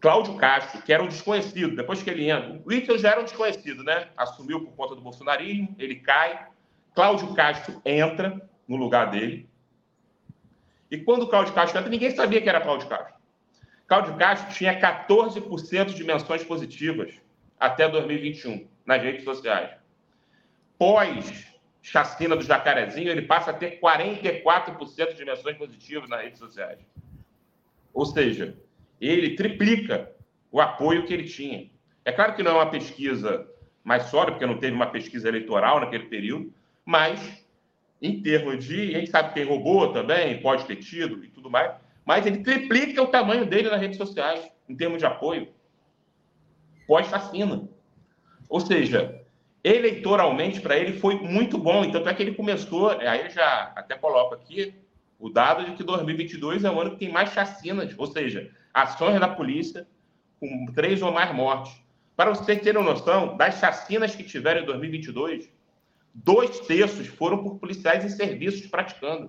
Cláudio Castro, que era um desconhecido, depois que ele entra, o Itzel já era um desconhecido, né? Assumiu por conta do bolsonarismo, ele cai, Cláudio Castro entra no lugar dele, e quando o Cláudio Castro entra, ninguém sabia que era Cláudio Castro. Cláudio Castro tinha quatorze por cento de menções positivas até dois mil e vinte e um, nas redes sociais. Pós chacina do Jacarezinho, ele passa a ter quarenta e quatro por cento de menções positivas nas redes sociais. Ou seja, ele triplica o apoio que ele tinha. É claro que não é uma pesquisa mais sólida, porque não teve uma pesquisa eleitoral naquele período, mas em termos de... A gente sabe que tem robô também, pode ter tido e tudo mais, mas ele triplica o tamanho dele nas redes sociais, em termos de apoio. Pós-chacina. Ou seja... eleitoralmente, para ele, foi muito bom. Então, tanto é que ele começou... Aí eu já até coloco aqui o dado de que dois mil e vinte e dois é o ano que tem mais chacinas, ou seja, ações da polícia com três ou mais mortes. Para vocês terem noção, das chacinas que tiveram em dois mil e vinte e dois, dois terços foram por policiais e serviços praticando.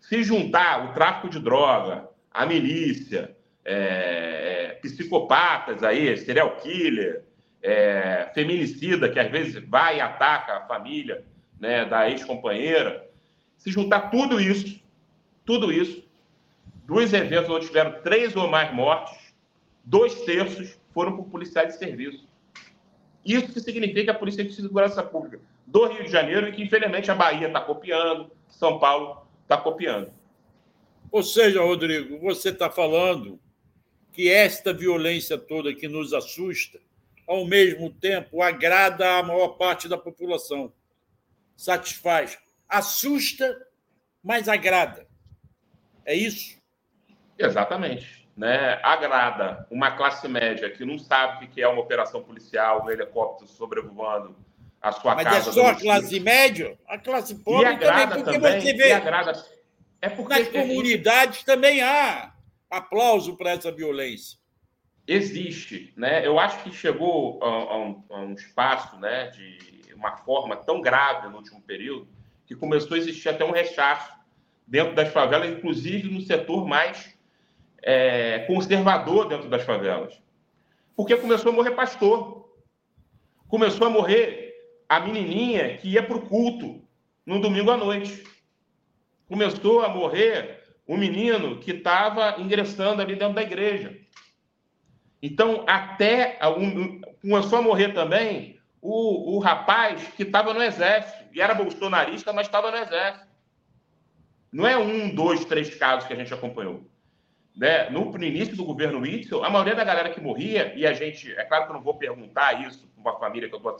Se juntar o tráfico de droga, a milícia, é, psicopatas, aí, serial killer... É, feminicida, que às vezes vai e ataca a família, né, da ex-companheira, se juntar tudo isso, tudo isso, dos eventos onde tiveram três ou mais mortes, dois terços foram por policiais de serviço. Isso que significa a Polícia de Segurança Pública do Rio de Janeiro, e que, infelizmente, a Bahia está copiando, São Paulo está copiando. Ou seja, Rodrigo, você está falando que esta violência toda que nos assusta, ao mesmo tempo, agrada a maior parte da população. Satisfaz. Assusta, mas agrada. É isso? Exatamente. Né? Agrada uma classe média que não sabe o que é uma operação policial, um helicóptero sobrevoando a sua mas casa. Mas é só a classe média? A classe pobre também. Porque também, você vê... E agrada... É porque nas comunidades é... também há aplauso para essa violência. Existe, né? Eu acho que chegou a, a, um, a um espaço, né, de uma forma tão grave no último período que começou a existir até um rechaço dentro das favelas, inclusive no setor mais é, conservador dentro das favelas. Porque começou a morrer pastor, começou a morrer a menininha que ia para o culto no domingo à noite, começou a morrer um menino que estava ingressando ali dentro da igreja. Então, até um, começou a morrer também o, o rapaz que estava no exército, e era bolsonarista, mas estava no exército. Não é um, dois, três casos que a gente acompanhou. Né? No, no início do governo Witzel, a maioria da galera que morria, e a gente, é claro que eu não vou perguntar isso para uma família que eu estou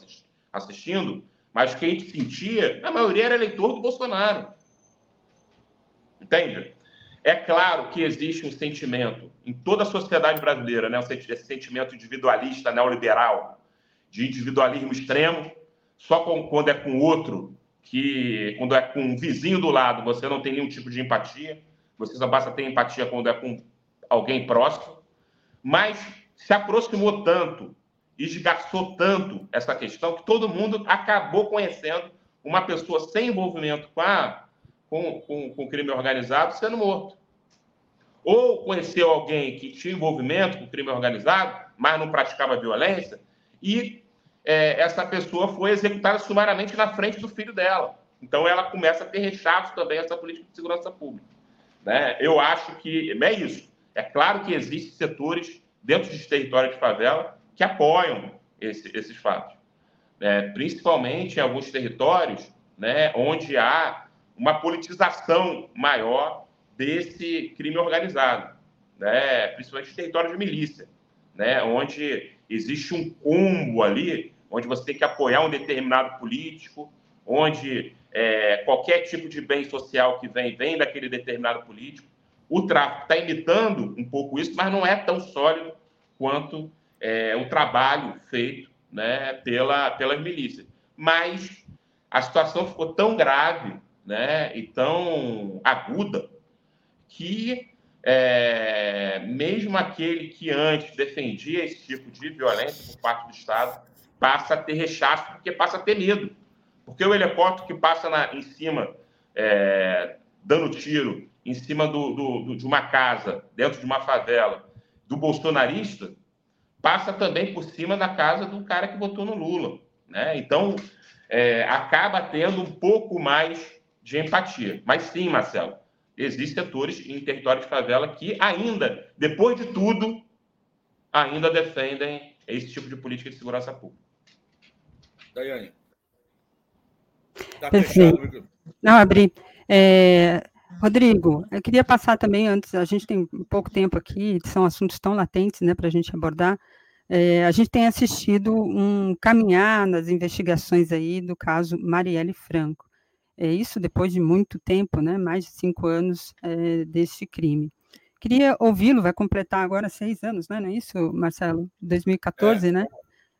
assistindo, mas que a gente sentia, a maioria era eleitor do Bolsonaro. Entende? É claro que existe um sentimento em toda a sociedade brasileira, né? Esse sentimento individualista, neoliberal, de individualismo extremo, só com, quando é com outro, que, quando é com um vizinho do lado, você não tem nenhum tipo de empatia, você só passa a ter empatia quando é com alguém próximo, mas se aproximou tanto, esgarçou tanto essa questão, que todo mundo acabou conhecendo uma pessoa sem envolvimento com a... Com, com, com crime organizado sendo morto. Ou conheceu alguém que tinha envolvimento com crime organizado, mas não praticava violência, e é, essa pessoa foi executada sumariamente na frente do filho dela. Então, ela começa a ter rechaço também essa política de segurança pública. Né? Eu acho que é isso. É claro que existem setores dentro dos territórios de favela que apoiam esse, esses fatos. Né? Principalmente em alguns territórios, né, onde há uma politização maior desse crime organizado, né? Principalmente em território de milícia, né? Onde existe um combo ali, onde você tem que apoiar um determinado político, onde é, qualquer tipo de bem social que vem, vem daquele determinado político. O tráfico está imitando um pouco isso, mas não é tão sólido quanto é, o trabalho feito, né, pela, pelas milícias. Mas a situação ficou tão grave, né, e tão aguda, que é, mesmo aquele que antes defendia esse tipo de violência por parte do Estado passa a ter rechaço, porque passa a ter medo. Porque o helicóptero que passa na, em cima, é, dando tiro em cima do, do, do, de uma casa, dentro de uma favela, do bolsonarista, passa também por cima da casa do cara que votou no Lula. Né? Então, é, acaba tendo um pouco mais de empatia. Mas sim, Marcelo, existem setores em território de favela que ainda, depois de tudo, ainda defendem esse tipo de política de segurança pública. Daiane. Tá fechado, Rodrigo. Não, abri. É, Rodrigo, eu queria passar também, antes, a gente tem pouco tempo aqui, são assuntos tão latentes, né, para a gente abordar. É, a gente tem assistido um caminhar nas investigações aí do caso Marielle Franco. É isso depois de muito tempo, né? Mais de cinco anos é, deste crime. Queria ouvi-lo, vai completar agora seis anos, né? Não é isso, Marcelo? dois mil e catorze, é. né?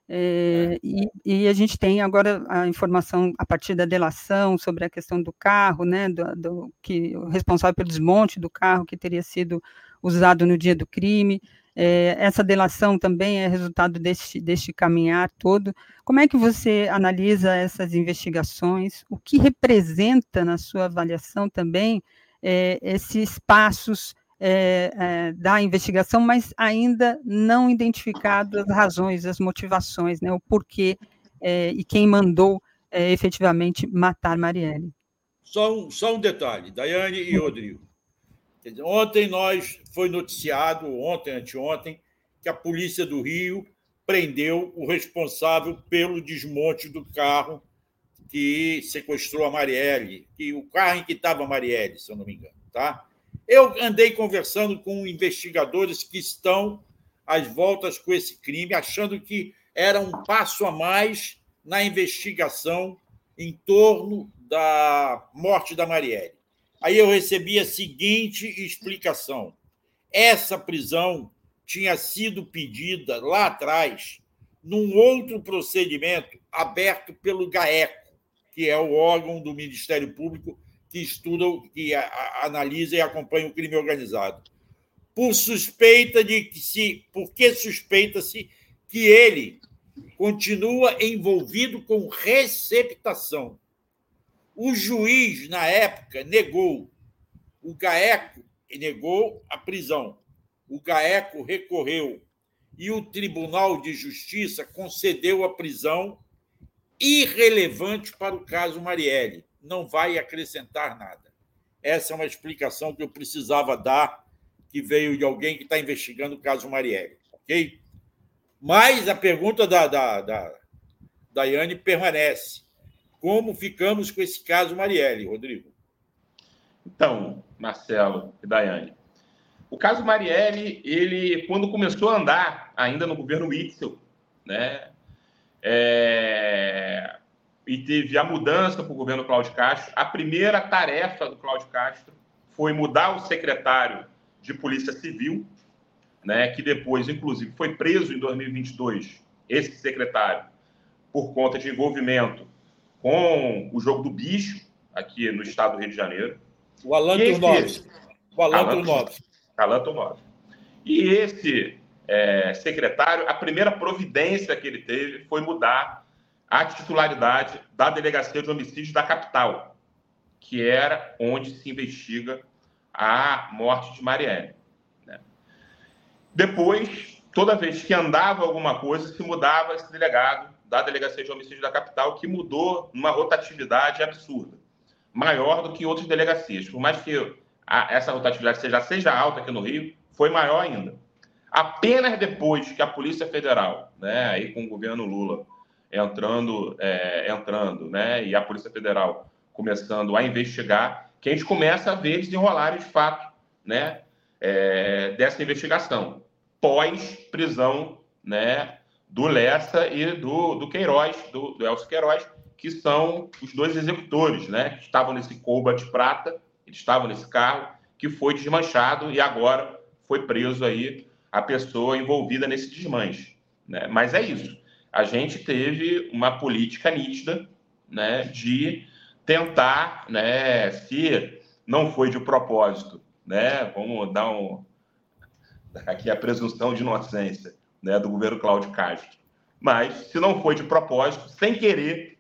É, é. E, e a gente tem agora a informação a partir da delação sobre a questão do carro, né? Do, do, que, o responsável pelo desmonte do carro que teria sido usado no dia do crime. É, essa delação também é resultado deste, deste caminhar todo. Como é que você analisa essas investigações? O que representa, na sua avaliação também, é, esses passos é, é, da investigação, mas ainda não identificadas as razões, as motivações, né, o porquê é, e quem mandou é, efetivamente matar Marielle? Só um, só um detalhe, Daiane e Rodrigo. Ontem nós foi noticiado, ontem, anteontem, que a Polícia do Rio prendeu o responsável pelo desmonte do carro que sequestrou a Marielle, e o carro em que estava a Marielle, se eu não me engano. Tá? Eu andei conversando com investigadores que estão às voltas com esse crime, achando que era um passo a mais na investigação em torno da morte da Marielle. Aí eu recebi a seguinte explicação. Essa prisão tinha sido pedida lá atrás num outro procedimento aberto pelo GAECO, que é o órgão do Ministério Público que estudam, que analisam e acompanham o crime organizado. Por suspeita de que se, porque suspeita-se que ele continua envolvido com receptação. O juiz, na época, negou. O GAECO negou a prisão. O GAECO recorreu e o Tribunal de Justiça concedeu a prisão irrelevante para o caso Marielle. Não vai acrescentar nada. Essa é uma explicação que eu precisava dar, que veio de alguém que está investigando o caso Marielle. Ok? Mas a pergunta da, da, da Daiane permanece. Como ficamos com esse caso Marielle, Rodrigo? Então, Marcelo e Daiane, o caso Marielle, ele, quando começou a andar, ainda no governo Witzel, né, é, e teve a mudança para o governo Cláudio Castro, a primeira tarefa do Cláudio Castro foi mudar o secretário de Polícia Civil, né, que depois, inclusive, foi preso em dois mil e vinte e dois, esse secretário, por conta de envolvimento com o jogo do bicho, aqui no estado do Rio de Janeiro. O Alan Turnovski. O Alan Turnovski. Alan Turnovski. E esse é, secretário, a primeira providência que ele teve foi mudar a titularidade da Delegacia de Homicídios da capital, que era onde se investiga a morte de Marielle. Né? Depois, toda vez que andava alguma coisa, se mudava esse delegado da Delegacia de Homicídios da capital, que mudou numa rotatividade absurda, maior do que outras delegacias. Por mais que a, essa rotatividade seja, seja alta aqui no Rio, foi maior ainda. Apenas depois que a Polícia Federal, né, aí com o governo Lula entrando, é, entrando, né, e a Polícia Federal começando a investigar, que a gente começa a ver desenrolar os fatos, né, é, dessa investigação, pós-prisão, né, do Lessa e do, do Queiroz, do, do Elcio Queiroz, que são os dois executores, né? Que estavam nesse Corvette prata, eles estavam nesse carro, que foi desmanchado e agora foi preso aí a pessoa envolvida nesse desmanche, né? Mas é isso. A gente teve uma política nítida, né? De tentar, né? Se não foi de propósito, né? Vamos dar um... aqui a presunção de inocência, né, do governo Cláudio Castro. Mas, se não foi de propósito, sem querer,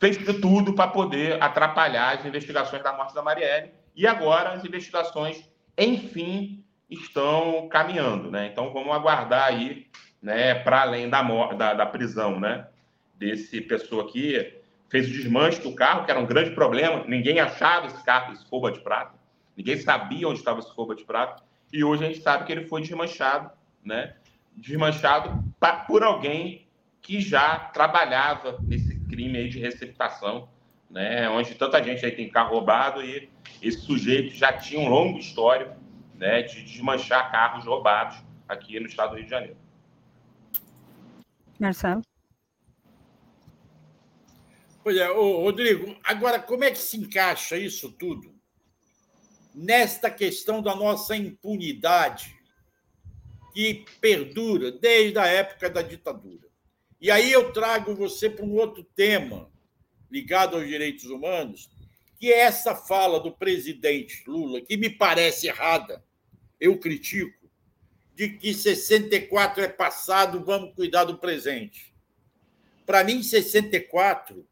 fez de tudo para poder atrapalhar as investigações da morte da Marielle. E agora as investigações, enfim, estão caminhando. Né? Então, vamos aguardar aí, né, para além da, da, da prisão, né, desse pessoa que fez o desmanche do carro, que era um grande problema. Ninguém achava esse carro, esse Corvette prata. Ninguém sabia onde estava esse Corvette prata. E hoje a gente sabe que ele foi desmanchado, né? desmanchado pra, por alguém que já trabalhava nesse crime aí de receptação, né, onde tanta gente aí tem carro roubado, e esse sujeito já tinha um longo histórico, né, de desmanchar carros roubados aqui no estado do Rio de Janeiro. Marcelo? Pois é, ô, Rodrigo, agora como é que se encaixa isso tudo nesta questão da nossa impunidade que perdura desde a época da ditadura? E aí eu trago você para um outro tema ligado aos direitos humanos, que é essa fala do presidente Lula, que me parece errada, eu critico, de que sessenta e quatro é passado, vamos cuidar do presente. Para mim, sessenta e quatro,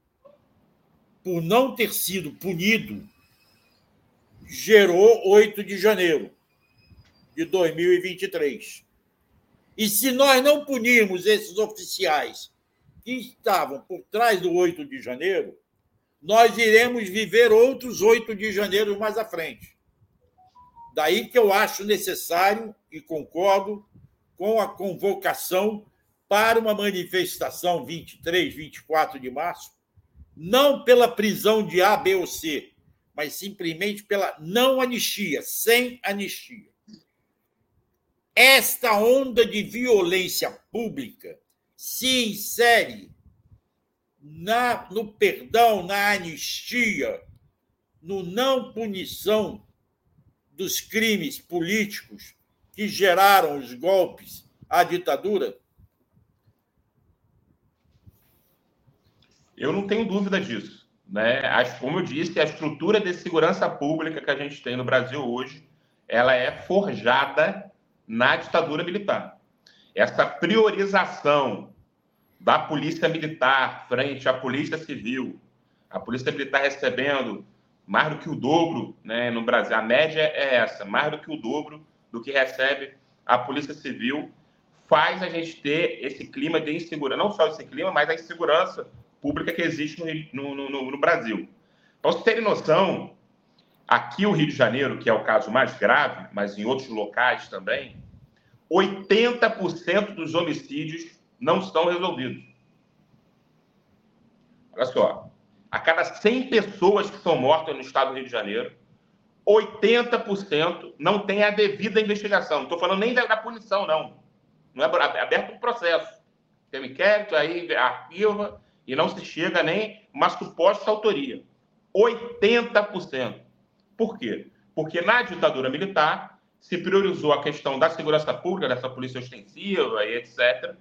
por não ter sido punido, gerou oito de janeiro de dois mil e vinte e três. E se nós não punirmos esses oficiais que estavam por trás do oito de janeiro, nós iremos viver outros oito de janeiro mais à frente. Daí que eu acho necessário, e concordo, com a convocação para uma manifestação vinte e três, vinte e quatro de março, não pela prisão de A, B ou C, mas simplesmente pela não anistia, sem anistia. Esta onda de violência pública se insere na, no perdão, na anistia, no não punição dos crimes políticos que geraram os golpes à ditadura? Eu não tenho dúvida disso. né? As, como eu disse, a estrutura de segurança pública que a gente tem no Brasil hoje, ela é forjada na ditadura militar. Essa priorização da polícia militar frente à polícia civil, a polícia militar recebendo mais do que o dobro, né, no Brasil, a média é essa, mais do que o dobro do que recebe a polícia civil, faz a gente ter esse clima de insegurança, não só esse clima, mas a insegurança pública que existe no, no, no, no Brasil. Para vocês terem noção, aqui o Rio de Janeiro, que é o caso mais grave, mas em outros locais também, oitenta por cento dos homicídios não são resolvidos. Olha só, a cada cem pessoas que são mortas no estado do Rio de Janeiro, oitenta por cento não tem a devida investigação. Não estou falando nem da punição, não. Não é aberto o processo. Tem um inquérito, aí arquiva e não se chega nem uma suposta autoria. oitenta por cento. Por quê? Porque na ditadura militar se priorizou a questão da segurança pública, dessa polícia ostensiva e etcétera.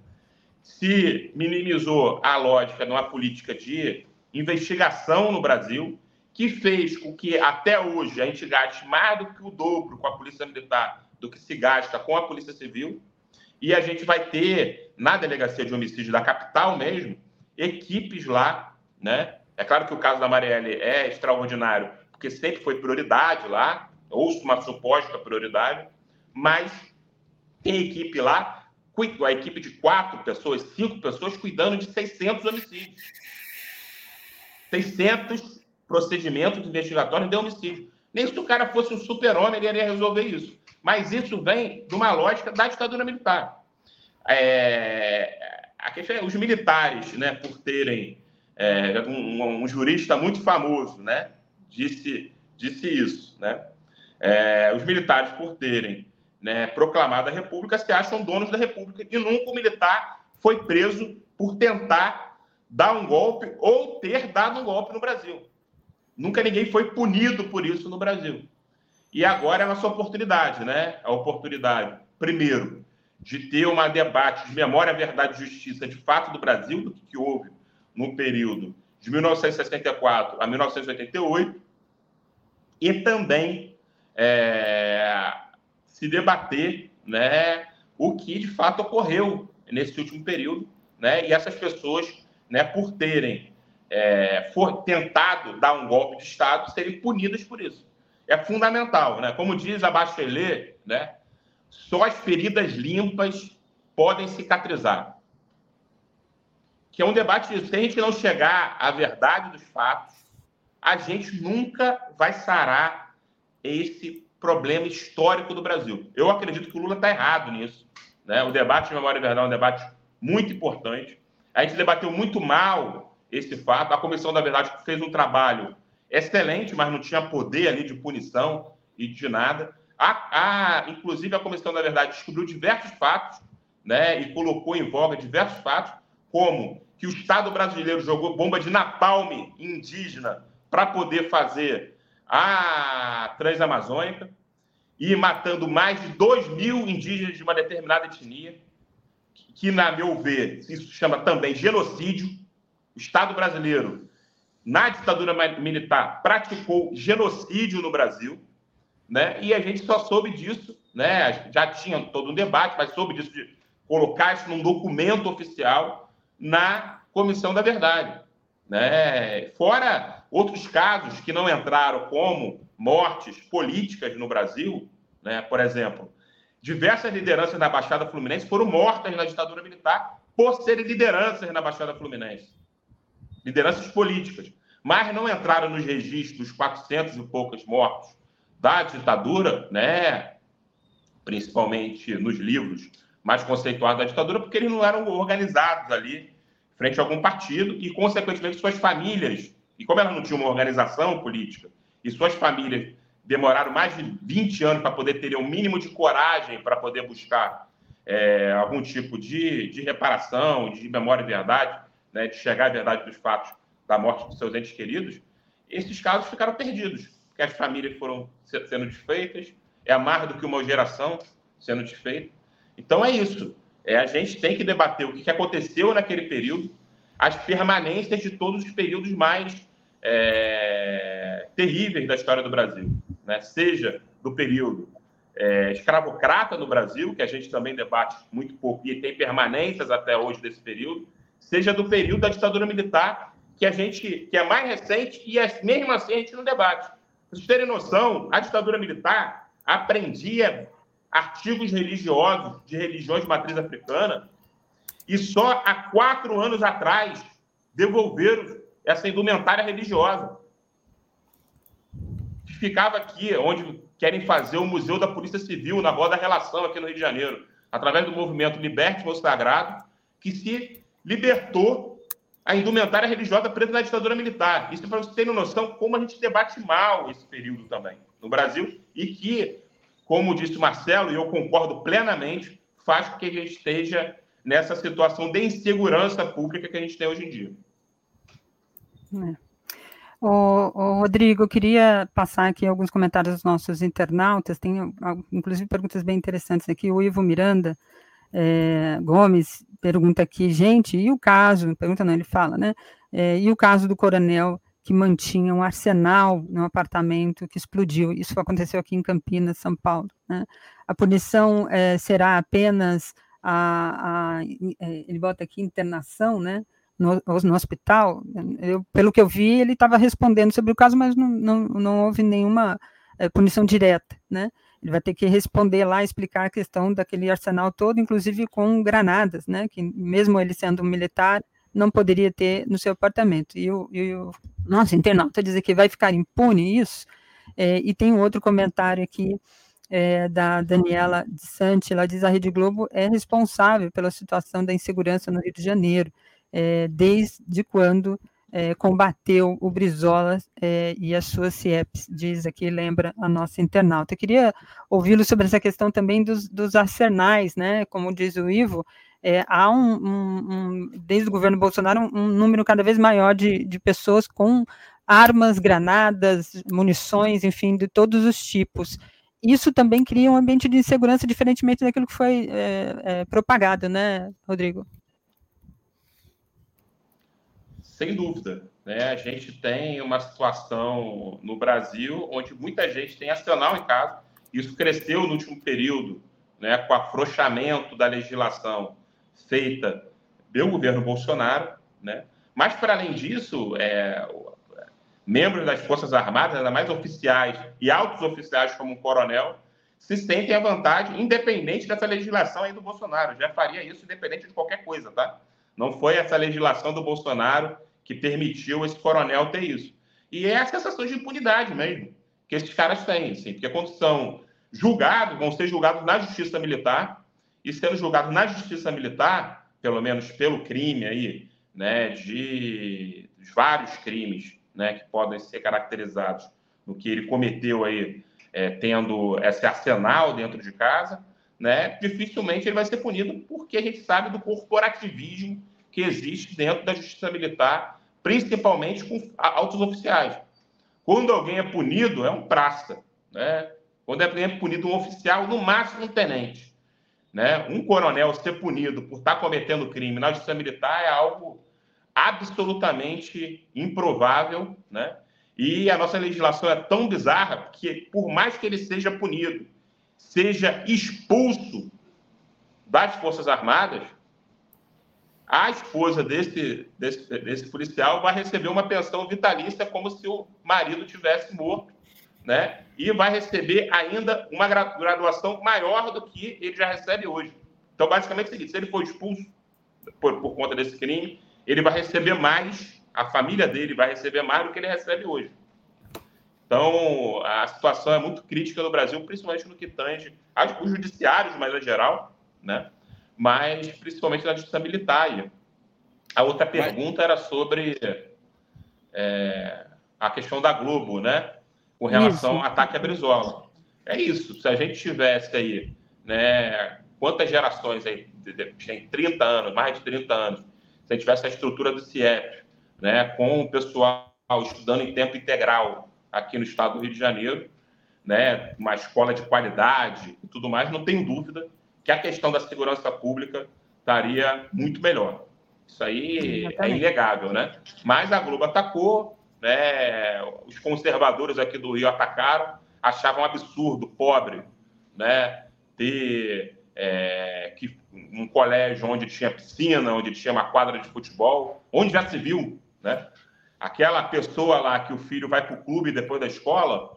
Se minimizou a lógica numa política de investigação no Brasil, que fez com que até hoje a gente gaste mais do que o dobro com a polícia militar do que se gasta com a polícia civil. E a gente vai ter, na delegacia de homicídio da capital mesmo, equipes lá, né? É claro que o caso da Marielle é extraordinário, porque sempre foi prioridade lá, ou uma suposta prioridade, mas tem equipe lá, a equipe de quatro pessoas, cinco pessoas, cuidando de seiscentos homicídios. seiscentos procedimentos investigatórios de homicídio. Nem se o cara fosse um super-homem, ele iria resolver isso. Mas isso vem de uma lógica da ditadura militar. É, a questão é, os militares, né, por terem... É, um, um jurista muito famoso, né, disse, disse isso. Né? É, os militares, por terem, né, proclamado a República, se acham donos da República. E nunca o militar foi preso por tentar dar um golpe ou ter dado um golpe no Brasil. Nunca ninguém foi punido por isso no Brasil. E agora é a nossa oportunidade, né? A oportunidade, primeiro, de ter um debate de memória, verdade e justiça de fato do Brasil, do que, que houve no período de mil novecentos e sessenta e quatro a mil novecentos e oitenta e oito, e também é, se debater, né, o que de fato ocorreu nesse último período, né? E essas pessoas, né, por terem é, for, tentado dar um golpe de Estado, serem punidas por isso. É fundamental, né? Como diz a Bachelet, né? Só as feridas limpas podem cicatrizar. Que é um debate disso. Se a gente não chegar à verdade dos fatos, a gente nunca vai sarar esse problema histórico do Brasil. Eu acredito que o Lula está errado nisso, né? O debate de memória e verdade é um debate muito importante. A gente debateu muito mal esse fato. A Comissão da Verdade fez um trabalho excelente, mas não tinha poder ali de punição e de nada. A, a, inclusive, a Comissão da Verdade descobriu diversos fatos, né, e colocou em voga diversos fatos, como que o Estado brasileiro jogou bomba de napalm indígena para poder fazer a Transamazônica e matando mais de dois mil indígenas de uma determinada etnia, que, na meu ver, isso chama também genocídio. O Estado brasileiro, na ditadura militar, praticou genocídio no Brasil, né? E a gente só soube disso, né? Já tinha todo um debate, mas soube disso, de colocar isso num documento oficial na Comissão da Verdade, né? Fora outros casos que não entraram, como mortes políticas no Brasil, né? Por exemplo, diversas lideranças da Baixada Fluminense foram mortas na ditadura militar por serem lideranças na Baixada Fluminense. Lideranças políticas, mas não entraram nos registros dos quatrocentos e poucos mortos da ditadura, né? Principalmente nos livros mais conceituados da ditadura, porque eles não eram organizados ali frente a algum partido e, consequentemente, suas famílias, e como elas não tinham uma organização política, e suas famílias demoraram mais de vinte anos para poder ter o um mínimo de coragem para poder buscar é, algum tipo de, de reparação, de memória e verdade, né, de chegar à verdade dos fatos da morte dos seus entes queridos, esses casos ficaram perdidos, porque as famílias foram sendo desfeitas, é mais do que uma geração sendo desfeita. Então é isso, é, a gente tem que debater o que aconteceu naquele período, as permanências de todos os períodos mais é, terríveis da história do Brasil, né? Seja do período é, escravocrata no Brasil, que a gente também debate muito pouco e tem permanências até hoje desse período, seja do período da ditadura militar, que a gente, que é mais recente e mesmo assim a gente não debate. Pra vocês terem noção, a ditadura militar apreendia artigos religiosos de religiões de matriz africana e só há quatro anos atrás devolveram essa indumentária religiosa que ficava aqui, onde querem fazer o Museu da Polícia Civil na Rua da Relação aqui no Rio de Janeiro, através do movimento Liberte Meu Sagrado, que se libertou a indumentária religiosa presa na ditadura militar. Isso é para vocês terem noção como a gente debate mal esse período também no Brasil e que, como disse o Marcelo, e eu concordo plenamente, faz com que a gente esteja nessa situação de insegurança pública que a gente tem hoje em dia. É. O, o Rodrigo, eu queria passar aqui alguns comentários dos nossos internautas, tem inclusive perguntas bem interessantes aqui. O Ivo Miranda é, Gomes pergunta aqui, gente, e o caso, pergunta não, ele fala, né, é, e o caso do coronel que mantinha um arsenal num apartamento que explodiu, isso aconteceu aqui em Campinas, São Paulo, né? A punição é, será apenas a, a, ele bota aqui internação, né, no, no hospital. Eu, pelo que eu vi, ele estava respondendo sobre o caso, mas não, não, não houve nenhuma é, punição direta, né? Ele vai ter que responder lá, explicar a questão daquele arsenal todo, inclusive com granadas, né, que mesmo ele sendo um militar, não poderia ter no seu apartamento. E o, e o nosso internauta diz que vai ficar impune isso. É, e tem um outro comentário aqui é, da Daniela de Santi, ela diz, a Rede Globo é responsável pela situação da insegurança no Rio de Janeiro, é, desde quando é, combateu o Brizola é, e as suas C I E Ps, diz aqui, lembra a nossa internauta. Eu queria ouvi-lo sobre essa questão também dos, dos arsenais, né? Como diz o Ivo, É, há um, um, um, desde o governo Bolsonaro, um, um número cada vez maior de, de pessoas com armas, granadas, munições, enfim, de todos os tipos. Isso também cria um ambiente de insegurança, diferentemente daquilo que foi é, é, propagado, né, Rodrigo? Sem dúvida, né? A gente tem uma situação no Brasil onde muita gente tem arsenal em casa, isso cresceu no último período, né, com o afrouxamento da legislação feita pelo governo Bolsonaro, né? Mas, para além disso, é, membros das Forças Armadas, ainda mais oficiais e altos oficiais como o coronel, se sentem à vontade, independente dessa legislação aí do Bolsonaro. Já faria isso independente de qualquer coisa, tá? Não foi essa legislação do Bolsonaro que permitiu esse coronel ter isso. E é a sensação de impunidade mesmo que esses caras têm, assim, porque a condição... julgados, vão ser julgados na justiça militar, e sendo julgados na justiça militar, pelo menos pelo crime aí, né, de vários crimes, né, que podem ser caracterizados no que ele cometeu aí, é, tendo esse arsenal dentro de casa, né, dificilmente ele vai ser punido, porque a gente sabe do corporativismo que existe dentro da justiça militar, principalmente com altos oficiais. Quando alguém é punido, é um praça, né? Quando é punido um oficial, no máximo um tenente, né? Um coronel ser punido por estar cometendo crime na justiça militar é algo absolutamente improvável, né? E a nossa legislação é tão bizarra que, por mais que ele seja punido, seja expulso das Forças Armadas, a esposa desse, desse, desse policial vai receber uma pensão vitalícia como se o marido tivesse morto, né? E vai receber ainda uma graduação maior do que ele já recebe hoje. Então, basicamente é o seguinte, se ele for expulso por, por conta desse crime, ele vai receber mais, a família dele vai receber mais do que ele recebe hoje. Então, a situação é muito crítica no Brasil, principalmente no que tange os judiciários, mas em geral, né? Mas principalmente na justiça militar. A outra pergunta era sobre é, a questão da Globo, né? Com relação isso. ao ataque à Brizola. É isso. Se a gente tivesse aí, né, quantas gerações aí, tem trinta anos, mais de trinta anos, se a gente tivesse a estrutura do C I E P, né, com o pessoal estudando em tempo integral aqui no estado do Rio de Janeiro, né, uma escola de qualidade e tudo mais, não tenho dúvida que a questão da segurança pública estaria muito melhor. Isso aí é inegável, né? Mas a Globo atacou, né, os conservadores aqui do Rio atacaram, achavam absurdo, pobre, né, ter é, que, um colégio onde tinha piscina, onde tinha uma quadra de futebol, onde já se viu, né? Aquela pessoa lá que o filho vai para o clube depois da escola,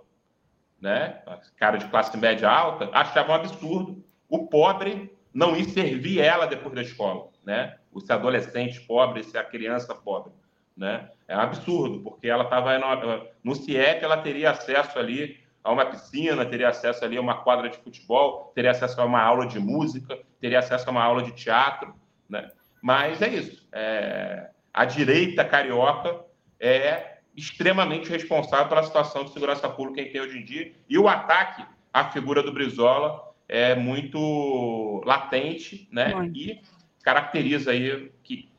né, cara de classe média alta, achava um absurdo o pobre não ir servir ela depois da escola, né? Esse adolescente pobre, essa criança pobre, né? É um absurdo, porque ela estava no, no C I E P, ela teria acesso ali a uma piscina, teria acesso ali a uma quadra de futebol, teria acesso a uma aula de música, teria acesso a uma aula de teatro, né? Mas é isso. É... A direita carioca é extremamente responsável pela situação de segurança pública que tem hoje em dia, e o ataque à figura do Brizola é muito latente, né? Bom. E caracteriza aí que,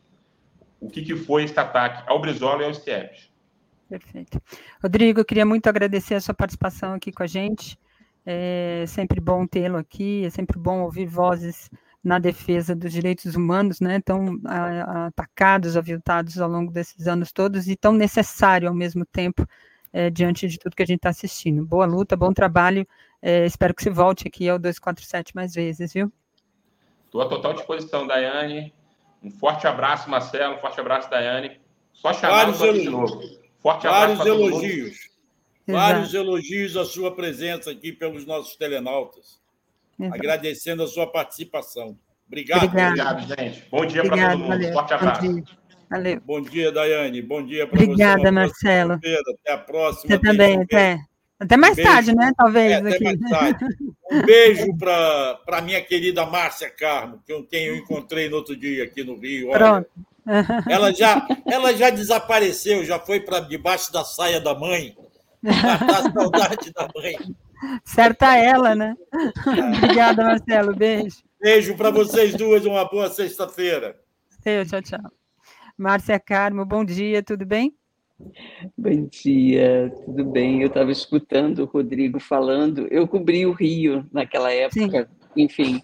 o que, que foi esse ataque ao Brizola e aos C I E Ps. Perfeito. Rodrigo, eu queria muito agradecer a sua participação aqui com a gente. É sempre bom tê-lo aqui, é sempre bom ouvir vozes na defesa dos direitos humanos, né, tão a, atacados, aviltados ao longo desses anos todos, e tão necessário ao mesmo tempo, é, diante de tudo que a gente está assistindo. Boa luta, bom trabalho, é, espero que você volte aqui ao dois quatro sete mais vezes, viu? Estou à total disposição, Daiane. Um forte abraço, Marcelo, um forte abraço, Daiane. Só chamar o de novo. Forte abraço. Vários elogios. Vários elogios à sua presença aqui pelos nossos telenautas. Exato. Agradecendo a sua participação. Obrigado. Obrigado, obrigado, gente. Bom dia para todo mundo. Valeu. Forte abraço. Bom dia, valeu. Bom dia, Daiane. Bom dia para você. Obrigada, Marcelo. Até a próxima. Você também, até. Até mais beijo. tarde, né? Talvez. É, até aqui. mais tarde. Um beijo para a minha querida Márcia Carmo, que eu, quem eu encontrei no outro dia aqui no Rio. Olha, ela, já, ela já desapareceu, já foi para debaixo da saia da mãe. Matar a saudade da mãe. Certa ela, né? Obrigada, Marcelo. Beijo. Beijo para vocês duas. Uma boa sexta-feira. Eu, tchau, tchau. Márcia Carmo, bom dia. Tudo bem? Bom dia, tudo bem? Eu estava escutando o Rodrigo falando. Eu cobri o Rio naquela época, Sim. enfim,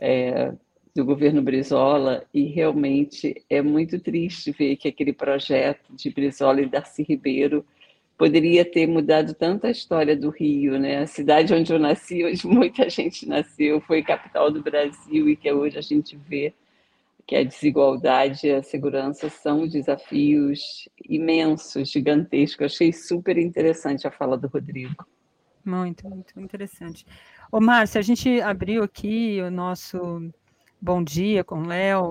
é, do governo Brizola, e realmente é muito triste ver que aquele projeto de Brizola e Darcy Ribeiro poderia ter mudado tanto a história do Rio, né? A cidade onde eu nasci, onde muita gente nasceu, foi capital do Brasil, e que hoje a gente vê que a desigualdade e a segurança são desafios imensos, gigantescos. Eu achei super interessante a fala do Rodrigo. Muito, muito interessante. Ô, Márcia, a gente abriu aqui o nosso Bom Dia com o Léo,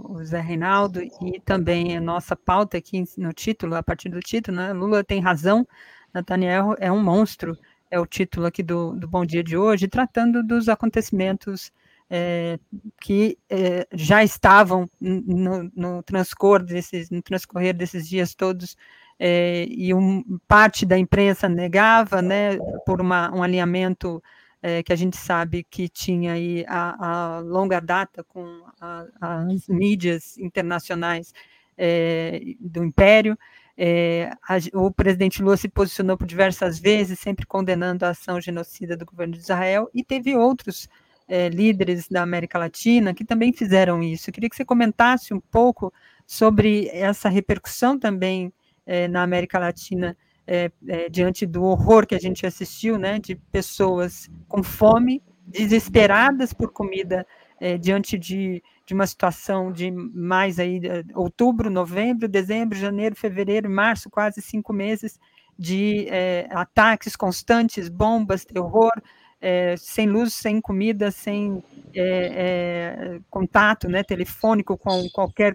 o Zé Reinaldo, e também a nossa pauta aqui no título, a partir do título, né? Lula tem razão, Netanyahu é um monstro, é o título aqui do, do Bom Dia de hoje, tratando dos acontecimentos É, que é, já estavam no, no, transcor desses, no transcorrer desses dias todos, é, e um, parte da imprensa negava, né, por uma, um alinhamento é, que a gente sabe que tinha aí a, a longa data com a, as mídias internacionais é, do Império. É, a, o presidente Lula se posicionou por diversas vezes, sempre condenando a ação genocida do governo de Israel, e teve outros É, líderes da América Latina que também fizeram isso. Eu queria que você comentasse um pouco sobre essa repercussão também é, na América Latina é, é, diante do horror que a gente assistiu, né, de pessoas com fome, desesperadas por comida, é, diante de, de uma situação de mais aí, outubro, novembro, dezembro, janeiro, fevereiro, março, quase cinco meses de é, ataques constantes, bombas, terror, É, sem luz, sem comida, sem é, é, contato, né, telefônico com qualquer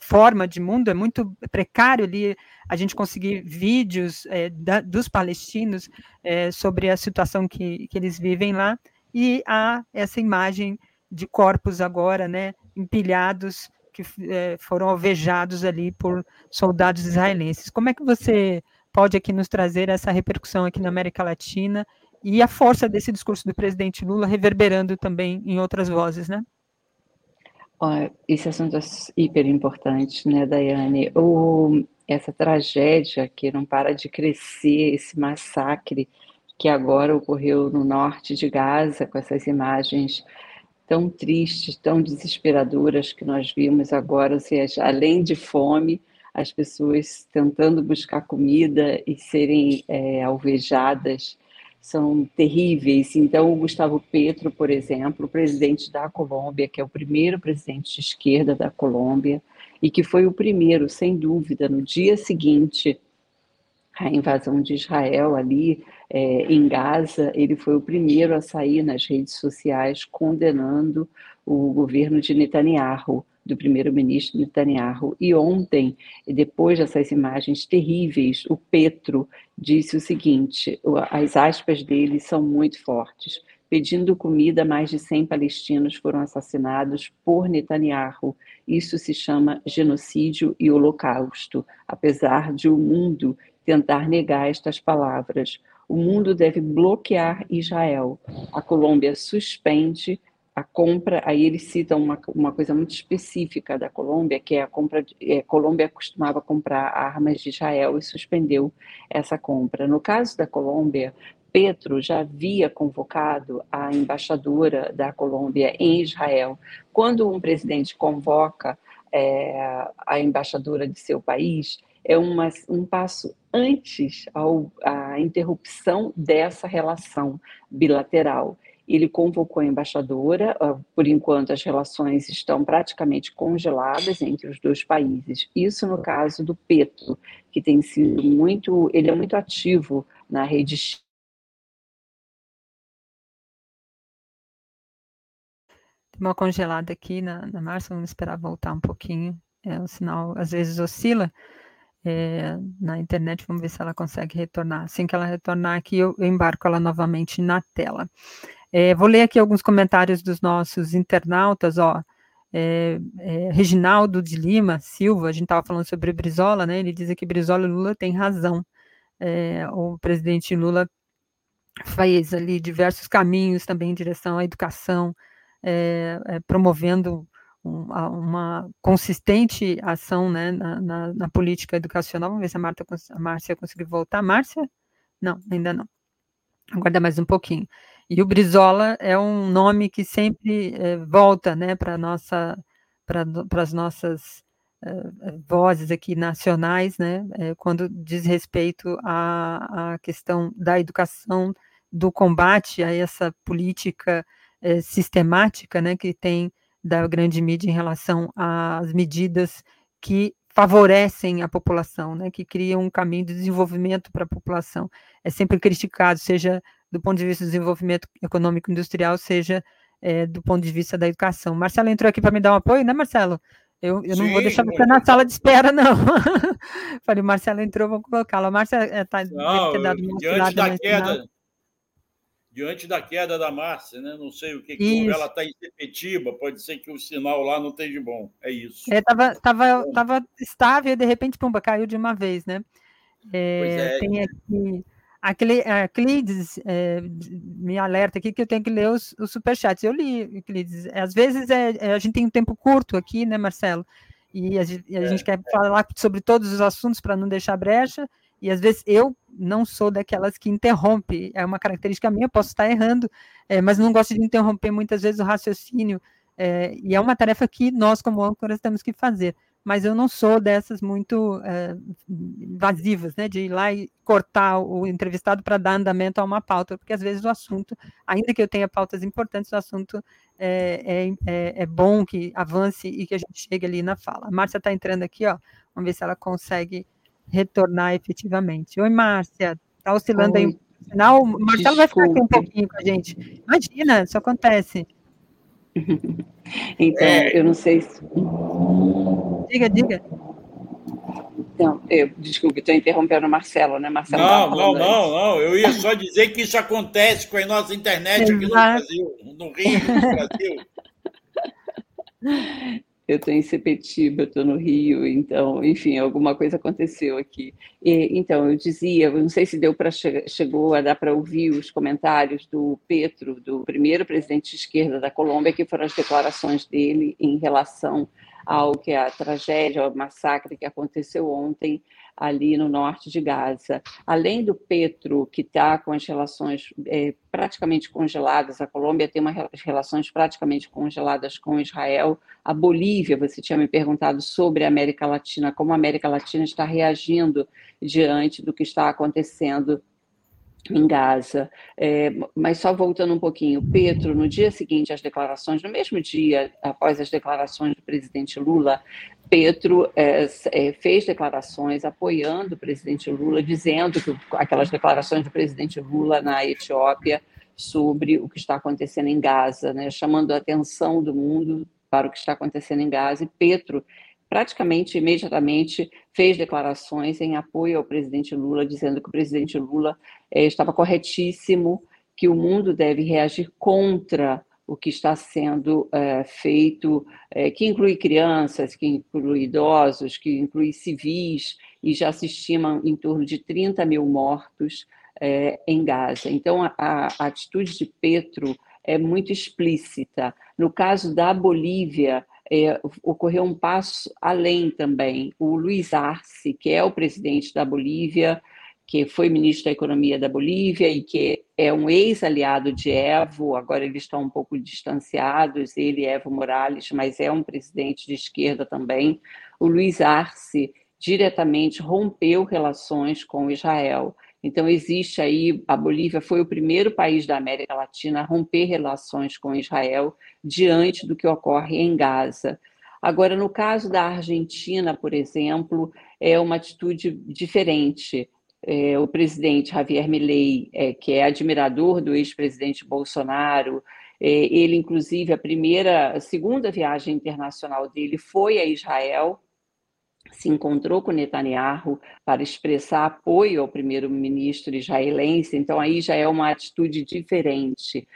forma de mundo. É muito precário ali a gente conseguir vídeos é, da, dos palestinos é, sobre a situação que, que eles vivem lá, e há essa imagem de corpos agora, né, empilhados, que é, foram alvejados ali por soldados israelenses. Como é que você pode aqui nos trazer essa repercussão aqui na América Latina e a força desse discurso do presidente Lula reverberando também em outras vozes, né? Olha, esse assunto é hiper importante, né, Daiane? O, essa tragédia que não para de crescer, esse massacre que agora ocorreu no norte de Gaza, com essas imagens tão tristes, tão desesperadoras que nós vimos agora, ou seja, além de fome, as pessoas tentando buscar comida e serem é, alvejadas, são terríveis. Então, o Gustavo Petro, por exemplo, o presidente da Colômbia, que é o primeiro presidente de esquerda da Colômbia, e que foi o primeiro, sem dúvida, no dia seguinte à invasão de Israel ali é, em Gaza, ele foi o primeiro a sair nas redes sociais condenando o governo de Netanyahu, do primeiro-ministro Netanyahu. E ontem, depois dessas imagens terríveis, o Petro disse o seguinte, as aspas dele são muito fortes: pedindo comida, mais de cem palestinos foram assassinados por Netanyahu. Isso se chama genocídio e holocausto, apesar de o mundo tentar negar estas palavras. O mundo deve bloquear Israel. A Colômbia suspende a compra. Aí eles citam uma, uma coisa muito específica da Colômbia, que é a compra de, é, Colômbia costumava comprar armas de Israel e suspendeu essa compra. No caso da Colômbia, Petro já havia convocado a embaixadora da Colômbia em Israel. Quando um presidente convoca é, a embaixadora de seu país, é uma, um passo antes ao, a interrupção dessa relação bilateral. Ele convocou a embaixadora, por enquanto as relações estão praticamente congeladas entre os dois países. Isso no caso do Petro, que tem sido muito, ele é muito ativo na rede. Tem uma congelada aqui na, na Márcia, vamos esperar voltar um pouquinho. É, o sinal às vezes oscila. É, na internet, vamos ver se ela consegue retornar. Assim que ela retornar aqui, eu embarco ela novamente na tela. É, vou ler aqui alguns comentários dos nossos internautas, ó, é, é, Reginaldo de Lima Silva, a gente estava falando sobre Brizola, né, ele diz aqui que Brizola e Lula têm razão, é, o presidente Lula faz ali diversos caminhos também em direção à educação, é, é, promovendo uma consistente ação, né, na, na, na política educacional. Vamos ver se a, Marta, a Márcia conseguiu voltar. Márcia? Não, ainda não. Aguarda mais um pouquinho. E o Brizola é um nome que sempre é, volta, né, para nossa, para as nossas é, vozes aqui nacionais, né, é, quando diz respeito à, à questão da educação, do combate a essa política é, sistemática, né, que tem da grande mídia em relação às medidas que favorecem a população, né, que criam um caminho de desenvolvimento para a população. É sempre criticado, seja do ponto de vista do desenvolvimento econômico industrial, seja é, do ponto de vista da educação. Marcelo entrou aqui para me dar um apoio, né, Marcelo? Eu, eu não Sim, vou deixar você na sala de espera, não. Falei, o Marcelo entrou, vou colocá-lo. A Márcia está... É, diante da queda... Final. Diante da queda da Márcia, né? Não sei o que, que ela está em Sepetiba, pode ser que o sinal lá não esteja bom. É isso. Estava é, tava, tava estável e de repente, pumba, caiu de uma vez, né? É, pois é. Tem aqui. A, Cle, a Clides é, me alerta aqui que eu tenho que ler os, os superchats. Eu li, Clides. Às vezes é, é, a gente tem um tempo curto aqui, né, Marcelo? E a, e a é, gente quer é. falar sobre todos os assuntos para não deixar brecha. E às vezes eu não sou daquelas que interrompe, é uma característica minha, eu posso estar errando, é, mas não gosto de interromper muitas vezes o raciocínio, é, e é uma tarefa que nós como âncoras temos que fazer, mas eu não sou dessas muito é, invasivas, né, de ir lá e cortar o entrevistado para dar andamento a uma pauta, porque às vezes o assunto, ainda que eu tenha pautas importantes, o assunto é, é, é bom que avance e que a gente chegue ali na fala. A Márcia está entrando aqui, ó, vamos ver se ela consegue retornar efetivamente. Oi, Márcia, está oscilando. Oi. Aí o sinal. O Marcelo vai ficar aqui um pouquinho com a gente. Imagina, isso acontece. Então, é. eu não sei se... Diga, diga. Então, eu, desculpe, estou interrompendo o Marcelo, né, Marcelo? Não, não, não, não, eu ia só dizer que isso acontece com a nossa internet aqui no Brasil, no Rio, no Brasil. Eu estou em Sepetiba, eu estou no Rio, então, enfim, alguma coisa aconteceu aqui. E, então, eu dizia, não sei se deu para che- chegou a dar para ouvir os comentários do Petro, do primeiro presidente de esquerda da Colômbia, que foram as declarações dele em relação ao que é a tragédia, ao massacre que aconteceu ontem ali no norte de Gaza. Além do Petro, que está com as relações é, praticamente congeladas, a Colômbia tem umas relações praticamente congeladas com Israel, a Bolívia, você tinha me perguntado sobre a América Latina, como a América Latina está reagindo diante do que está acontecendo em Gaza, é, mas só voltando um pouquinho, Petro, no dia seguinte às declarações, no mesmo dia após as declarações do presidente Lula, Petro é, é, fez declarações apoiando o presidente Lula, dizendo que aquelas declarações do presidente Lula na Etiópia sobre o que está acontecendo em Gaza, né, chamando a atenção do mundo para o que está acontecendo em Gaza, e Petro praticamente imediatamente fez declarações em apoio ao presidente Lula, dizendo que o presidente Lula eh, estava corretíssimo, que o mundo deve reagir contra o que está sendo eh, feito, eh, que inclui crianças, que inclui idosos, que inclui civis, e já se estima em torno de trinta mil mortos eh, em Gaza. Então, a, a atitude de Petro é muito explícita. No caso da Bolívia, É, ocorreu um passo além também. O Luiz Arce, que é o presidente da Bolívia, que foi ministro da Economia da Bolívia e que é um ex-aliado de Evo, agora eles estão um pouco distanciados, ele e Evo Morales, mas é um presidente de esquerda também. O Luiz Arce diretamente rompeu relações com Israel. Então, existe aí, a Bolívia foi o primeiro país da América Latina a romper relações com Israel diante do que ocorre em Gaza. Agora, no caso da Argentina, por exemplo, é uma atitude diferente. É, o presidente Javier Milei, é, que é admirador do ex-presidente Bolsonaro, é, ele, inclusive, a primeira, a segunda viagem internacional dele foi a Israel, se encontrou com Netanyahu para expressar apoio ao primeiro-ministro israelense, então aí já é uma atitude diferente.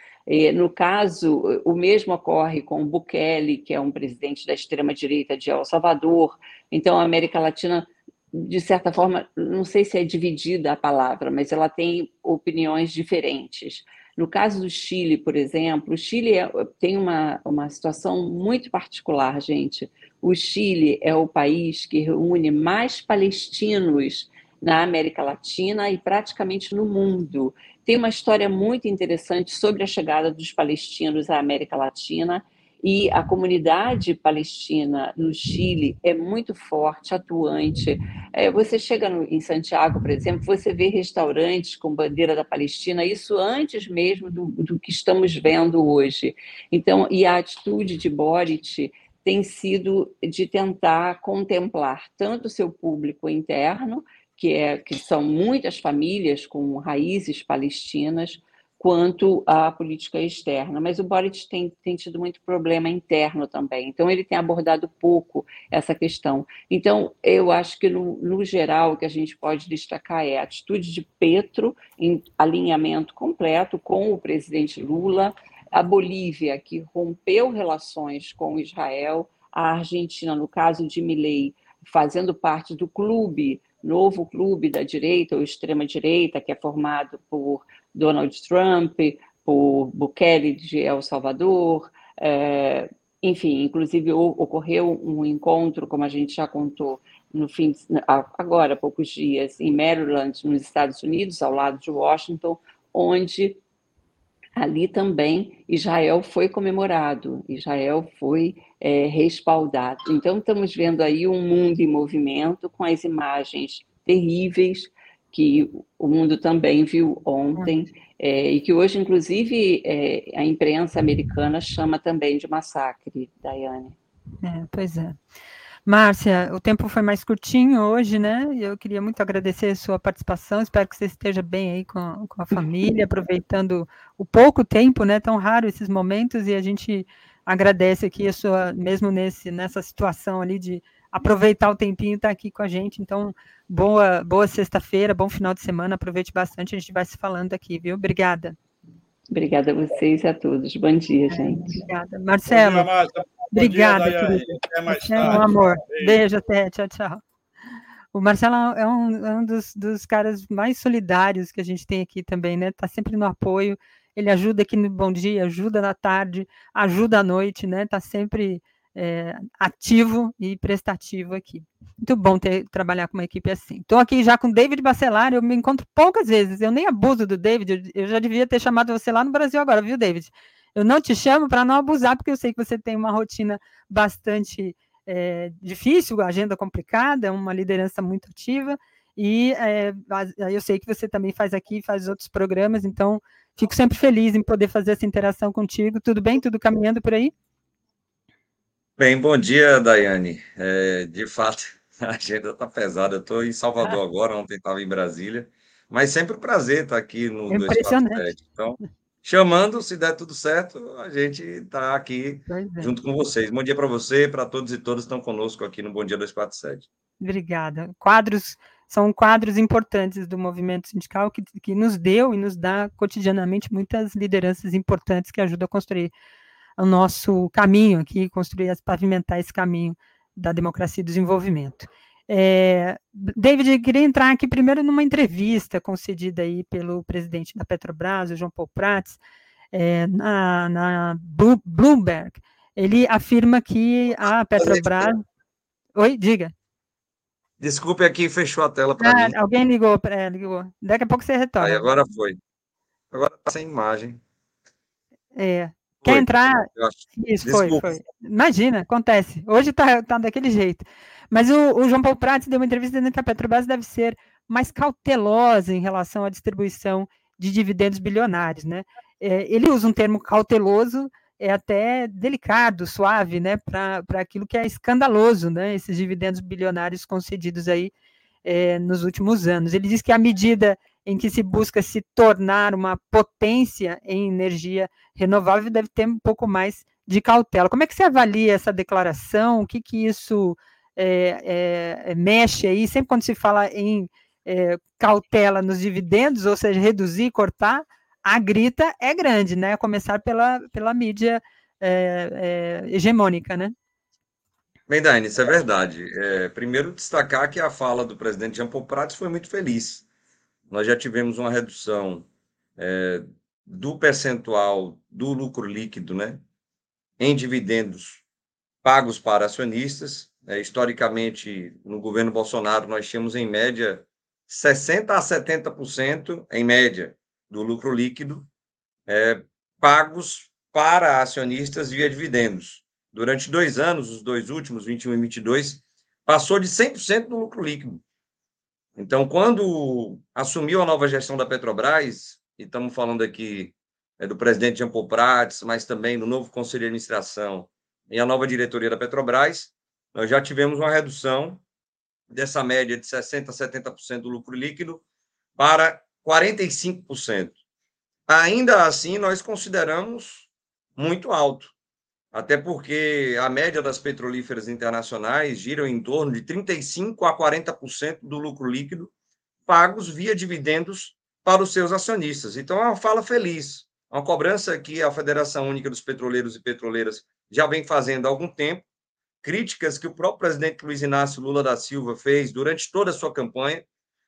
No caso, o mesmo ocorre com Bukele, que é um presidente da extrema-direita de El Salvador, então a América Latina, de certa forma, não sei se é dividida a palavra, mas ela tem opiniões diferentes. No caso do Chile, por exemplo, o Chile é, tem uma, uma situação muito particular, gente. O Chile é o país que reúne mais palestinos na América Latina e praticamente no mundo. Tem uma história muito interessante sobre a chegada dos palestinos à América Latina, e a comunidade palestina no Chile é muito forte, atuante. Você chega no, em Santiago, por exemplo, você vê restaurantes com bandeira da Palestina, isso antes mesmo do, do que estamos vendo hoje. Então, e a atitude de Boric tem sido de tentar contemplar tanto o seu público interno, que, é, que são muitas famílias com raízes palestinas, quanto à política externa. Mas o Boric tem, tem tido muito problema interno também, então ele tem abordado pouco essa questão. Então, eu acho que, no, no geral, o que a gente pode destacar é a atitude de Petro em alinhamento completo com o presidente Lula, a Bolívia, que rompeu relações com Israel, a Argentina, no caso de Milei, fazendo parte do clube, novo clube da direita ou extrema-direita, que é formado por Donald Trump, por Bukele de El Salvador, é, enfim, inclusive o, ocorreu um encontro, como a gente já contou, no fim de, agora há poucos dias, em Maryland, nos Estados Unidos, ao lado de Washington, onde ali também Israel foi comemorado, Israel foi é, respaldado. Então, estamos vendo aí um mundo em movimento, com as imagens terríveis que o mundo também viu ontem, é, e que hoje, inclusive, é, a imprensa americana chama também de massacre, Daiane. É, pois é. Márcia, o tempo foi mais curtinho hoje, né? Eu queria muito agradecer a sua participação, espero que você esteja bem aí com a, com a família, aproveitando o pouco tempo, né? Tão raro esses momentos, e a gente agradece aqui a sua, mesmo nesse, nessa situação ali de aproveitar o tempinho e estar aqui com a gente. Então, boa, boa sexta-feira, bom final de semana, aproveite bastante, a gente vai se falando aqui, viu? Obrigada. Obrigada a vocês e a todos. Bom dia, gente. É, obrigada. Marcelo. Bom dia, Márcia. Bom Obrigada, dia, querido. Até mais tarde. Meu amor. Beijo. Beijo, até. Tchau, tchau. O Marcelo é um, é um dos, dos caras mais solidários que a gente tem aqui também, né? Está sempre no apoio. Ele ajuda aqui no Bom Dia, ajuda na tarde, ajuda à noite, né? Está sempre é, ativo e prestativo aqui. muito bom ter, trabalhar com uma equipe assim. Estou aqui já com o David Bacelar, eu me encontro poucas vezes, eu nem abuso do David, eu já devia ter chamado você lá no Brasil agora, viu, David? Eu não te chamo para não abusar, porque eu sei que você tem uma rotina bastante é, difícil, agenda complicada, uma liderança muito ativa, e é, eu sei que você também faz aqui, faz outros programas, então fico sempre feliz em poder fazer essa interação contigo. Tudo bem? Tudo caminhando por aí? Bem, bom dia, Daiane. É, de fato, a agenda está pesada. Eu estou em Salvador ah. agora, ontem estava em Brasília, mas sempre um prazer estar aqui no é dois quatro sete. Então, chamando, se der tudo certo, a gente está aqui é. junto com vocês. Bom dia para você, para todos e todas que estão conosco aqui no Bom Dia dois quatro sete. Obrigada. Quadros... São quadros importantes do movimento sindical que, que nos deu e nos dá cotidianamente muitas lideranças importantes que ajudam a construir o nosso caminho aqui, construir, pavimentar esse caminho da democracia e desenvolvimento. É, David, eu queria entrar aqui primeiro numa entrevista concedida aí pelo presidente da Petrobras, o João Paulo Prates, é, na, na Bloomberg. Ele afirma que a Petrobras... Oi, diga. Desculpe aqui, fechou a tela para ah, mim. Alguém ligou para ela, ligou. Daqui a pouco você retorna. Aí, agora foi. Agora está sem imagem. É. Foi. Quer entrar? Isso, foi, foi. Imagina, acontece. Hoje está tá daquele jeito. Mas o, o João Paulo Prates deu uma entrevista dizendo que a Petrobras deve ser mais cautelosa em relação à distribuição de dividendos bilionários, né? É, ele usa um termo cauteloso, é até delicado, suave, né, para aquilo que é escandaloso, né, esses dividendos bilionários concedidos aí é, nos últimos anos. Ele diz que à medida em que se busca se tornar uma potência em energia renovável, deve ter um pouco mais de cautela. Como é que você avalia essa declaração? O que que isso é, é, mexe aí? Sempre quando se fala em é, cautela nos dividendos, ou seja, reduzir, cortar, a grita é grande, né? A começar pela, pela mídia é, é, hegemônica, né? Bem, Daiane, isso é verdade. É, primeiro, destacar que a fala do presidente Jean Paul Prates foi muito feliz. Nós já tivemos uma redução é, do percentual do lucro líquido, né, em dividendos pagos para acionistas. É, historicamente, no governo Bolsonaro, nós tínhamos, em média, sessenta por cento a setenta por cento, em média, do lucro líquido, é, pagos para acionistas via dividendos. Durante dois anos, os dois últimos, vinte e um e vinte e dois, passou de cem por cento do lucro líquido. Então, quando assumiu a nova gestão da Petrobras, e estamos falando aqui é, do presidente Jean Paul Prates, mas também do novo conselho de administração e a nova diretoria da Petrobras, nós já tivemos uma redução dessa média de sessenta por cento a setenta por cento do lucro líquido para quarenta e cinco por cento. Ainda assim, nós consideramos muito alto, até porque a média das petrolíferas internacionais gira em torno de trinta e cinco por cento a quarenta por cento do lucro líquido pagos via dividendos para os seus acionistas. Então, é uma fala feliz, uma cobrança que a Federação Única dos Petroleiros e Petroleiras já vem fazendo há algum tempo, críticas que o próprio presidente Luiz Inácio Lula da Silva fez durante toda a sua campanha,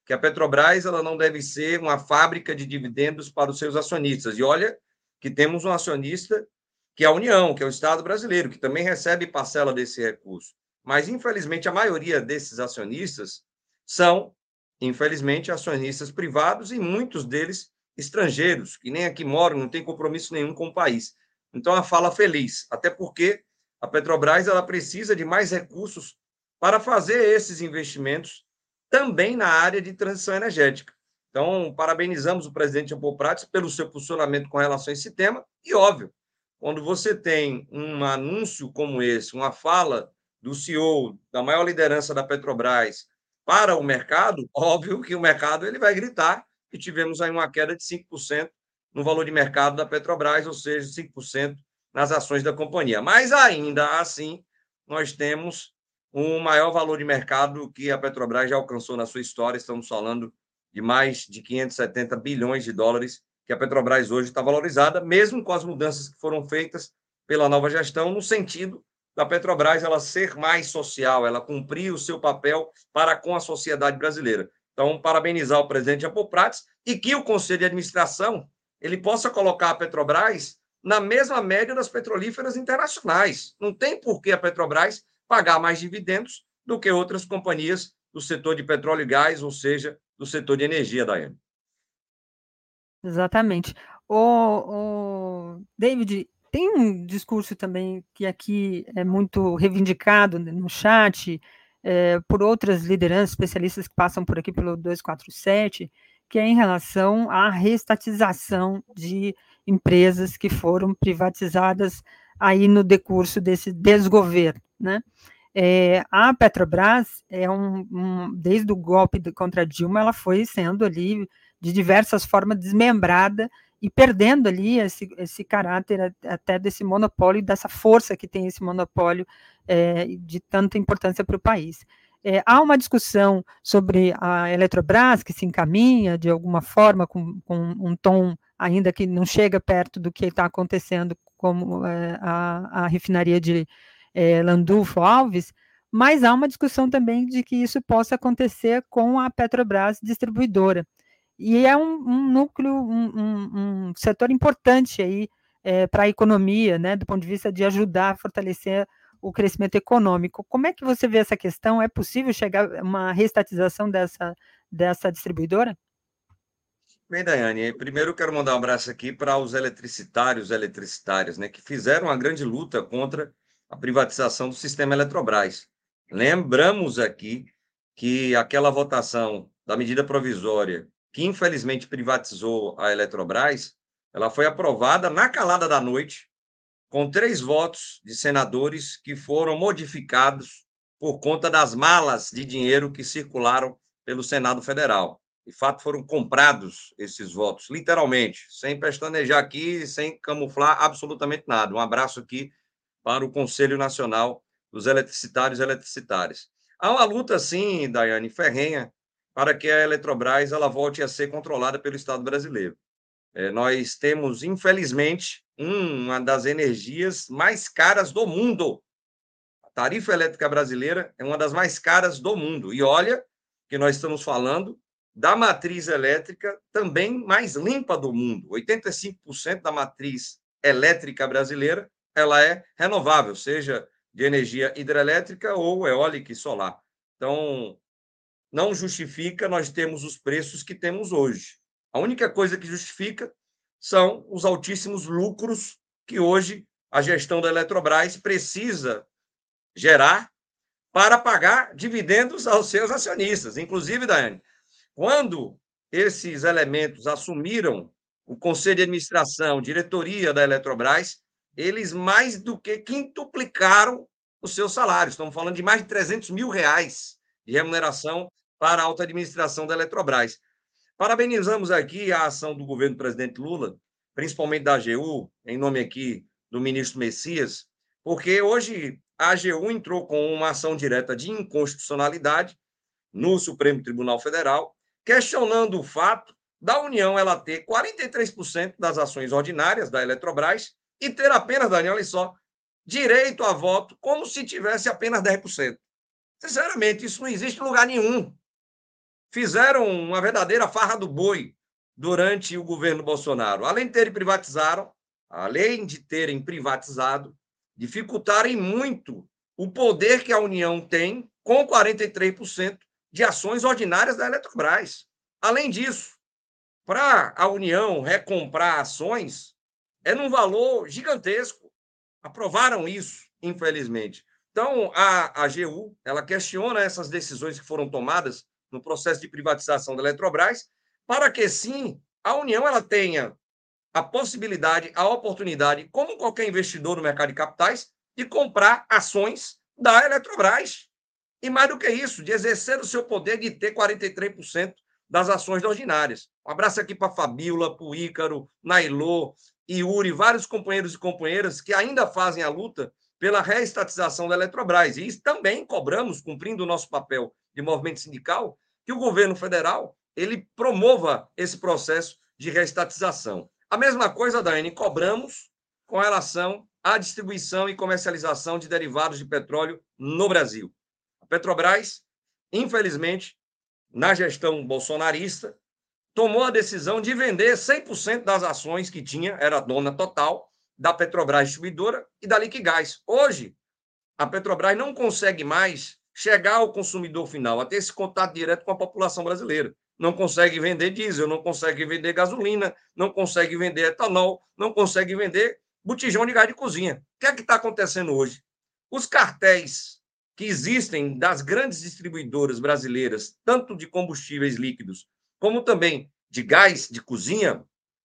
que a Petrobras ela não deve ser uma fábrica de dividendos para os seus acionistas. E olha que temos um acionista que é a União, que é o Estado brasileiro, que também recebe parcela desse recurso. Mas, infelizmente, a maioria desses acionistas são, infelizmente, acionistas privados e muitos deles estrangeiros, que nem aqui moram, não têm compromisso nenhum com o país. Então, a fala feliz, até porque a Petrobras ela precisa de mais recursos para fazer esses investimentos também na área de transição energética. Então, parabenizamos o presidente Jean Paul Prates pelo seu posicionamento com relação a esse tema, e óbvio, quando você tem um anúncio como esse, uma fala do C E O, da maior liderança da Petrobras, para o mercado, óbvio que o mercado ele vai gritar, e tivemos aí uma queda de cinco por cento no valor de mercado da Petrobras, ou seja, cinco por cento nas ações da companhia. Mas, ainda assim, nós temos o maior valor de mercado que a Petrobras já alcançou na sua história. Estamos falando de mais de quinhentos e setenta bilhões de dólares que a Petrobras hoje está valorizada, mesmo com as mudanças que foram feitas pela nova gestão, no sentido da Petrobras ela ser mais social, ela cumprir o seu papel para com a sociedade brasileira. Então, parabenizar o presidente Jean Paul Prates e que o Conselho de Administração ele possa colocar a Petrobras na mesma média das petrolíferas internacionais. Não tem por que a Petrobras pagar mais dividendos do que outras companhias do setor de petróleo e gás, ou seja, do setor de energia, Daiane. Exatamente. O, o David, tem um discurso também que aqui é muito reivindicado no chat, é, por outras lideranças, especialistas que passam por aqui pelo duzentos e quarenta e sete, que é em relação à reestatização de empresas que foram privatizadas aí no decurso desse desgoverno, né? É, a Petrobras, é um, um, desde o golpe contra Dilma, ela foi sendo ali, de diversas formas, desmembrada e perdendo ali esse, esse caráter até desse monopólio, dessa força que tem esse monopólio é, de tanta importância para o país. É, há uma discussão sobre a Eletrobras, que se encaminha, de alguma forma, com, com um tom ainda que não chega perto do que está acontecendo com é, a, a refinaria de É, Landulfo Alves, mas há uma discussão também de que isso possa acontecer com a Petrobras distribuidora. E é um, um núcleo, um, um, um setor importante aí é, para a economia, né, do ponto de vista de ajudar a fortalecer o crescimento econômico. Como é que você vê essa questão? É possível chegar a uma reestatização dessa, dessa distribuidora? Bem, Daiane, primeiro eu quero mandar um abraço aqui para os eletricitários e eletricitárias, né, que fizeram uma grande luta contra a privatização do sistema Eletrobras. Lembramos aqui que aquela votação da medida provisória, que infelizmente privatizou a Eletrobras, ela foi aprovada na calada da noite, com três votos de senadores que foram modificados por conta das malas de dinheiro que circularam pelo Senado Federal. De fato, foram comprados esses votos, literalmente, sem pestanejar aqui, sem camuflar absolutamente nada. Um abraço aqui para o Conselho Nacional dos Eletricitários e Eletricitárias. Há uma luta, sim, Daiane, ferrenha, para que a Eletrobras ela volte a ser controlada pelo Estado brasileiro. É, nós temos, infelizmente, uma das energias mais caras do mundo. A tarifa elétrica brasileira é uma das mais caras do mundo. E olha que nós estamos falando da matriz elétrica também mais limpa do mundo. oitenta e cinco por cento da matriz elétrica brasileira ela é renovável, seja de energia hidrelétrica ou eólica e solar. Então, não justifica nós termos os preços que temos hoje. A única coisa que justifica são os altíssimos lucros que hoje a gestão da Eletrobras precisa gerar para pagar dividendos aos seus acionistas. Inclusive, Daiane, quando esses elementos assumiram o Conselho de Administração, diretoria da Eletrobras, eles mais do que quintuplicaram os seus salários. Estamos falando de mais de trezentos mil reais de remuneração para a alta administração da Eletrobras. Parabenizamos aqui a ação do governo do presidente Lula, principalmente da A G U, em nome aqui do ministro Messias, porque hoje a AGU entrou com uma ação direta de inconstitucionalidade no Supremo Tribunal Federal, questionando o fato da União ela ter quarenta e três por cento das ações ordinárias da Eletrobras e ter apenas, Daniel, olha só, direito a voto como se tivesse apenas dez por cento. Sinceramente, isso não existe em lugar nenhum. Fizeram uma verdadeira farra do boi durante o governo Bolsonaro. Além de terem privatizaram, além de terem privatizado, dificultarem muito o poder que a União tem com quarenta e três por cento de ações ordinárias da Eletrobras. Além disso, para a União recomprar ações, é num valor gigantesco. Aprovaram isso, infelizmente. Então, a AGU, ela questiona essas decisões que foram tomadas no processo de privatização da Eletrobras para que, sim, a União ela tenha a possibilidade, a oportunidade, como qualquer investidor no mercado de capitais, de comprar ações da Eletrobras. E mais do que isso, de exercer o seu poder de ter quarenta e três por cento das ações ordinárias. Um abraço aqui para a Fabíola, para o Ícaro, Nailô, Yuri, vários companheiros e companheiras que ainda fazem a luta pela reestatização da Eletrobras. E isso também cobramos, cumprindo o nosso papel de movimento sindical, que o governo federal ele promova esse processo de reestatização. A mesma coisa, Daiane, cobramos com relação à distribuição e comercialização de derivados de petróleo no Brasil. A Petrobras, infelizmente, na gestão bolsonarista, tomou a decisão de vender cem por cento das ações que tinha, era dona total, da Petrobras distribuidora e da Liquigás. Hoje, a Petrobras não consegue mais chegar ao consumidor final, a ter esse contato direto com a população brasileira. Não consegue vender diesel, não consegue vender gasolina, não consegue vender etanol, não consegue vender botijão de gás de cozinha. O que é que está acontecendo hoje? Os cartéis que existem das grandes distribuidoras brasileiras, tanto de combustíveis líquidos, como também de gás de cozinha,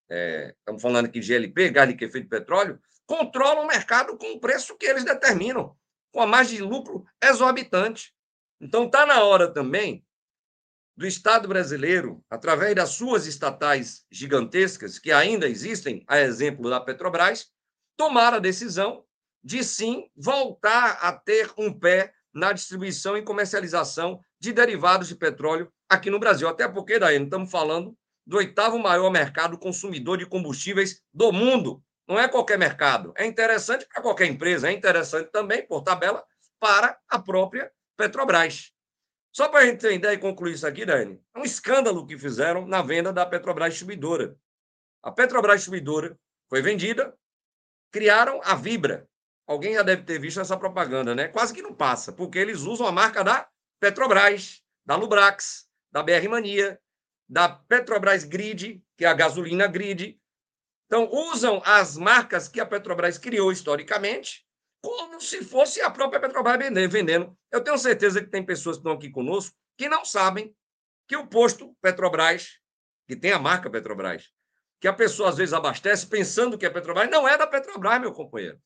é, estamos falando aqui de G L P, gás liquefeito de petróleo, controlam o mercado com o preço que eles determinam, com a margem de lucro exorbitante. Então, está na hora também do Estado brasileiro, através das suas estatais gigantescas, que ainda existem, a exemplo da Petrobras, tomar a decisão de, sim, voltar a ter um pé na distribuição e comercialização de derivados de petróleo aqui no Brasil. Até porque, daí, estamos falando do oitavo maior mercado consumidor de combustíveis do mundo. Não é qualquer mercado. É interessante para qualquer empresa, é interessante também, por tabela, para a própria Petrobras. Só para a gente entender e concluir isso aqui, Dani, é um escândalo que fizeram na venda da Petrobras Distribuidora. A Petrobras Distribuidora foi vendida, criaram a Vibra. Alguém já deve ter visto essa propaganda, né? Quase que não passa, porque eles usam a marca da Petrobras, da Lubrax, da B R Mania, da Petrobras Grid, que é a gasolina Grid. Então, usam as marcas que a Petrobras criou historicamente como se fosse a própria Petrobras vendendo. Eu tenho certeza que tem pessoas que estão aqui conosco que não sabem que o posto Petrobras, que tem a marca Petrobras, que a pessoa às vezes abastece pensando que a Petrobras não é da Petrobras, meu companheiro.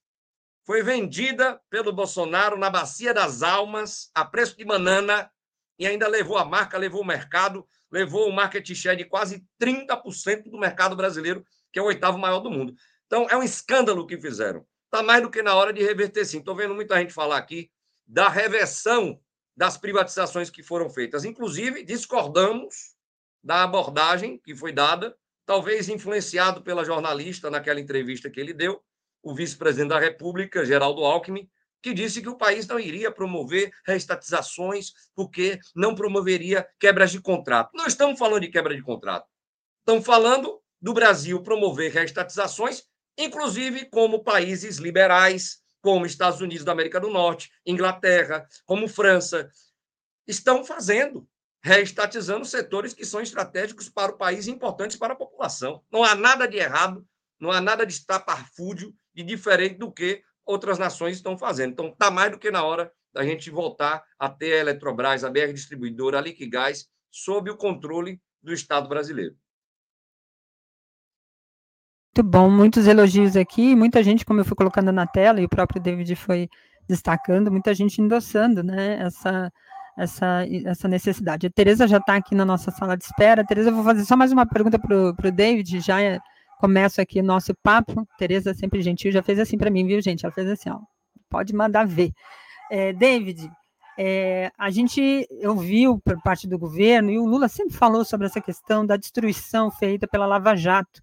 Foi vendida pelo Bolsonaro na Bacia das Almas, a preço de banana, e ainda levou a marca, levou o mercado, levou o market share de quase trinta por cento do mercado brasileiro, que é o oitavo maior do mundo. Então, é um escândalo que fizeram. Está mais do que na hora de reverter, sim. Estou vendo muita gente falar aqui da reversão das privatizações que foram feitas. Inclusive, discordamos da abordagem que foi dada, talvez influenciado pela jornalista naquela entrevista que ele deu, o vice-presidente da República, Geraldo Alckmin, que disse que o país não iria promover reestatizações porque não promoveria quebras de contrato. Não estamos falando de quebra de contrato. Estamos falando do Brasil promover reestatizações, inclusive como países liberais, como Estados Unidos da América do Norte, Inglaterra, como França, estão fazendo, reestatizando setores que são estratégicos para o país e importantes para a população. Não há nada de errado, não há nada de estapafúrdio e diferente do que outras nações estão fazendo. Então, está mais do que na hora da gente voltar a ter a Eletrobras, a B R Distribuidora, a Liquigás, sob o controle do Estado brasileiro. Muito bom, muitos elogios aqui, muita gente, como eu fui colocando na tela, e o próprio David foi destacando, muita gente endossando, né, essa, essa, essa necessidade. A Tereza já está aqui na nossa sala de espera. Tereza, eu vou fazer só mais uma pergunta para o David, já é, começo aqui o nosso papo. Tereza, sempre gentil, já fez assim para mim, viu, gente? Ela fez assim, ó, pode mandar ver. É, David, é, a gente ouviu por parte do governo, e o Lula sempre falou sobre essa questão da destruição feita pela Lava Jato,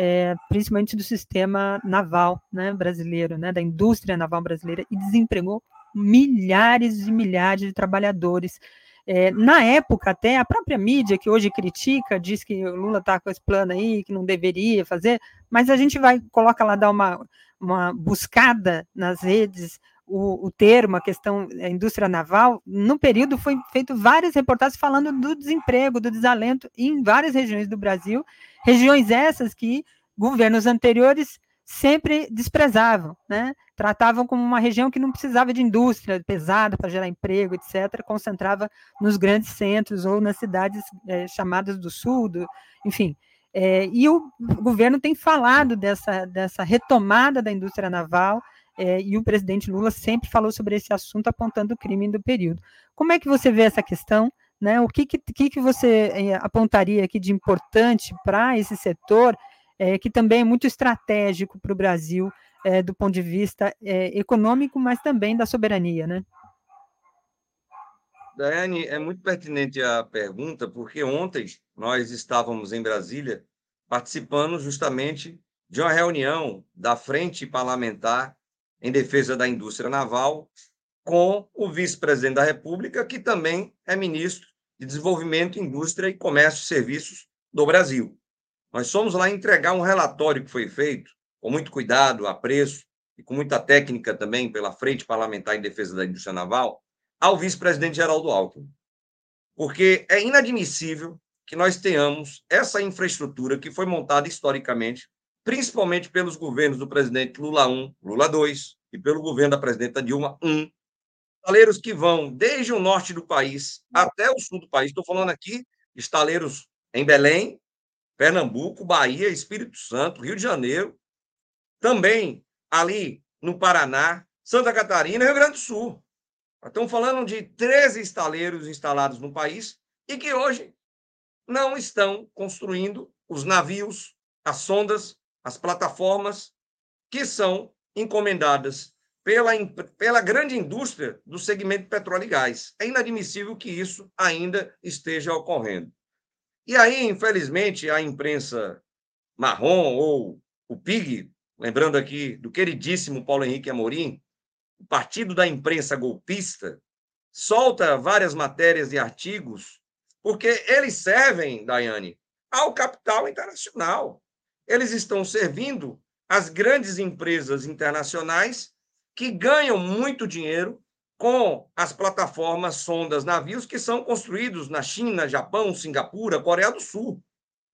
É, principalmente do sistema naval, né, brasileiro, né, da indústria naval brasileira, e desempregou milhares e milhares de trabalhadores. É, na época, até a própria mídia, que hoje critica, diz que o Lula está com esse plano aí, que não deveria fazer, mas a gente vai, coloca lá, dá uma, uma buscada nas redes, o, o termo, a questão, a indústria naval. No período foi feito várias reportagens falando do desemprego, do desalento em várias regiões do Brasil, regiões essas que governos anteriores sempre desprezavam, né? Tratavam como uma região que não precisava de indústria pesada para gerar emprego, etcétera, concentrava nos grandes centros ou nas cidades é, chamadas do sul, do, enfim. É, e o governo tem falado dessa, dessa retomada da indústria naval, é, e o presidente Lula sempre falou sobre esse assunto, apontando o crime do período. Como é que você vê essa questão? Né, o que, que, que você apontaria aqui de importante para esse setor, é, que também é muito estratégico para o Brasil, é, do ponto de vista é, econômico, mas também da soberania, né? Daiane, é muito pertinente a pergunta, porque ontem nós estávamos em Brasília participando justamente de uma reunião da Frente Parlamentar em Defesa da Indústria Naval, com o vice-presidente da República, que também é ministro de Desenvolvimento, Indústria e Comércio e Serviços do Brasil. Nós fomos lá entregar um relatório que foi feito, com muito cuidado, apreço, e com muita técnica também pela Frente Parlamentar em Defesa da Indústria Naval, ao vice-presidente Geraldo Alckmin. Porque é inadmissível que nós tenhamos essa infraestrutura que foi montada historicamente, principalmente pelos governos do presidente Lula um, Lula dois, e pelo governo da presidenta Dilma um, estaleiros que vão desde o norte do país até o sul do país. Estou falando aqui de estaleiros em Belém, Pernambuco, Bahia, Espírito Santo, Rio de Janeiro, também ali no Paraná, Santa Catarina e Rio Grande do Sul. Estamos falando de treze estaleiros instalados no país e que hoje não estão construindo os navios, as sondas, as plataformas que são encomendadas pela, pela grande indústria do segmento petróleo e gás. É inadmissível que isso ainda esteja ocorrendo. E aí, infelizmente, a imprensa marrom ou o P I G, lembrando aqui do queridíssimo Paulo Henrique Amorim, o partido da imprensa golpista, solta várias matérias e artigos porque eles servem, Daiane, ao capital internacional. Eles estão servindo às grandes empresas internacionais que ganham muito dinheiro com as plataformas, sondas, navios que são construídos na China, Japão, Singapura, Coreia do Sul.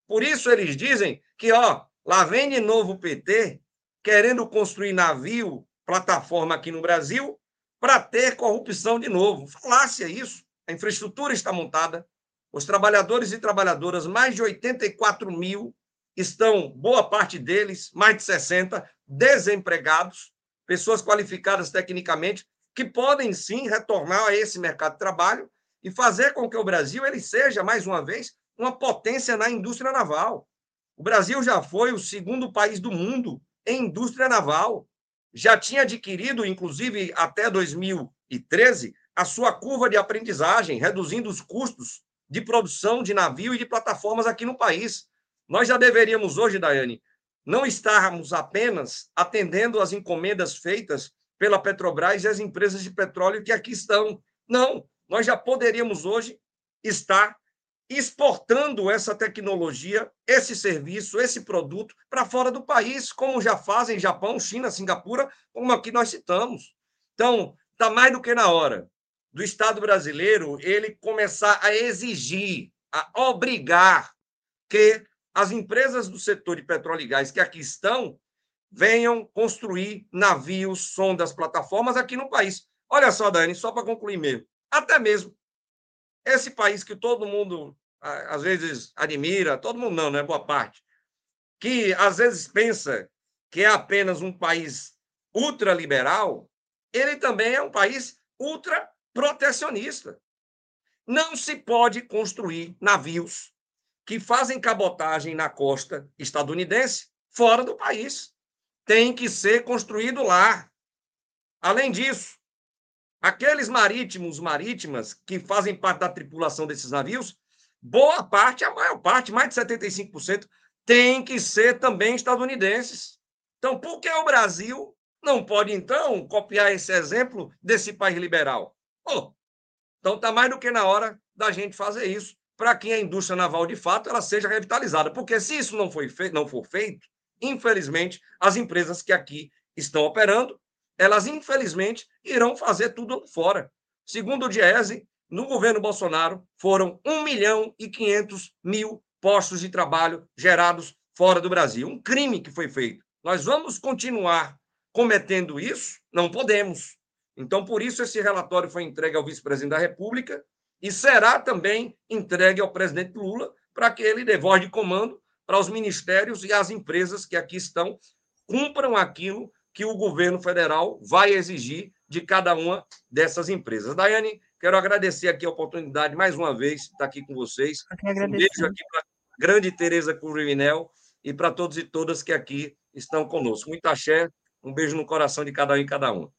Por isso eles dizem que, ó, lá vem de novo o P T querendo construir navio, plataforma aqui no Brasil, para ter corrupção de novo. Falácia isso. A infraestrutura está montada. Os trabalhadores e trabalhadoras, mais de oitenta e quatro mil, estão, boa parte deles, mais de sessenta, desempregados, pessoas qualificadas tecnicamente, que podem, sim, retornar a esse mercado de trabalho e fazer com que o Brasil ele seja, mais uma vez, uma potência na indústria naval. O Brasil já foi o segundo país do mundo em indústria naval. Já tinha adquirido, inclusive, até dois mil e treze, a sua curva de aprendizagem, reduzindo os custos de produção de navio e de plataformas aqui no país. Nós já deveríamos hoje, Daiane, não estarmos apenas atendendo às encomendas feitas pela Petrobras e as empresas de petróleo que aqui estão. Não, nós já poderíamos hoje estar exportando essa tecnologia, esse serviço, esse produto para fora do país, como já fazem Japão, China, Singapura, como aqui nós citamos. Então, está mais do que na hora do Estado brasileiro ele começar a exigir, a obrigar que as empresas do setor de petróleo e gás que aqui estão venham construir navios, sondas, plataformas aqui no país. Olha só, Daiane, só para concluir mesmo, até mesmo esse país que todo mundo, às vezes, admira, todo mundo não, né? Boa parte, que às vezes pensa que é apenas um país ultraliberal, ele também é um país ultraprotecionista. Não se pode construir navios que fazem cabotagem na costa estadunidense fora do país. Tem que ser construído lá. Além disso, aqueles marítimos, marítimas, que fazem parte da tripulação desses navios, boa parte, a maior parte, mais de setenta e cinco por cento, tem que ser também estadunidenses. Então, por que o Brasil não pode, então, copiar esse exemplo desse país liberal? Oh, então, está mais do que na hora da gente fazer isso, para que a indústria naval, de fato, ela seja revitalizada. Porque se isso não for feito, não for feito, infelizmente, as empresas que aqui estão operando, elas, infelizmente, irão fazer tudo fora. Segundo o DIESE, no governo Bolsonaro, foram um milhão e quinhentos mil postos de trabalho gerados fora do Brasil. Um crime que foi feito. Nós vamos continuar cometendo isso? Não podemos. Então, por isso, esse relatório foi entregue ao vice-presidente da República e será também entregue ao presidente Lula para que ele dê voz de comando para os ministérios e as empresas que aqui estão cumpram aquilo que o governo federal vai exigir de cada uma dessas empresas. Daiane, quero agradecer aqui a oportunidade, mais uma vez, de estar aqui com vocês. Um beijo aqui para a grande Tereza Curivinel e para todos e todas que aqui estão conosco. Muito axé, um beijo no coração de cada um e cada uma.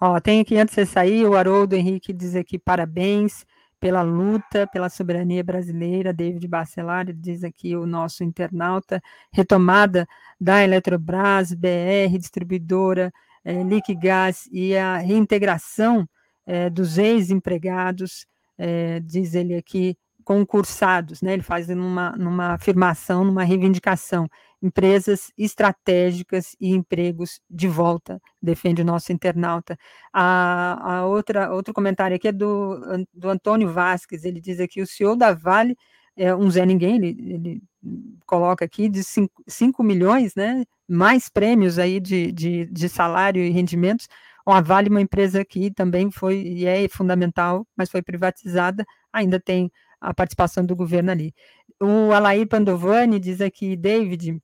Ó, tem aqui, antes de você sair, o Haroldo Henrique diz aqui, parabéns pela luta, pela soberania brasileira. David Barcelari diz aqui, o nosso internauta, retomada da Eletrobras, B R, distribuidora, é, Liquigás e a reintegração é, dos ex-empregados, é, diz ele aqui, concursados, né? Ele faz numa, numa afirmação, numa reivindicação, empresas estratégicas e empregos de volta, defende o nosso internauta. A, a outra, outro comentário aqui é do, do Antônio Vasquez, ele diz aqui, o C E O da Vale é um Zé Ninguém, ele, ele coloca aqui, de cinco milhões, né, mais prêmios aí de, de, de salário e rendimentos. A Vale, uma empresa que também foi, e é fundamental, mas foi privatizada, ainda tem a participação do governo ali. O Alair Pandovani diz aqui, David,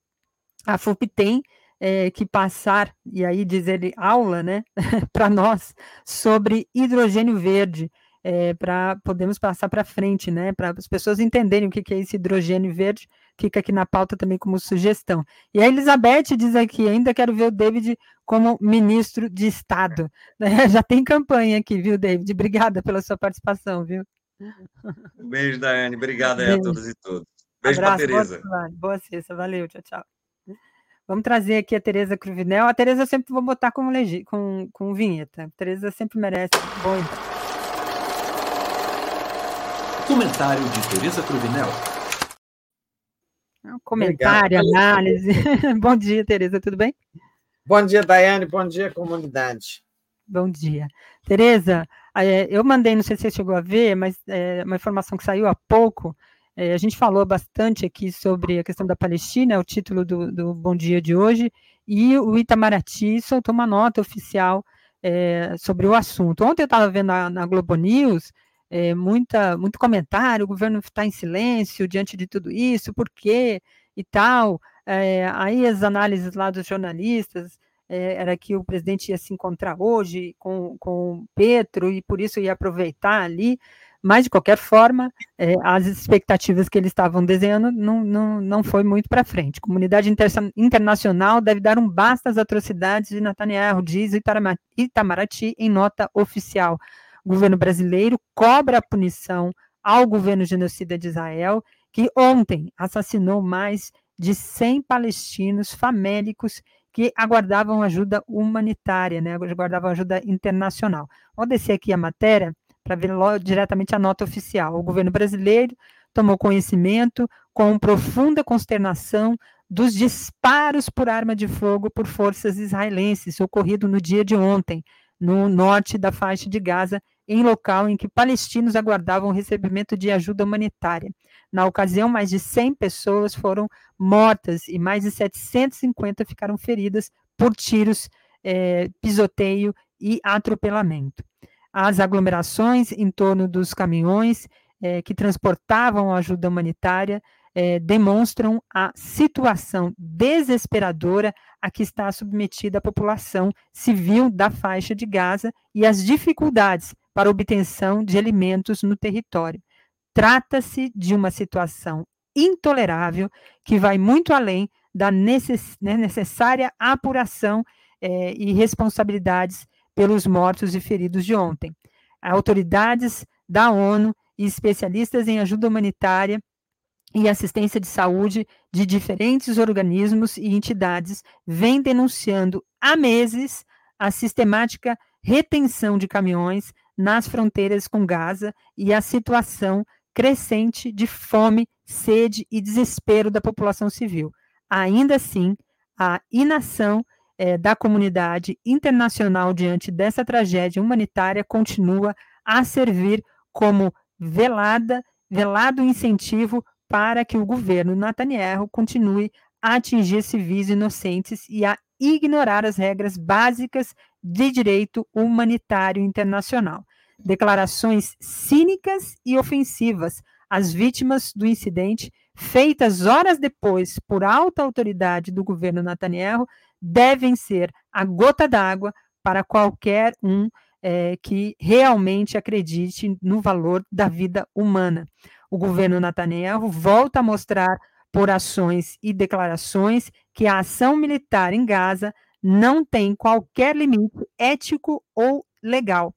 a F U P tem é, que passar, e aí diz ele, aula, né, para nós, sobre hidrogênio verde, é, para podermos passar para frente, né, para as pessoas entenderem o que, que é esse hidrogênio verde, fica aqui na pauta também como sugestão. E a Elizabeth diz aqui, ainda quero ver o David como ministro de Estado. Já tem campanha aqui, viu, David? Obrigada pela sua participação, viu? Um beijo, Daiane. Obrigada aí a todos e todos. Beijo para a Tereza. Boa, boa sexta, valeu, tchau, tchau. Vamos trazer aqui a Tereza Cruvinel. A Tereza eu sempre vou botar como, legi- com, com vinheta. A Tereza sempre merece. Bom, então. Comentário de Tereza Cruvinel. Comentário, obrigado, análise. Bom dia, Tereza, tudo bem? Bom dia, Daiane, bom dia, comunidade. Bom dia. Tereza, eu mandei, não sei se você chegou a ver, mas é uma informação que saiu há pouco, é, a gente falou bastante aqui sobre a questão da Palestina, o título do, do Bom Dia de hoje, e o Itamaraty soltou uma nota oficial é, sobre o assunto. Ontem eu estava vendo na, na Globo News, É, muita, muito comentário, o governo está em silêncio diante de tudo isso, por quê e tal. É, aí as análises lá dos jornalistas, é, era que o presidente ia se encontrar hoje com, com o Petro e por isso ia aproveitar ali, mas de qualquer forma, é, as expectativas que eles estavam desenhando não, não, não foi muito para frente. Comunidade inter- internacional deve dar um basta às atrocidades de Netanyahu, diz Itamaraty em nota oficial. O governo brasileiro cobra a punição ao governo genocida de Israel, que ontem assassinou mais de cem palestinos famélicos que aguardavam ajuda humanitária, né? Aguardavam ajuda internacional. Vou descer aqui a matéria para ver logo, diretamente a nota oficial. O governo brasileiro tomou conhecimento com profunda consternação dos disparos por arma de fogo por forças israelenses ocorrido no dia de ontem, no norte da faixa de Gaza, em local em que palestinos aguardavam o recebimento de ajuda humanitária. Na ocasião, mais de cem pessoas foram mortas e mais de setecentos e cinquenta ficaram feridas por tiros, eh, pisoteio e atropelamento. As aglomerações em torno dos caminhões eh, que transportavam a ajuda humanitária eh, demonstram a situação desesperadora a que está submetida a população civil da faixa de Gaza e as dificuldades para obtenção de alimentos no território. Trata-se de uma situação intolerável que vai muito além da necess- né, necessária apuração eh, e responsabilidades pelos mortos e feridos de ontem. Autoridades da ONU e especialistas em ajuda humanitária e assistência de saúde de diferentes organismos e entidades vem denunciando há meses a sistemática retenção de caminhões nas fronteiras com Gaza e a situação crescente de fome, sede e desespero da população civil. Ainda assim, a inação eh, da comunidade internacional diante dessa tragédia humanitária continua a servir como velada, velado incentivo para que o governo Netanyahu continue a atingir civis inocentes e a ignorar as regras básicas de direito humanitário internacional. Declarações cínicas e ofensivas às vítimas do incidente, feitas horas depois por alta autoridade do governo Netanyahu, devem ser a gota d'água para qualquer um é, que realmente acredite no valor da vida humana. O governo Netanyahu volta a mostrar por ações e declarações que a ação militar em Gaza não tem qualquer limite ético ou legal.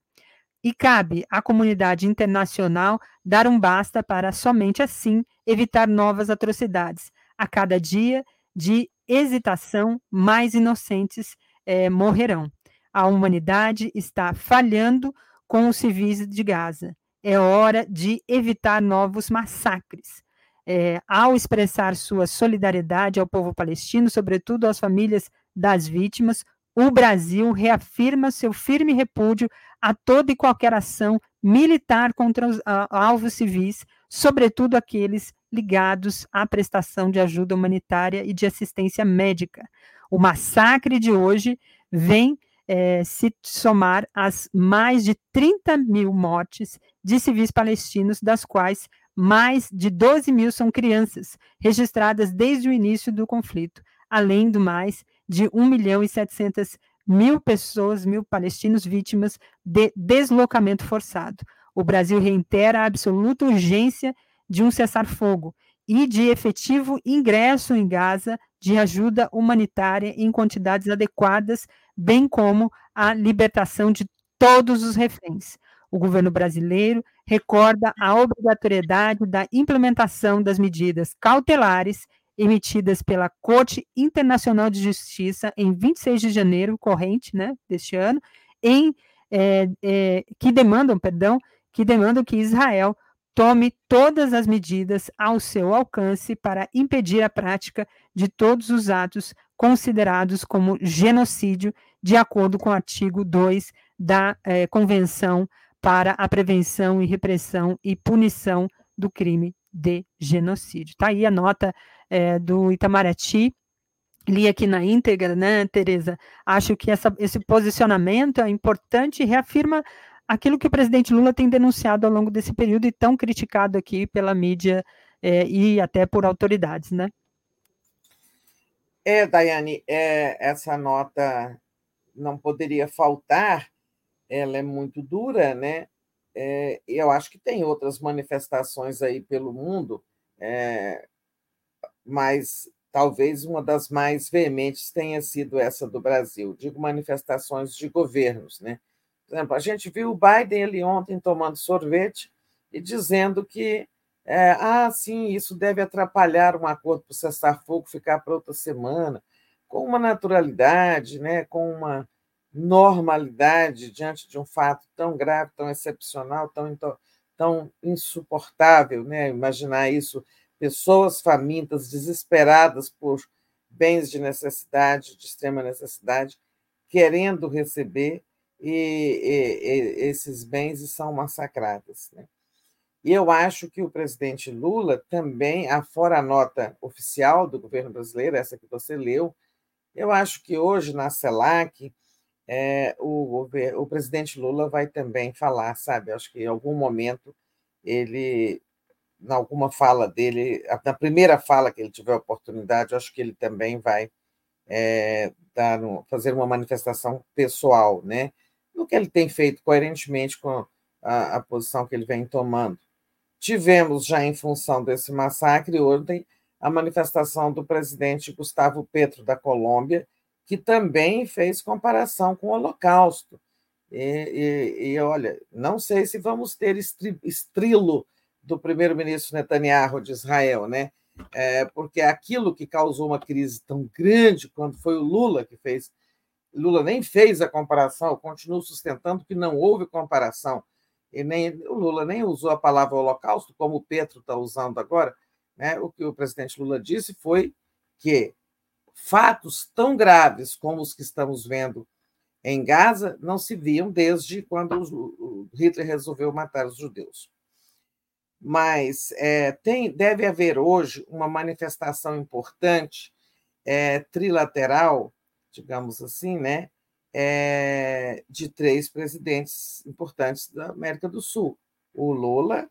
E cabe à comunidade internacional dar um basta para somente assim evitar novas atrocidades. A cada dia de hesitação, mais inocentes eh, morrerão. A humanidade está falhando com os civis de Gaza. É hora de evitar novos massacres. É, ao expressar sua solidariedade ao povo palestino, sobretudo às famílias das vítimas, o Brasil reafirma seu firme repúdio a toda e qualquer ação militar contra os a, alvos civis, sobretudo aqueles ligados à prestação de ajuda humanitária e de assistência médica. O massacre de hoje vem é, se somar às mais de trinta mil mortes de civis palestinos, das quais mais de doze mil são crianças, registradas desde o início do conflito, além do mais de um milhão e setecentas mil pessoas, mil palestinos vítimas de deslocamento forçado. O Brasil reitera a absoluta urgência de um cessar-fogo e de efetivo ingresso em Gaza de ajuda humanitária em quantidades adequadas, bem como a libertação de todos os reféns. O governo brasileiro recorda a obrigatoriedade da implementação das medidas cautelares emitidas pela Corte Internacional de Justiça em vinte e seis de janeiro, corrente, né, deste ano, em, é, é, que demandam, perdão, que demandam que Israel tome todas as medidas ao seu alcance para impedir a prática de todos os atos considerados como genocídio, de acordo com o artigo dois da eh, Convenção para a Prevenção e Repressão e Punição do Crime de Genocídio. Está aí a nota eh, do Itamaraty, li aqui na íntegra, né, Tereza? Acho que essa, esse posicionamento é importante e reafirma aquilo que o presidente Lula tem denunciado ao longo desse período e tão criticado aqui pela mídia é, e até por autoridades, né? É, Daiane, é, essa nota não poderia faltar, ela é muito dura, né? É, eu acho que tem outras manifestações aí pelo mundo, é, mas talvez uma das mais veementes tenha sido essa do Brasil, digo manifestações de governos, né? Por exemplo, a gente viu o Biden ele ontem tomando sorvete e dizendo que, é, ah, sim, isso deve atrapalhar um acordo para o cessar-fogo ficar para outra semana, com uma naturalidade, né, com uma normalidade diante de um fato tão grave, tão excepcional, tão, tão insuportável, né, imaginar isso, pessoas famintas, desesperadas por bens de necessidade, de extrema necessidade, querendo receber E, e, e esses bens são massacrados, né? E eu acho que o presidente Lula também, afora a nota oficial do governo brasileiro, essa que você leu, eu acho que hoje na CELAC é, o, o, o presidente Lula vai também falar, sabe? Eu acho que em algum momento ele, em alguma fala dele, na primeira fala que ele tiver oportunidade, eu acho que ele também vai é, dar um, fazer uma manifestação pessoal, né? No que ele tem feito coerentemente com a, a posição que ele vem tomando. Tivemos já, em função desse massacre, ontem, a manifestação do presidente Gustavo Petro, da Colômbia, que também fez comparação com o Holocausto. E, e, e olha, não sei se vamos ter estri, estrilo do primeiro-ministro Netanyahu de Israel, né? É, porque aquilo que causou uma crise tão grande quando foi o Lula que fez. Lula nem fez a comparação, continuo sustentando que não houve comparação. E nem, o Lula nem usou a palavra holocausto, como o Petro está usando agora, né? O que o presidente Lula disse foi que fatos tão graves como os que estamos vendo em Gaza não se viam desde quando o Hitler resolveu matar os judeus. Mas é, tem, deve haver hoje uma manifestação importante, é, trilateral, digamos assim, né, é, de três presidentes importantes da América do Sul, o Lula,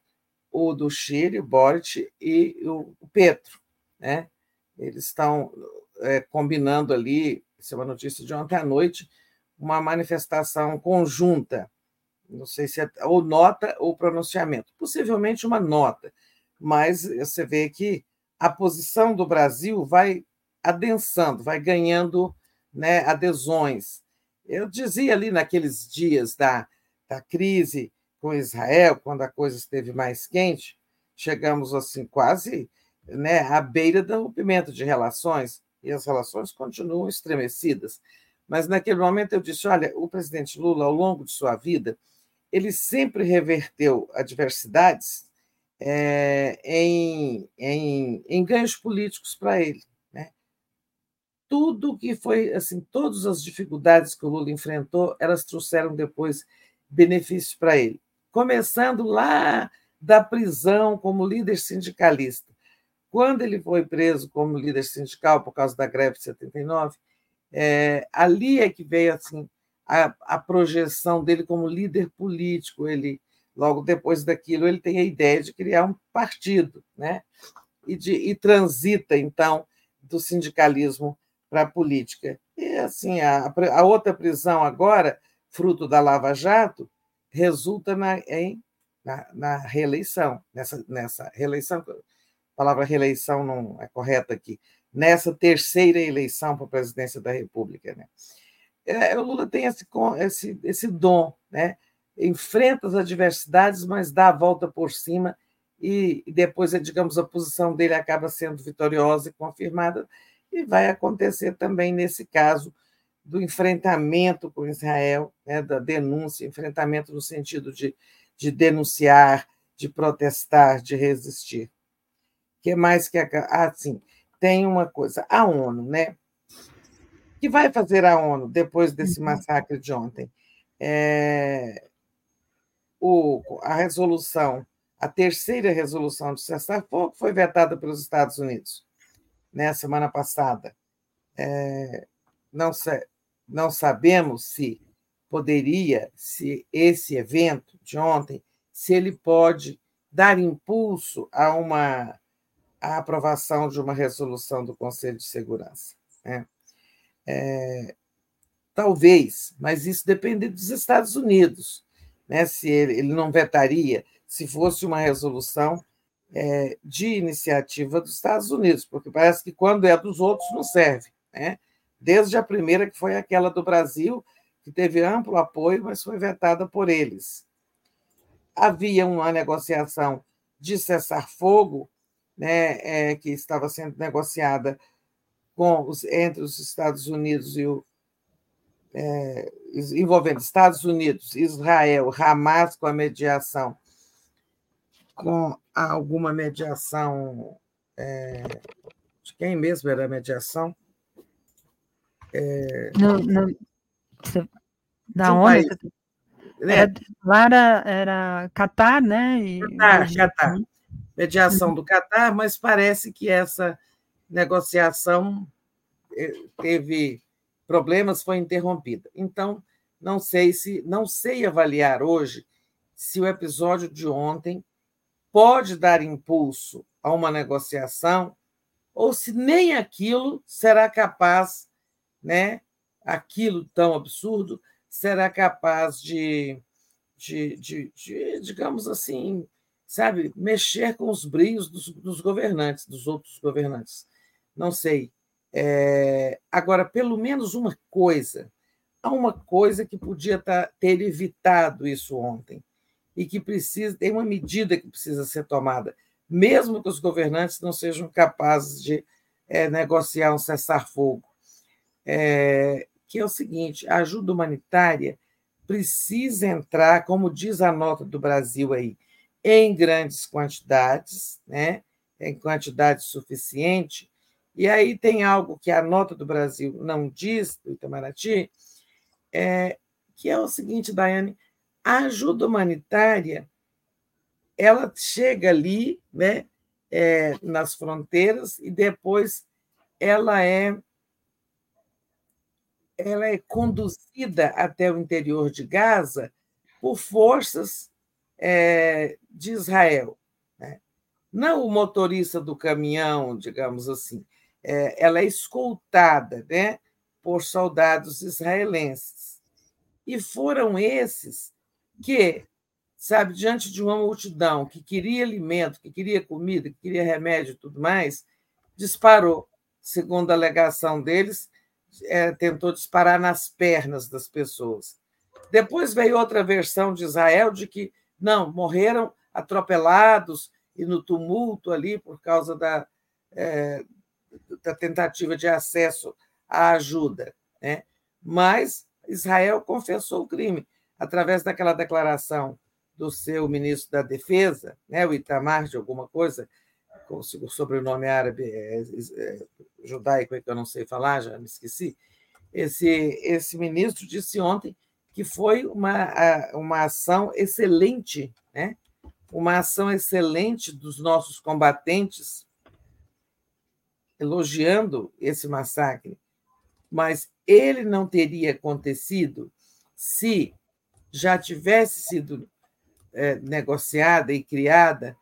o do Chile, o Boric e o Petro, né? Eles estão é, combinando ali, isso é uma notícia de ontem à noite, uma manifestação conjunta, não sei se é ou nota ou pronunciamento, possivelmente uma nota, mas você vê que a posição do Brasil vai adensando, vai ganhando, né, adesões. Eu dizia ali naqueles dias da, da crise com Israel, quando a coisa esteve mais quente, chegamos assim quase, né, à beira do rompimento de relações, e as relações continuam estremecidas. Mas naquele momento eu disse, olha, o presidente Lula, ao longo de sua vida, ele sempre reverteu adversidades é, em, em, em ganhos políticos para ele. Né? Tudo que foi, assim, todas as dificuldades que o Lula enfrentou, elas trouxeram depois benefícios para ele. Começando lá da prisão como líder sindicalista. Quando ele foi preso como líder sindical por causa da greve de setenta e nove, é, ali é que veio assim, a, a projeção dele como líder político. Ele, logo depois daquilo, ele tem a ideia de criar um partido, né? e, de, e transita, então, do sindicalismo para a política. E assim, a, a outra prisão agora, fruto da Lava Jato, resulta na, em, na, na reeleição, nessa, nessa reeleição... A palavra reeleição não é correta aqui, nessa terceira eleição para a presidência da República. Né? É, o Lula tem esse, esse, esse dom, né? Enfrenta as adversidades, mas dá a volta por cima e, e depois, digamos, a posição dele acaba sendo vitoriosa e confirmada, e vai acontecer também nesse caso do enfrentamento com Israel, né? Da denúncia, enfrentamento no sentido de, de denunciar, de protestar, de resistir. Que é mais que a... Ah, sim, tem uma coisa. A ONU, né? O que vai fazer a ONU depois desse massacre de ontem? É... O... A resolução, a terceira resolução de cessar-fogo foi vetada pelos Estados Unidos, né? Semana passada. É... Não, sa... Não sabemos se poderia, se esse evento de ontem, se ele pode dar impulso a uma... a aprovação de uma resolução do Conselho de Segurança. Né? É, talvez, mas isso depende dos Estados Unidos, né? Se ele, ele não vetaria se fosse uma resolução é, de iniciativa dos Estados Unidos, porque parece que quando é dos outros não serve. Né? Desde a primeira, que foi aquela do Brasil, que teve amplo apoio, mas foi vetada por eles. Havia uma negociação de cessar-fogo, né, é, que estava sendo negociada com os, entre os Estados Unidos e o é, envolvendo Estados Unidos, Israel, Hamas, com a mediação, com alguma mediação é, de quem mesmo era a mediação? É, no, no, da ONU? É, lá era, era Catar, né? E, Catar, e... Catar. Mediação do Catar, mas parece que essa negociação teve problemas, foi interrompida. Então, não sei se, não sei avaliar hoje se o episódio de ontem pode dar impulso a uma negociação ou se nem aquilo será capaz, né? Aquilo tão absurdo será capaz de, de, de, de digamos assim, sabe, mexer com os brios dos, dos governantes, dos outros governantes. Não sei. É, agora, pelo menos uma coisa, há uma coisa que podia ter evitado isso ontem e que precisa, tem uma medida que precisa ser tomada, mesmo que os governantes não sejam capazes de é, negociar um cessar-fogo, é, que é o seguinte, a ajuda humanitária precisa entrar, como diz a nota do Brasil aí, em grandes quantidades, né? Em quantidade suficiente. E aí tem algo que a nota do Brasil não diz, do Itamaraty, é, que é o seguinte, Daiane, a ajuda humanitária ela chega ali, né? É, nas fronteiras, e depois ela é, ela é conduzida até o interior de Gaza por forças de Israel. Né? Não o motorista do caminhão, digamos assim, ela é escoltada, né, por soldados israelenses. E foram esses que, sabe, diante de uma multidão que queria alimento, que queria comida, que queria remédio e tudo mais, disparou, segundo a alegação deles, é, tentou disparar nas pernas das pessoas. Depois veio outra versão de Israel de que não, morreram atropelados e no tumulto ali por causa da, é, da tentativa de acesso à ajuda. Né? Mas Israel confessou o crime. através daquela declaração do seu ministro da Defesa, né, o Itamar de alguma coisa, com o sobrenome árabe é, é, judaico, que eu não sei falar, já me esqueci, esse, esse ministro disse ontem que foi uma, uma ação excelente, né? Uma ação excelente dos nossos combatentes, elogiando esse massacre, mas ele não teria acontecido se já tivesse sido é, negociada e criada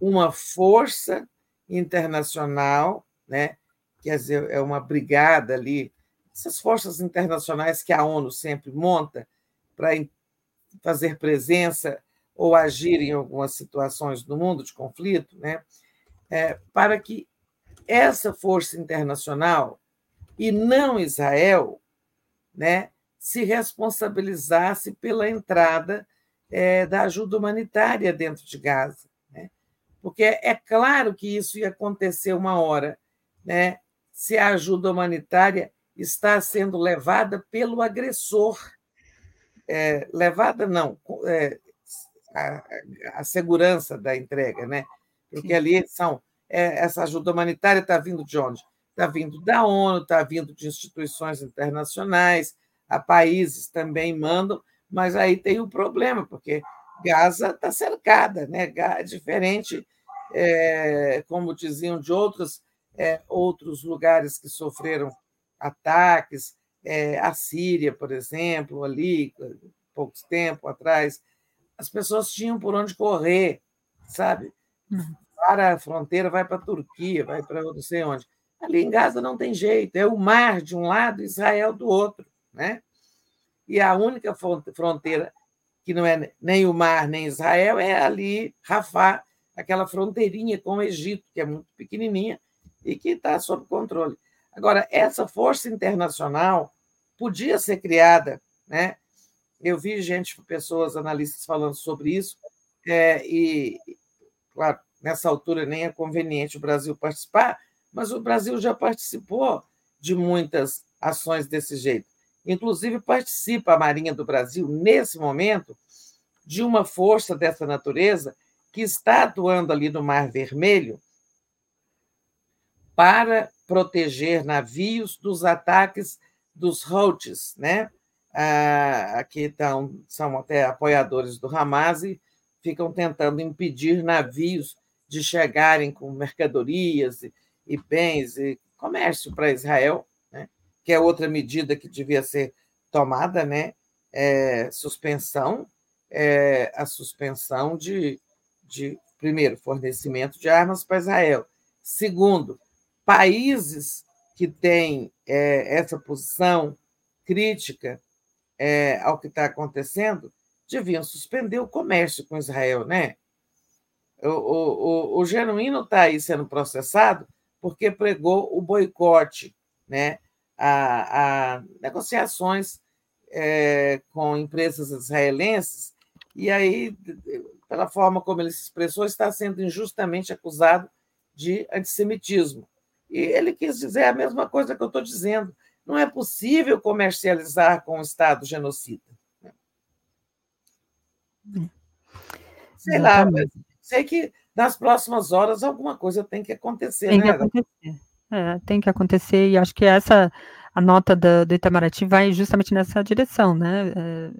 uma força internacional, né? Quer dizer, é uma brigada ali, essas forças internacionais que a ONU sempre monta para fazer presença ou agir em algumas situações do mundo de conflito, né? É, para que essa força internacional, e não Israel, né, se responsabilizasse pela entrada é, da ajuda humanitária dentro de Gaza, né? Porque é claro que isso ia acontecer uma hora, né, se a ajuda humanitária está sendo levada pelo agressor. É, levada, não, é, a, a segurança da entrega, né? Porque ali são... É, essa ajuda humanitária está vindo de onde? Está vindo da ONU, está vindo de instituições internacionais, a países também mandam, mas aí tem um problema, porque Gaza está cercada, né? Diferente, é, como diziam, de outros, é, outros lugares que sofreram ataques, é, a Síria, por exemplo, ali, pouco tempo atrás, as pessoas tinham por onde correr, sabe? Para a fronteira, vai para a Turquia, vai para não sei onde. Ali em Gaza não tem jeito, é o mar de um lado e Israel do outro, né? E a única fronteira que não é nem o mar nem Israel é ali, Rafah, aquela fronteirinha com o Egito, que é muito pequenininha e que está sob controle. Agora, essa força internacional podia ser criada, né? Eu vi gente, pessoas, analistas falando sobre isso, é, e, claro, nessa altura nem é conveniente o Brasil participar, mas o Brasil já participou de muitas ações desse jeito. Inclusive, participa a Marinha do Brasil, nesse momento, de uma força dessa natureza que está atuando ali no Mar Vermelho para proteger navios dos ataques dos Houthis, né? Ah, aqui estão, são até apoiadores do Hamas e ficam tentando impedir navios de chegarem com mercadorias e, e bens e comércio para Israel, né? Que é outra medida que devia ser tomada, né? É, suspensão, é, a suspensão de, de, primeiro, fornecimento de armas para Israel. Segundo, países que têm é, essa posição crítica é, ao que está acontecendo deviam suspender o comércio com Israel, né? O, o, o, o Genuíno está aí sendo processado porque pregou o boicote, né, a, a negociações é, com empresas israelenses, e aí, pela forma como ele se expressou, está sendo injustamente acusado de antissemitismo. E ele quis dizer a mesma coisa que eu estou dizendo. Não é possível comercializar com o Estado genocida. Sei lá, mas sei que nas próximas horas alguma coisa tem que acontecer, tem né? Que acontecer. É, tem que acontecer, e acho que essa a nota do, do Itamaraty vai justamente nessa direção, né?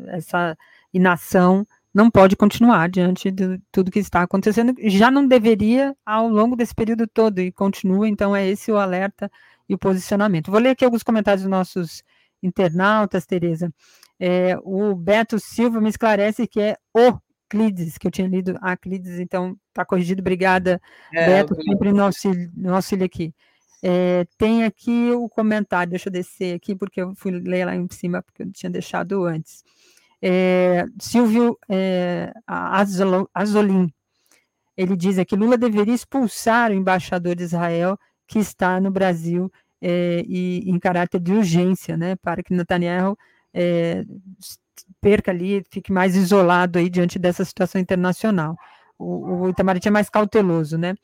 Essa inação não pode continuar diante de tudo que está acontecendo, já não deveria ao longo desse período todo, e continua, então é esse o alerta e o posicionamento. Vou ler aqui alguns comentários dos nossos internautas, Tereza. É, o Beto Silva me esclarece que é o Clides, que eu tinha lido a ah, Clides, então está corrigido, obrigada, é, Beto, sempre no auxílio, no auxílio aqui. É, tem aqui o comentário, deixa eu descer aqui, porque eu fui ler lá em cima, porque eu tinha deixado antes. É, Silvio é, Azolim, ele diz aqui, Lula deveria expulsar o embaixador de Israel que está no Brasil é, e em caráter de urgência, né, para que Netanyahu é, perca ali, fique mais isolado aí diante dessa situação internacional. O, o Itamaraty é mais cauteloso, né?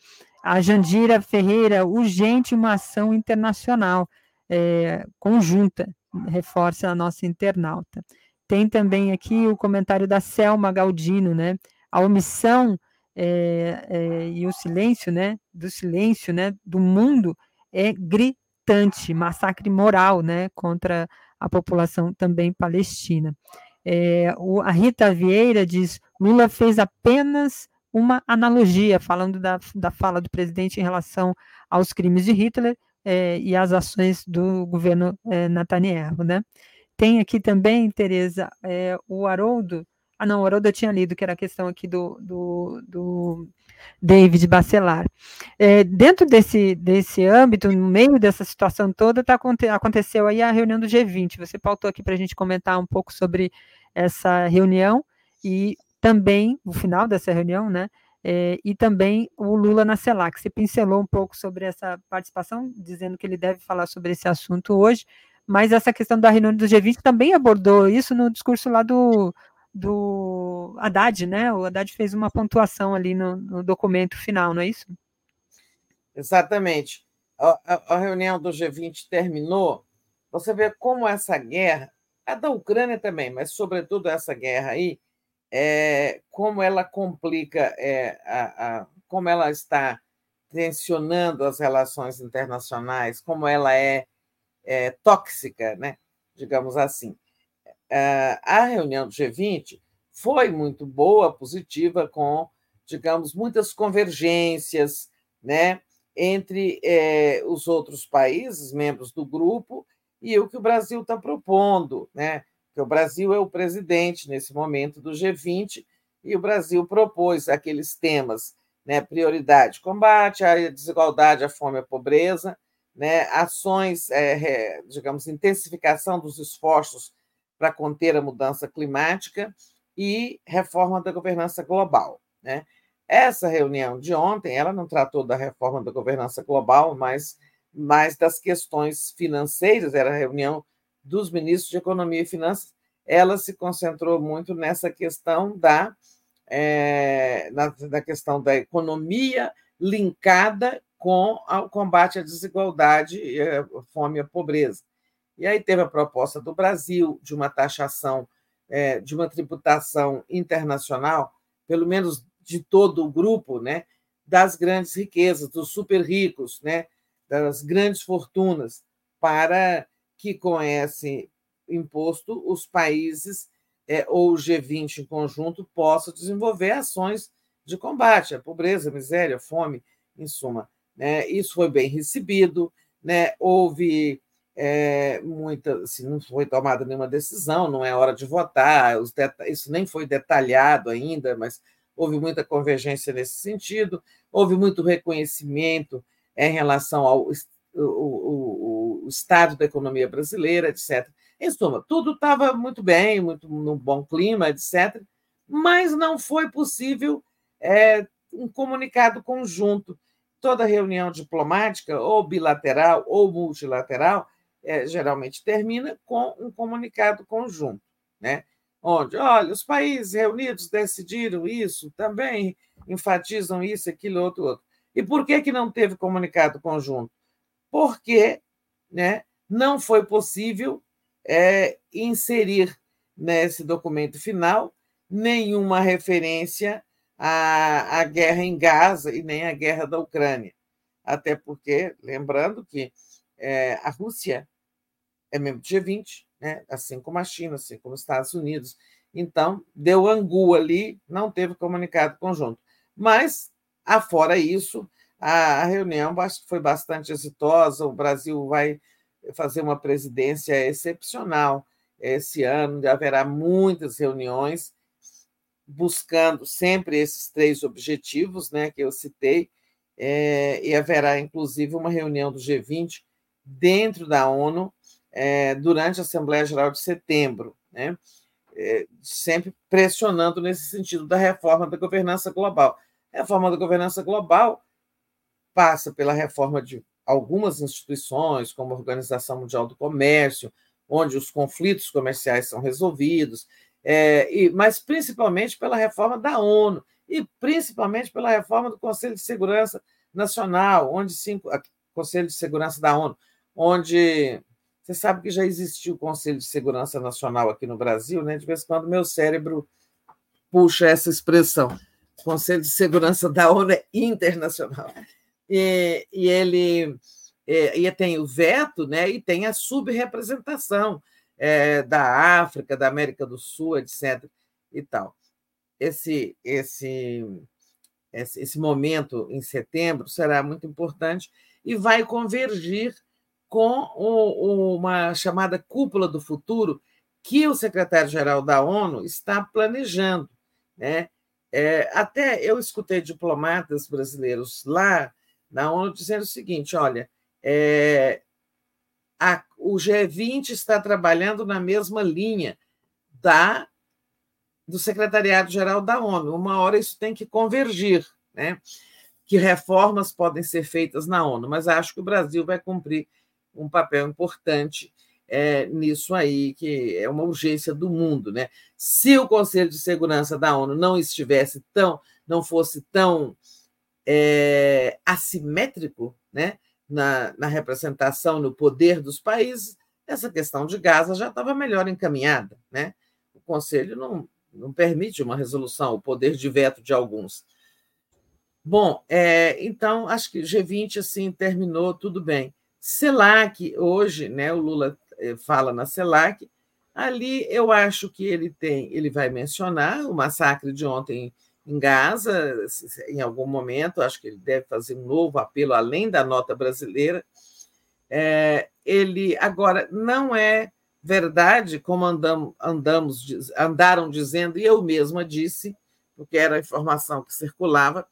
A Jandira Ferreira, urgente uma ação internacional é, conjunta, reforça a nossa internauta. Tem também aqui o comentário da Selma Galdino, né? A omissão é, é, e o silêncio, né? Do silêncio, né? Do mundo é gritante, massacre moral, né? Contra a população também palestina. É, o, a Rita Vieira diz: Lula fez apenas uma analogia, falando da, da fala do presidente em relação aos crimes de Hitler é, e às ações do governo é, Netanyahu, né? Tem aqui também, Tereza, é, o Haroldo, ah não, o Haroldo eu tinha lido, que era a questão aqui do, do, do David Bacelar. É, dentro desse, desse âmbito, no meio dessa situação toda, tá, aconteceu aí a reunião do G vinte, você pautou aqui para a gente comentar um pouco sobre essa reunião, e também, o final dessa reunião, né, é, e também o Lula na CELAC. Você pincelou um pouco sobre essa participação, dizendo que ele deve falar sobre esse assunto hoje, mas essa questão da reunião do G vinte também abordou isso no discurso lá do, do Haddad, né? O Haddad fez uma pontuação ali no, no documento final, não é isso? Exatamente. A, a, a reunião do G vinte terminou. Você vê como essa guerra, a da Ucrânia também, mas sobretudo essa guerra aí, é, como ela complica, é, a, a, como ela está tensionando as relações internacionais, como ela é É, tóxica, né? Digamos assim. A reunião do G vinte foi muito boa, positiva, com, digamos, muitas convergências, né? Entre é, os outros países, membros do grupo, e o que o Brasil está propondo, né? Porque o Brasil é o presidente nesse momento do G vinte e o Brasil propôs aqueles temas, né? Prioridade, combate à desigualdade, à fome e à pobreza, né, ações, é, digamos, intensificação dos esforços para conter a mudança climática e reforma da governança global, né? Essa reunião de ontem, ela não tratou da reforma da governança global, mas, mas das questões financeiras, era a reunião dos ministros de Economia e Finanças, ela se concentrou muito nessa questão da, é, na, na questão da economia linkada com o combate à desigualdade, à fome e à pobreza. E aí teve a proposta do Brasil de uma taxação, de uma tributação internacional, pelo menos de todo o grupo, né, das grandes riquezas, dos super ricos, né, das grandes fortunas, para que com esse imposto os países ou o G vinte em conjunto possam desenvolver ações de combate à pobreza, à miséria, à fome, em suma. É, isso foi bem recebido, né? Houve é, muita, assim, não foi tomada nenhuma decisão, não é hora de votar, os deta- isso nem foi detalhado ainda, mas houve muita convergência nesse sentido, houve muito reconhecimento é, em relação ao o, o, o estado da economia brasileira, etcétera. Em suma, tudo estava muito bem, muito num bom clima, etcétera, mas não foi possível é, um comunicado conjunto. Toda reunião diplomática, ou bilateral ou multilateral, é, geralmente termina com um comunicado conjunto, né? Onde, olha, os países reunidos decidiram isso, também enfatizam isso, aquilo, outro, outro. E por que, que não teve comunicado conjunto? Porque, né, não foi possível é, inserir nesse documento final nenhuma referência A, a guerra em Gaza e nem a guerra da Ucrânia. Até porque, lembrando que é, a Rússia é membro do G vinte, né? Assim como a China, assim como os Estados Unidos. Então, deu angu ali, não teve comunicado conjunto. Mas, afora isso, a, a reunião foi bastante exitosa, o Brasil vai fazer uma presidência excepcional esse ano, haverá muitas reuniões, buscando sempre esses três objetivos, né, que eu citei, é, e haverá, inclusive, uma reunião do G vinte dentro da ONU é, durante a Assembleia Geral de setembro, né, é, sempre pressionando nesse sentido da reforma da governança global. A reforma da governança global passa pela reforma de algumas instituições, como a Organização Mundial do Comércio, onde os conflitos comerciais são resolvidos, É, e, mas principalmente pela reforma da ONU e principalmente pela reforma do Conselho de Segurança Nacional, onde cinco, Conselho de Segurança da ONU, onde Você sabe que já existiu o Conselho de Segurança Nacional aqui no Brasil, né? De vez em quando meu cérebro puxa essa expressão. O Conselho de Segurança da ONU é internacional. E, e ele é, e tem o veto, né? E tem a subrepresentação é, da África, da América do Sul, etcétera. E tal. Esse, esse, esse, esse momento em setembro será muito importante e vai convergir com o, uma chamada cúpula do futuro que o secretário-geral da ONU está planejando, né? É, até eu escutei diplomatas brasileiros lá na ONU dizendo o seguinte, olha, é, a, o G vinte está trabalhando na mesma linha da, do secretariado-geral da ONU. Uma hora isso tem que convergir, né? Que reformas podem ser feitas na ONU, mas acho que o Brasil vai cumprir um papel importante é, nisso aí, que é uma urgência do mundo, né? Se o Conselho de Segurança da ONU não estivesse tão, não fosse tão é, assimétrico, né? na, na representação, no poder dos países, essa questão de Gaza já estava melhor encaminhada, né? O Conselho não, não permite uma resolução, o poder de veto de alguns. Bom, é, então, acho que G vinte, assim, terminou, tudo bem. CELAC, hoje, né, o Lula fala na CELAC, ali eu acho que ele tem, ele vai mencionar o massacre de ontem em Gaza, em algum momento, acho que ele deve fazer um novo apelo além da nota brasileira. É, ele, agora, não é verdade, como andam, andamos, andaram dizendo, e eu mesma disse, porque era a informação que circulava,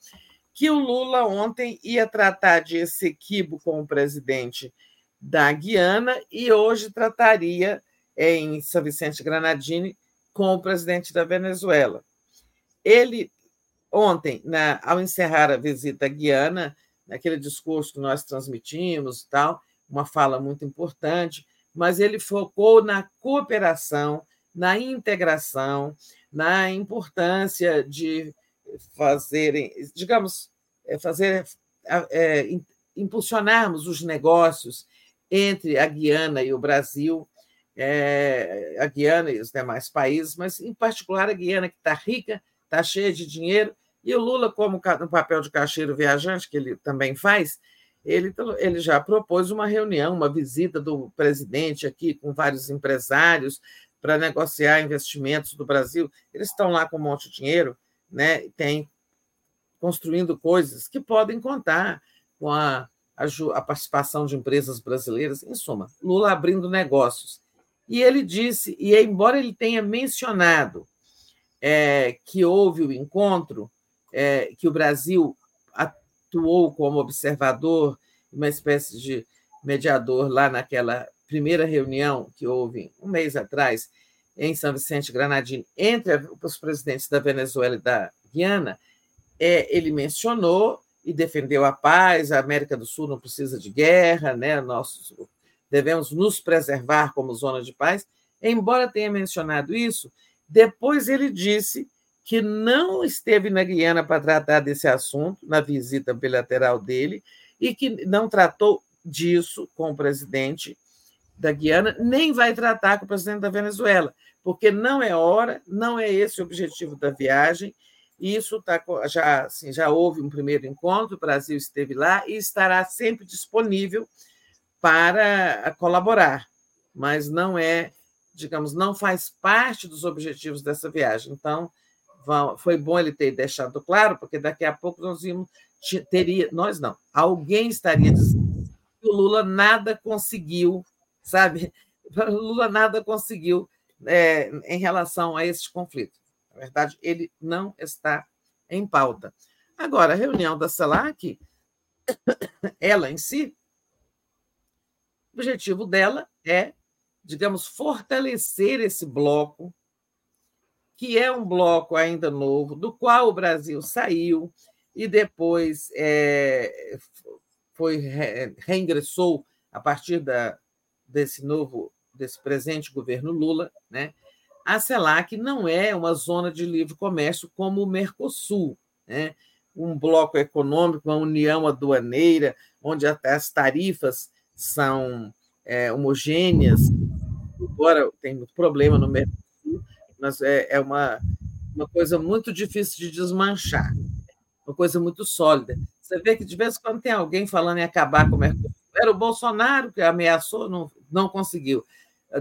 que o Lula ontem ia tratar de Essequibo com o presidente da Guiana e hoje trataria em São Vicente e Granadinas com o presidente da Venezuela. Ele, ontem, na, ao encerrar a visita à Guiana, naquele discurso que nós transmitimos e tal, uma fala muito importante, mas ele focou na cooperação, na integração, na importância de fazerem, digamos, fazer, é, impulsionarmos os negócios entre a Guiana e o Brasil, é, a Guiana e os demais países, mas, em particular, a Guiana, que está rica, está cheia de dinheiro, e o Lula, como no papel de caixeiro viajante, que ele também faz, ele, ele já propôs uma reunião, uma visita do presidente aqui com vários empresários para negociar investimentos do Brasil. Eles estão lá com um monte de dinheiro, né, tem, construindo coisas que podem contar com a, a, a participação de empresas brasileiras. Em suma, Lula abrindo negócios. E ele disse, e embora ele tenha mencionado é, que houve o encontro, é, que o Brasil atuou como observador, uma espécie de mediador lá naquela primeira reunião que houve um mês atrás, em São Vicente e Granadina, entre os presidentes da Venezuela e da Guiana, é, ele mencionou e defendeu a paz, a América do Sul não precisa de guerra, né? Nós devemos nos preservar como zona de paz. Embora tenha mencionado isso, depois ele disse que não esteve na Guiana para tratar desse assunto, na visita bilateral dele, e que não tratou disso com o presidente da Guiana, nem vai tratar com o presidente da Venezuela, porque não é hora, não é esse o objetivo da viagem. Isso tá, já, assim, já houve um primeiro encontro, o Brasil esteve lá e estará sempre disponível para colaborar, mas não é, digamos, não faz parte dos objetivos dessa viagem. Então, foi bom ele ter deixado claro, porque daqui a pouco nós íamos, teria, nós não, alguém estaria dizendo que o Lula nada conseguiu, sabe? Lula nada conseguiu é, em relação a esse conflito. Na verdade, ele não está em pauta. Agora, a reunião da CELAC, ela em si, o objetivo dela é, digamos, fortalecer esse bloco, que é um bloco ainda novo, do qual o Brasil saiu e depois é, foi, re, reingressou a partir da desse novo, desse presente governo Lula, né? A CELAC não é uma zona de livre comércio como o Mercosul, né? Um bloco econômico, uma união aduaneira, onde até as tarifas são é, homogêneas, embora tem muito problema no mercado, mas é, é uma, uma coisa muito difícil de desmanchar, uma coisa muito sólida. Você vê que de vez em quando tem alguém falando em acabar com o Mercosul. Era o Bolsonaro que ameaçou, não, não conseguiu.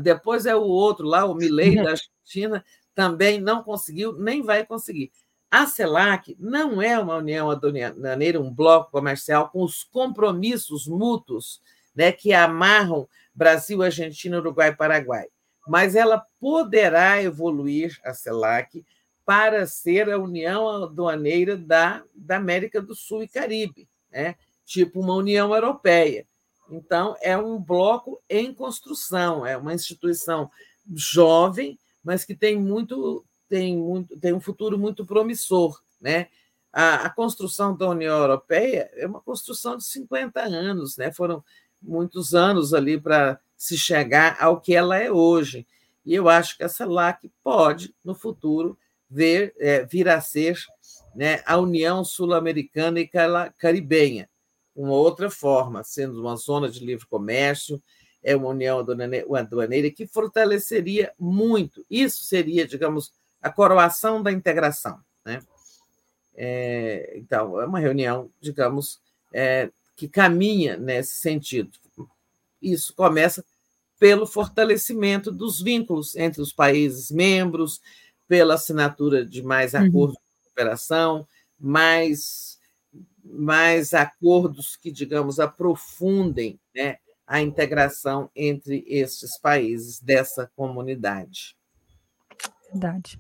Depois é o outro lá, o Milei da Argentina, também não conseguiu, nem vai conseguir. A CELAC não é uma união aduaneira, um bloco comercial com os compromissos mútuos, né, que amarram Brasil, Argentina, Uruguai e Paraguai. Mas ela poderá evoluir, a CELAC, para ser a União Aduaneira da, da América do Sul e Caribe, né? Tipo uma União Europeia. Então, é um bloco em construção, é uma instituição jovem, mas que tem, muito, tem, muito, tem um futuro muito promissor, né? A, a construção da União Europeia é uma construção de cinquenta anos, né? Foram muitos anos ali para se chegar ao que ela é hoje. E eu acho que a CELAC pode, no futuro, Ver, é, vir a ser, né, a União Sul-Americana e Caribenha, uma outra forma, sendo uma zona de livre comércio, é uma união aduaneira que fortaleceria muito. Isso seria, digamos, a coroação da integração, né? É, então, é uma reunião, digamos, é, que caminha nesse sentido. Isso começa pelo fortalecimento dos vínculos entre os países membros, pela assinatura de mais acordos uhum. de cooperação, mais, mais acordos que, digamos, aprofundem, né, a integração entre estes países, dessa comunidade. Verdade.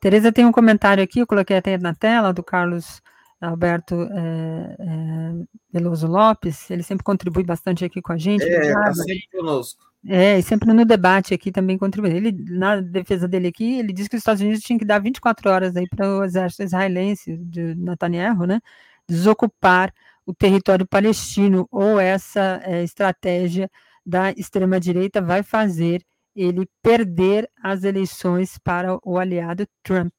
Tereza, tem um comentário aqui, eu coloquei até na tela, do Carlos Alberto Veloso é, é, Lopes, ele sempre contribui bastante aqui com a gente. É, está sempre conosco. É, e sempre no debate aqui também contribui. Ele, na defesa dele aqui, ele diz que os Estados Unidos tinham que dar vinte e quatro horas aí para o exército israelense de Netanyahu, né, desocupar o território palestino, ou essa é, estratégia da extrema-direita vai fazer ele perder as eleições para o aliado Trump.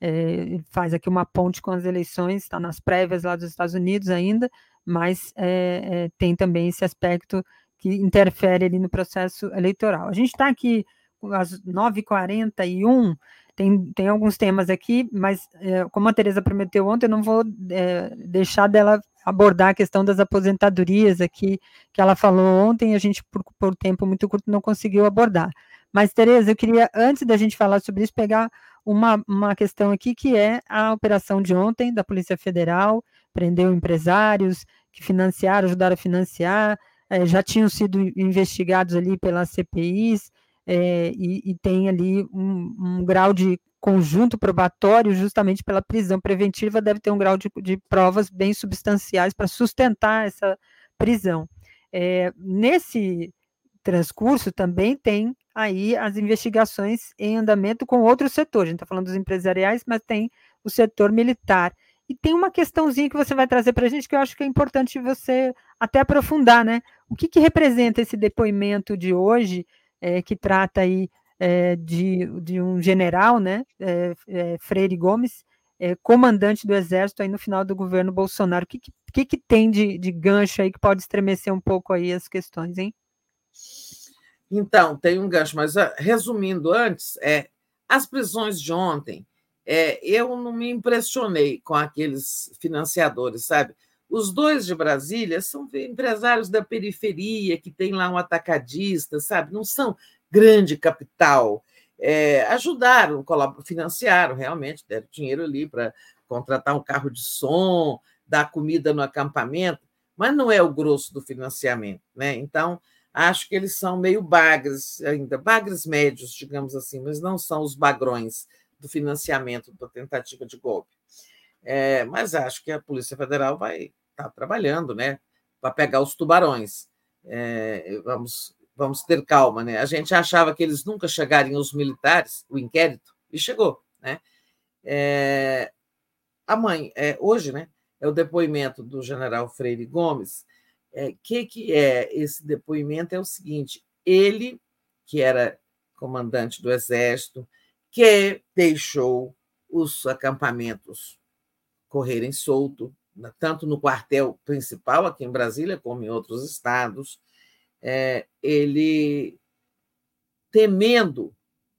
É, faz aqui uma ponte com as eleições, está nas prévias lá dos Estados Unidos ainda, mas é, é, tem também esse aspecto que interfere ali no processo eleitoral. A gente está aqui às nove e quarenta e um, tem, tem alguns temas aqui, mas é, como a Tereza prometeu ontem, eu não vou é, deixar dela abordar a questão das aposentadorias aqui, que ela falou ontem, a gente, por, por tempo muito curto, não conseguiu abordar. Mas, Tereza, eu queria, antes da gente falar sobre isso, pegar uma, uma questão aqui, que é a operação de ontem da Polícia Federal, prendeu empresários que financiaram, ajudaram a financiar, É, já tinham sido investigados ali pelas C P Is, é, e, e tem ali um, um grau de conjunto probatório, justamente pela prisão preventiva, deve ter um grau de, de provas bem substanciais para sustentar essa prisão. É, nesse transcurso também tem aí as investigações em andamento com outros setores, a gente está falando dos empresariais, mas tem o setor militar. E tem uma questãozinha que você vai trazer para a gente, que eu acho que é importante você até aprofundar, né? O que, que representa esse depoimento de hoje, é, que trata aí é, de, de um general, né, é, é, Freire Gomes, é, comandante do Exército aí no final do governo Bolsonaro. O que, que, que, que tem de, de gancho aí que pode estremecer um pouco aí as questões, hein? Então, tem um gancho, mas resumindo antes, é, as prisões de ontem, É, eu não me impressionei com aqueles financiadores, sabe? Os dois de Brasília são empresários da periferia, que tem lá um atacadista, sabe? Não são grande capital. É, ajudaram, financiaram realmente, deram dinheiro ali para contratar um carro de som, dar comida no acampamento, mas não é o grosso do financiamento, né? Então, acho que eles são meio bagres ainda, bagres médios, digamos assim, mas não são os bagrões do financiamento da tentativa de golpe. É, mas acho que a Polícia Federal vai estar trabalhando, né, para pegar os tubarões. É, vamos, vamos ter calma, né? A gente achava que eles nunca chegariam, os militares, o inquérito, e chegou, né? É, amanhã, é, hoje, né, é o depoimento do general Freire Gomes. O é, que, que é esse depoimento? É o seguinte: ele, que era comandante do Exército, que deixou os acampamentos correrem solto, tanto no quartel principal, aqui em Brasília, como em outros estados, é, ele, temendo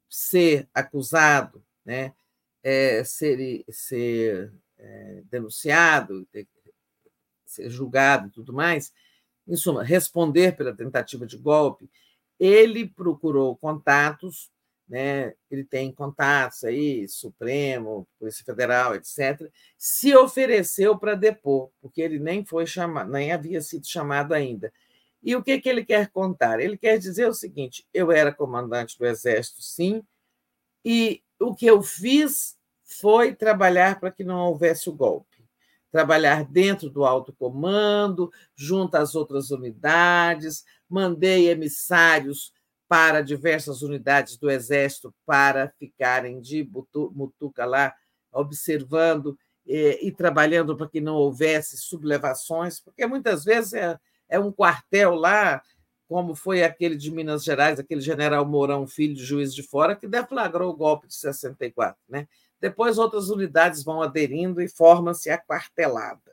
ser acusado, né, é, ser, ser é, denunciado, ser julgado e tudo mais, em suma, responder pela tentativa de golpe, ele procurou contatos, né, ele tem contatos aí, Supremo, Polícia Federal, etcétera, se ofereceu para depor, porque ele nem foi chamado, nem havia sido chamado ainda. E o que, que ele quer contar? Ele quer dizer o seguinte: eu era comandante do Exército, sim, e o que eu fiz foi trabalhar para que não houvesse o golpe. Trabalhar dentro do alto comando, junto às outras unidades, mandei emissários para diversas unidades do Exército para ficarem de mutuca lá, observando e, e trabalhando para que não houvesse sublevações, porque muitas vezes é, é um quartel lá, como foi aquele de Minas Gerais, aquele general Mourão Filho, juiz de fora, que deflagrou o golpe de sessenta e quatro, né? Depois outras unidades vão aderindo e forma-se a quartelada.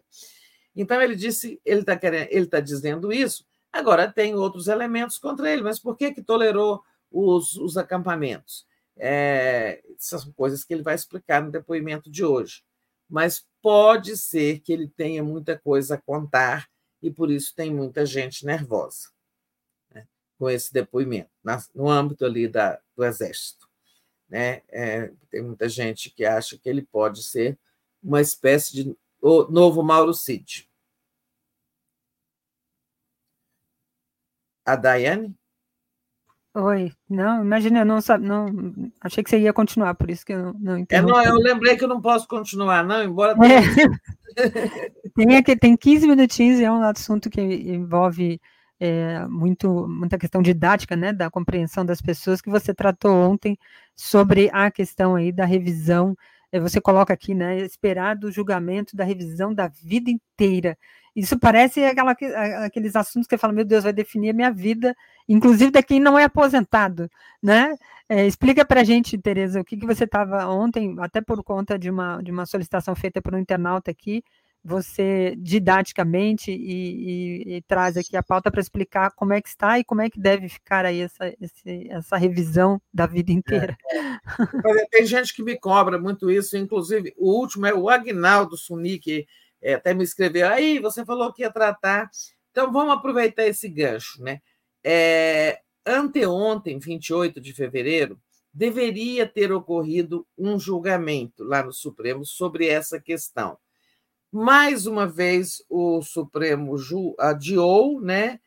Então, ele disse, ele está querendo, ele está dizendo isso, agora tem outros elementos contra ele, mas por que, que tolerou os, os acampamentos? É, são coisas que ele vai explicar no depoimento de hoje. Mas pode ser que ele tenha muita coisa a contar e, por isso, tem muita gente nervosa, né, com esse depoimento, no âmbito ali da, do Exército. Né? É, tem muita gente que acha que ele pode ser uma espécie de novo Mauro Cid. A Daiane? Oi, não, imagina, eu não sabia, não, achei que você ia continuar, por isso que eu não, não entendi. É, não, eu lembrei que eu não posso continuar, não, embora... É. tem, aqui, tem quinze minutinhos, é um assunto que envolve... É, muito, muita questão didática, né, da compreensão das pessoas, que você tratou ontem sobre a questão aí da revisão, você coloca aqui, né, esperar do julgamento da revisão da vida inteira. Isso parece aquela, aqueles assuntos que eu falo, meu Deus, vai definir a minha vida, inclusive de quem não é aposentado, né? É, explica para a gente, Tereza, o que, que você estava ontem, até por conta de uma, de uma solicitação feita por um internauta aqui, você didaticamente e, e, e traz aqui a pauta para explicar como é que está e como é que deve ficar aí essa, esse, essa revisão da vida inteira. É. Tem gente que me cobra muito isso, inclusive o último é o Agnaldo Suni, que até me escreveu, aí você falou que ia tratar, então vamos aproveitar esse gancho, né? É, anteontem, vinte e oito de fevereiro, deveria ter ocorrido um julgamento lá no Supremo sobre essa questão. Mais uma vez, o Supremo adiou, né?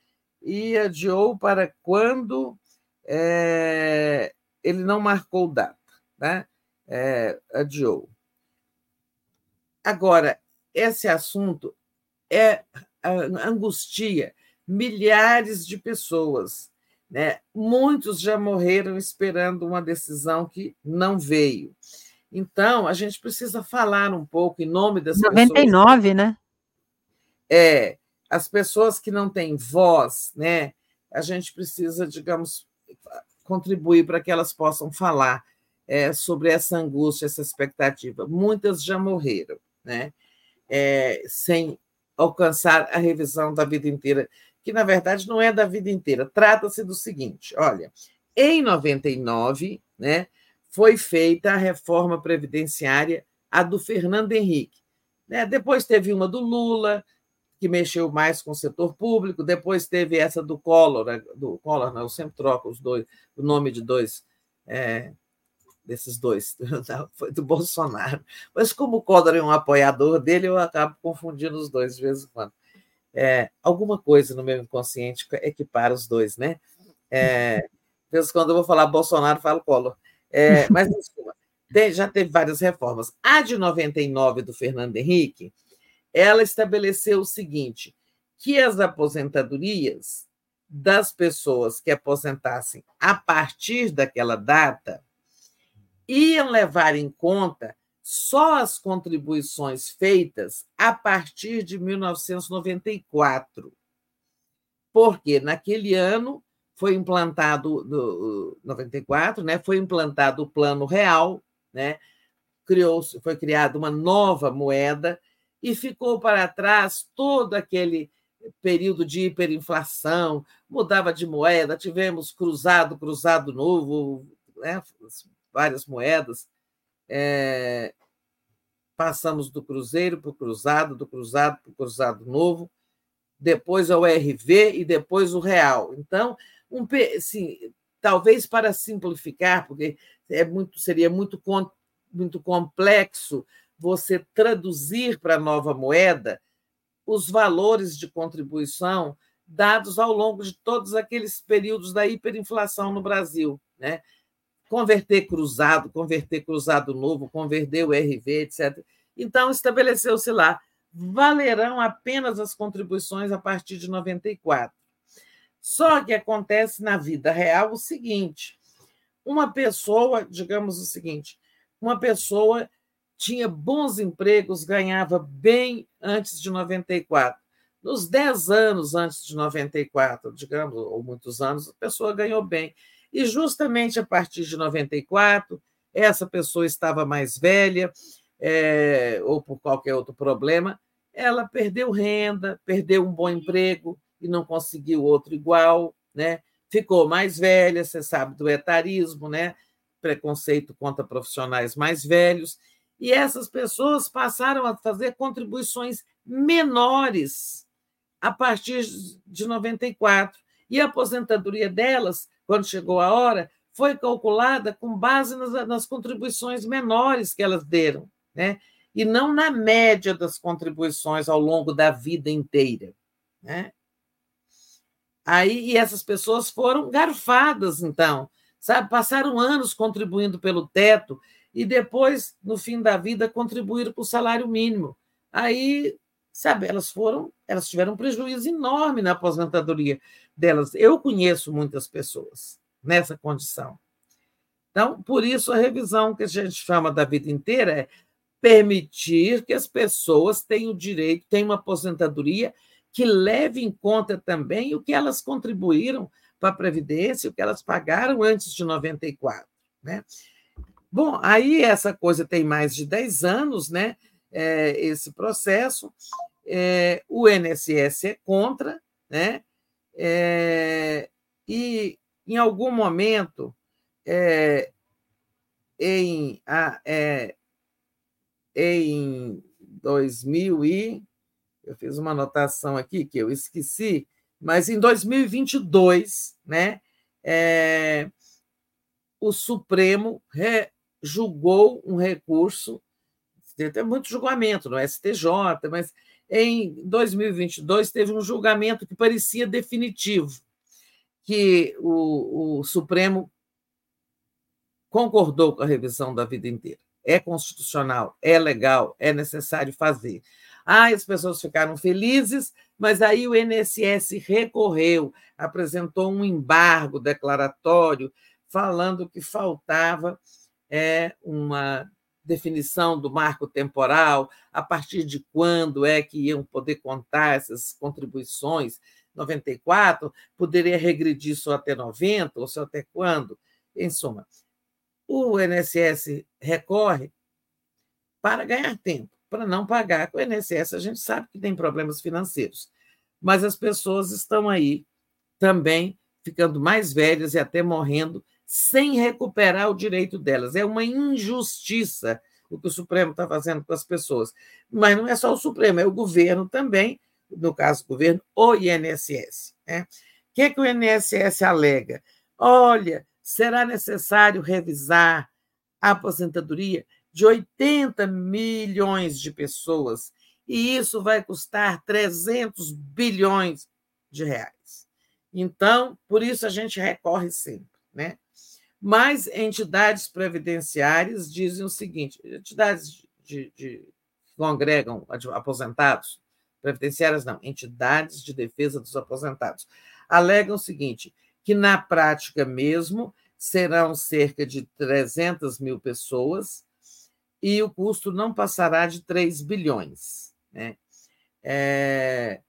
E adiou para quando é, ele não marcou data, né? É, adiou. Agora, esse assunto é, angustia milhares de pessoas, né? Muitos já morreram esperando uma decisão que não veio. Então, a gente precisa falar um pouco em nome das noventa e nove, pessoas... noventa e nove, né? É, as pessoas que não têm voz, né? A gente precisa, digamos, contribuir para que elas possam falar é, sobre essa angústia, essa expectativa. Muitas já morreram, né? É, sem alcançar a revisão da vida inteira, que, na verdade, não é da vida inteira. Trata-se do seguinte, olha, em noventa e nove, né? Foi feita a reforma previdenciária, a do Fernando Henrique. Né? Depois teve uma do Lula, que mexeu mais com o setor público, depois teve essa do Collor, do Collor, não, eu sempre troco os dois, o nome de dois, é, desses dois, foi do Bolsonaro. Mas como o Collor é um apoiador dele, eu acabo confundindo os dois de vez em quando. É, alguma coisa no meu inconsciente equipara os dois, né? É, de vez em quando eu vou falar Bolsonaro, falo Collor. É, mas já teve várias reformas. A de noventa e nove, do Fernando Henrique, ela estabeleceu o seguinte, que as aposentadorias das pessoas que aposentassem a partir daquela data iam levar em conta só as contribuições feitas a partir de mil novecentos e noventa e quatro, porque naquele ano foi implantado no noventa e quatro, né? Foi implantado o Plano Real, né? Criou-se, foi criada uma nova moeda e ficou para trás todo aquele período de hiperinflação, mudava de moeda, tivemos cruzado, cruzado novo, né? Várias moedas. É... Passamos do cruzeiro para o cruzado, do cruzado para o cruzado novo, depois ao R V e depois o real. Então, um, assim, talvez para simplificar, porque é muito, seria muito, muito complexo você traduzir para a nova moeda os valores de contribuição dados ao longo de todos aqueles períodos da hiperinflação no Brasil, né? Converter cruzado, converter cruzado novo, converter o R V, etcétera. Então, estabeleceu-se lá, valerão apenas as contribuições a partir de noventa e quatro. Só que acontece na vida real o seguinte, uma pessoa, digamos o seguinte, uma pessoa tinha bons empregos, ganhava bem antes de noventa e quatro. Nos dez anos antes de noventa e quatro, digamos, ou muitos anos, a pessoa ganhou bem. E justamente a partir de noventa e quatro, essa pessoa estava mais velha, é, ou por qualquer outro problema, ela perdeu renda, perdeu um bom emprego e não conseguiu outro igual, né? Ficou mais velha, você sabe do etarismo, né? Preconceito contra profissionais mais velhos, e essas pessoas passaram a fazer contribuições menores a partir de noventa e quatro, e a aposentadoria delas, quando chegou a hora, foi calculada com base nas, nas contribuições menores que elas deram, né? E não na média das contribuições ao longo da vida inteira, né? Aí, e essas pessoas foram garfadas, então, sabe? Passaram anos contribuindo pelo teto e depois, no fim da vida, contribuíram para o salário mínimo. Aí, sabe, elas foram, elas tiveram um prejuízo enorme na aposentadoria delas. Eu conheço muitas pessoas nessa condição. Então, por isso, a revisão que a gente chama da vida inteira é permitir que as pessoas tenham o direito, tenham uma aposentadoria que leve em conta também o que elas contribuíram para a Previdência, o que elas pagaram antes de noventa e quatro, né? Bom, aí essa coisa tem mais de dez anos, né? É, esse processo, é, o I N S S é contra, né? É, e em algum momento, é, em, a, é, em dois mil e... Eu fiz uma anotação aqui que eu esqueci, mas em dois mil e vinte e dois, né, é, o Supremo re, julgou um recurso, tem muito julgamento no S T J, mas em dois mil e vinte e dois teve um julgamento que parecia definitivo, que o, o Supremo concordou com a revisão da vida inteira. É constitucional, é legal, é necessário fazer. Ah, as pessoas ficaram felizes, mas aí o I N S S recorreu, apresentou um embargo declaratório falando que faltava é, uma definição do marco temporal, a partir de quando é que iam poder contar essas contribuições, noventa e quatro, poderia regredir só até noventa, ou só até quando? Em suma, o I N S S recorre para ganhar tempo, para não pagar. Com o I N S S a gente sabe que tem problemas financeiros, mas as pessoas estão aí também ficando mais velhas e até morrendo sem recuperar o direito delas. É uma injustiça o que o Supremo está fazendo com as pessoas. Mas não é só o Supremo, é o governo também, no caso do governo, o I N S S, né? O que é que o I N S S alega? Olha, será necessário revisar a aposentadoria de oitenta milhões de pessoas, e isso vai custar trezentos bilhões de reais. Então, por isso a gente recorre sempre, né? Mas entidades previdenciárias dizem o seguinte, entidades de, de, que congregam aposentados, previdenciárias não, entidades de defesa dos aposentados, alegam o seguinte, que na prática mesmo serão cerca de trezentas mil pessoas, e o custo não passará de três bilhões, né? É,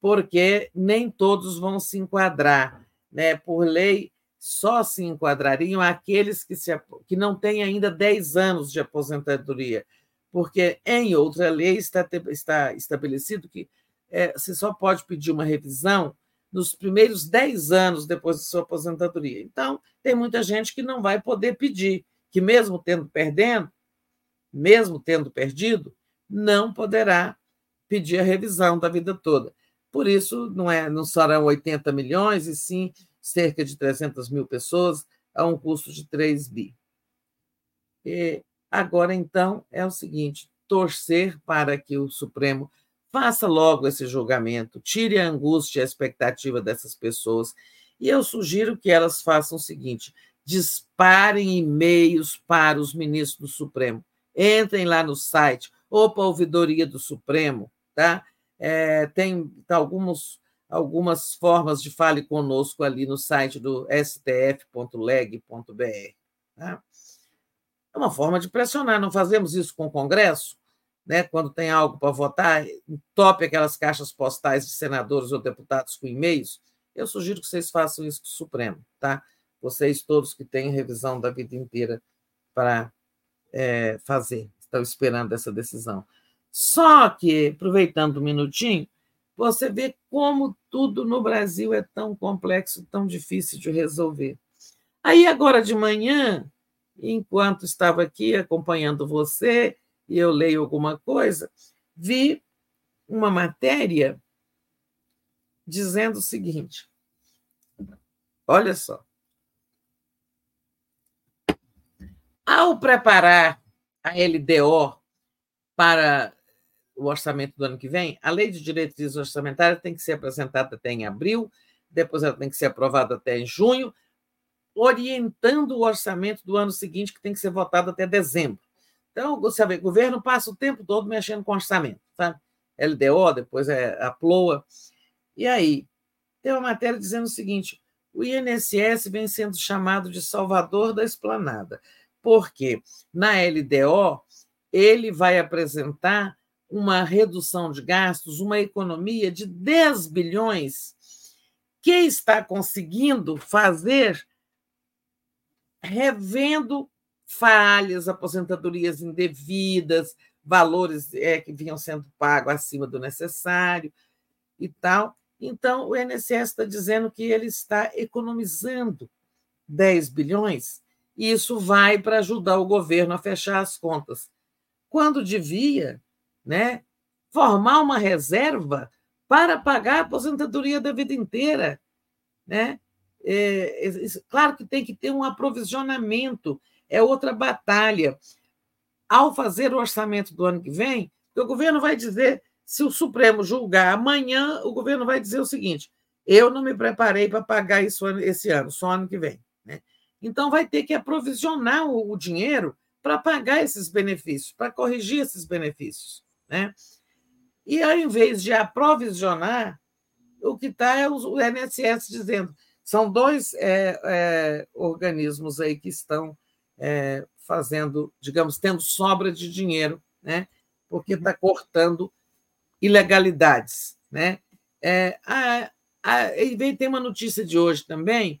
porque nem todos vão se enquadrar, né? Por lei, só se enquadrariam aqueles que, se, que não têm ainda dez anos de aposentadoria, porque em outra lei está, está estabelecido que é, você só pode pedir uma revisão nos primeiros dez anos depois da sua aposentadoria. Então, tem muita gente que não vai poder pedir, que mesmo tendo perdendo, mesmo tendo perdido, não poderá pedir a revisão da vida toda. Por isso, não, é, não serão oitenta milhões, e sim cerca de trezentas mil pessoas, a um custo de três bi. E agora, então, é o seguinte, torcer para que o Supremo faça logo esse julgamento, tire a angústia e a expectativa dessas pessoas, e eu sugiro que elas façam o seguinte, disparem e-mails para os ministros do Supremo, entrem lá no site, ou para a ouvidoria do Supremo, tá? É, tem alguns, algumas formas de fale conosco ali no site do s t f ponto leg ponto b r. Tá? É uma forma de pressionar, não fazemos isso com o Congresso, né? Quando tem algo para votar, entope aquelas caixas postais de senadores ou deputados com e-mails. Eu sugiro que vocês façam isso com o Supremo, tá? Vocês todos que têm revisão da vida inteira para é, fazer, estão esperando essa decisão. Só que, aproveitando um minutinho, você vê como tudo no Brasil é tão complexo, tão difícil de resolver. Aí, agora de manhã, enquanto estava aqui acompanhando você, e eu leio alguma coisa, vi uma matéria dizendo o seguinte, olha só, ao preparar a L D O para o orçamento do ano que vem, a lei de diretrizes orçamentárias tem que ser apresentada até em abril, depois ela tem que ser aprovada até em junho, orientando o orçamento do ano seguinte, que tem que ser votado até dezembro. Então, sabe, o governo passa o tempo todo mexendo com orçamento, sabe? L D O, depois é a P L O A. E aí, tem uma matéria dizendo o seguinte, o I N S S vem sendo chamado de salvador da esplanada, porque na L D O ele vai apresentar uma redução de gastos, uma economia de dez bilhões que está conseguindo fazer revendo falhas, aposentadorias indevidas, valores é, que vinham sendo pagos acima do necessário e tal. Então, o I N S S está dizendo que ele está economizando dez bilhões e isso vai para ajudar o governo a fechar as contas. Quando devia, né, formar uma reserva para pagar a aposentadoria da vida inteira. Né? É, é, é, claro que tem que ter um aprovisionamento, é outra batalha. Ao fazer o orçamento do ano que vem, o governo vai dizer, se o Supremo julgar amanhã, o governo vai dizer o seguinte, eu não me preparei para pagar isso esse ano, só ano que vem. Né? Então, vai ter que aprovisionar o, o dinheiro para pagar esses benefícios, para corrigir esses benefícios. Né? E, ao invés de aprovisionar, o que está é o I N S S dizendo. São dois é, é, organismos aí que estão é, fazendo, digamos, tendo sobra de dinheiro, né? Porque está cortando ilegalidades. Né? É, a, a, e vem, tem uma notícia de hoje também,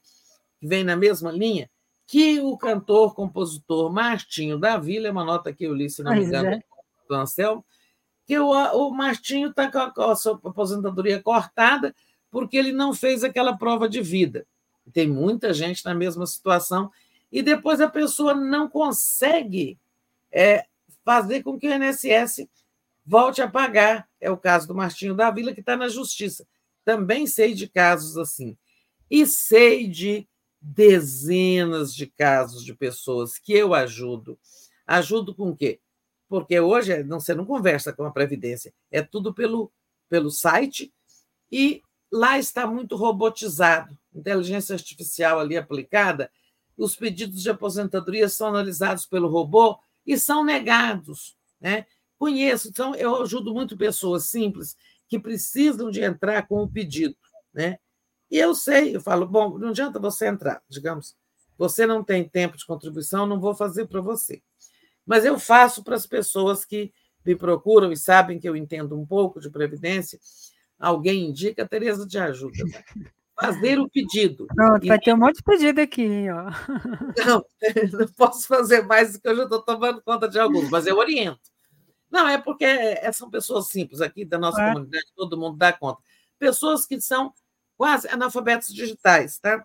que vem na mesma linha, que o cantor, compositor Martinho da Vila, é uma nota que eu li, se não me engano, é. do Anselmo, que o, o Martinho está com a sua aposentadoria cortada porque ele não fez aquela prova de vida. Tem muita gente na mesma situação e depois a pessoa não consegue é, fazer com que o I N S S volte a pagar. É o caso do Martinho da Vila, que está na justiça. Também sei de casos assim. E sei de dezenas de casos de pessoas que eu ajudo. Ajudo com o quê? Porque hoje não, você não conversa com a Previdência, é tudo pelo, pelo site e lá está muito robotizado. Inteligência artificial ali aplicada, os pedidos de aposentadoria são analisados pelo robô e são negados. Né? Conheço, então eu ajudo muito pessoas simples que precisam de entrar com o pedido, né? E eu sei, eu falo, bom, não adianta você entrar, digamos, você não tem tempo de contribuição, não vou fazer para você. Mas eu faço para as pessoas que me procuram e sabem que eu entendo um pouco de Previdência, alguém indica, a Tereza te ajuda, né? Fazer o pedido. Pronto, vai ter um monte de pedido aqui. Ó. Não, não posso fazer mais, porque eu já estou tomando conta de alguns, mas eu oriento. Não, é porque são pessoas simples aqui da nossa é. comunidade, todo mundo dá conta. Pessoas que são quase analfabetos digitais, tá?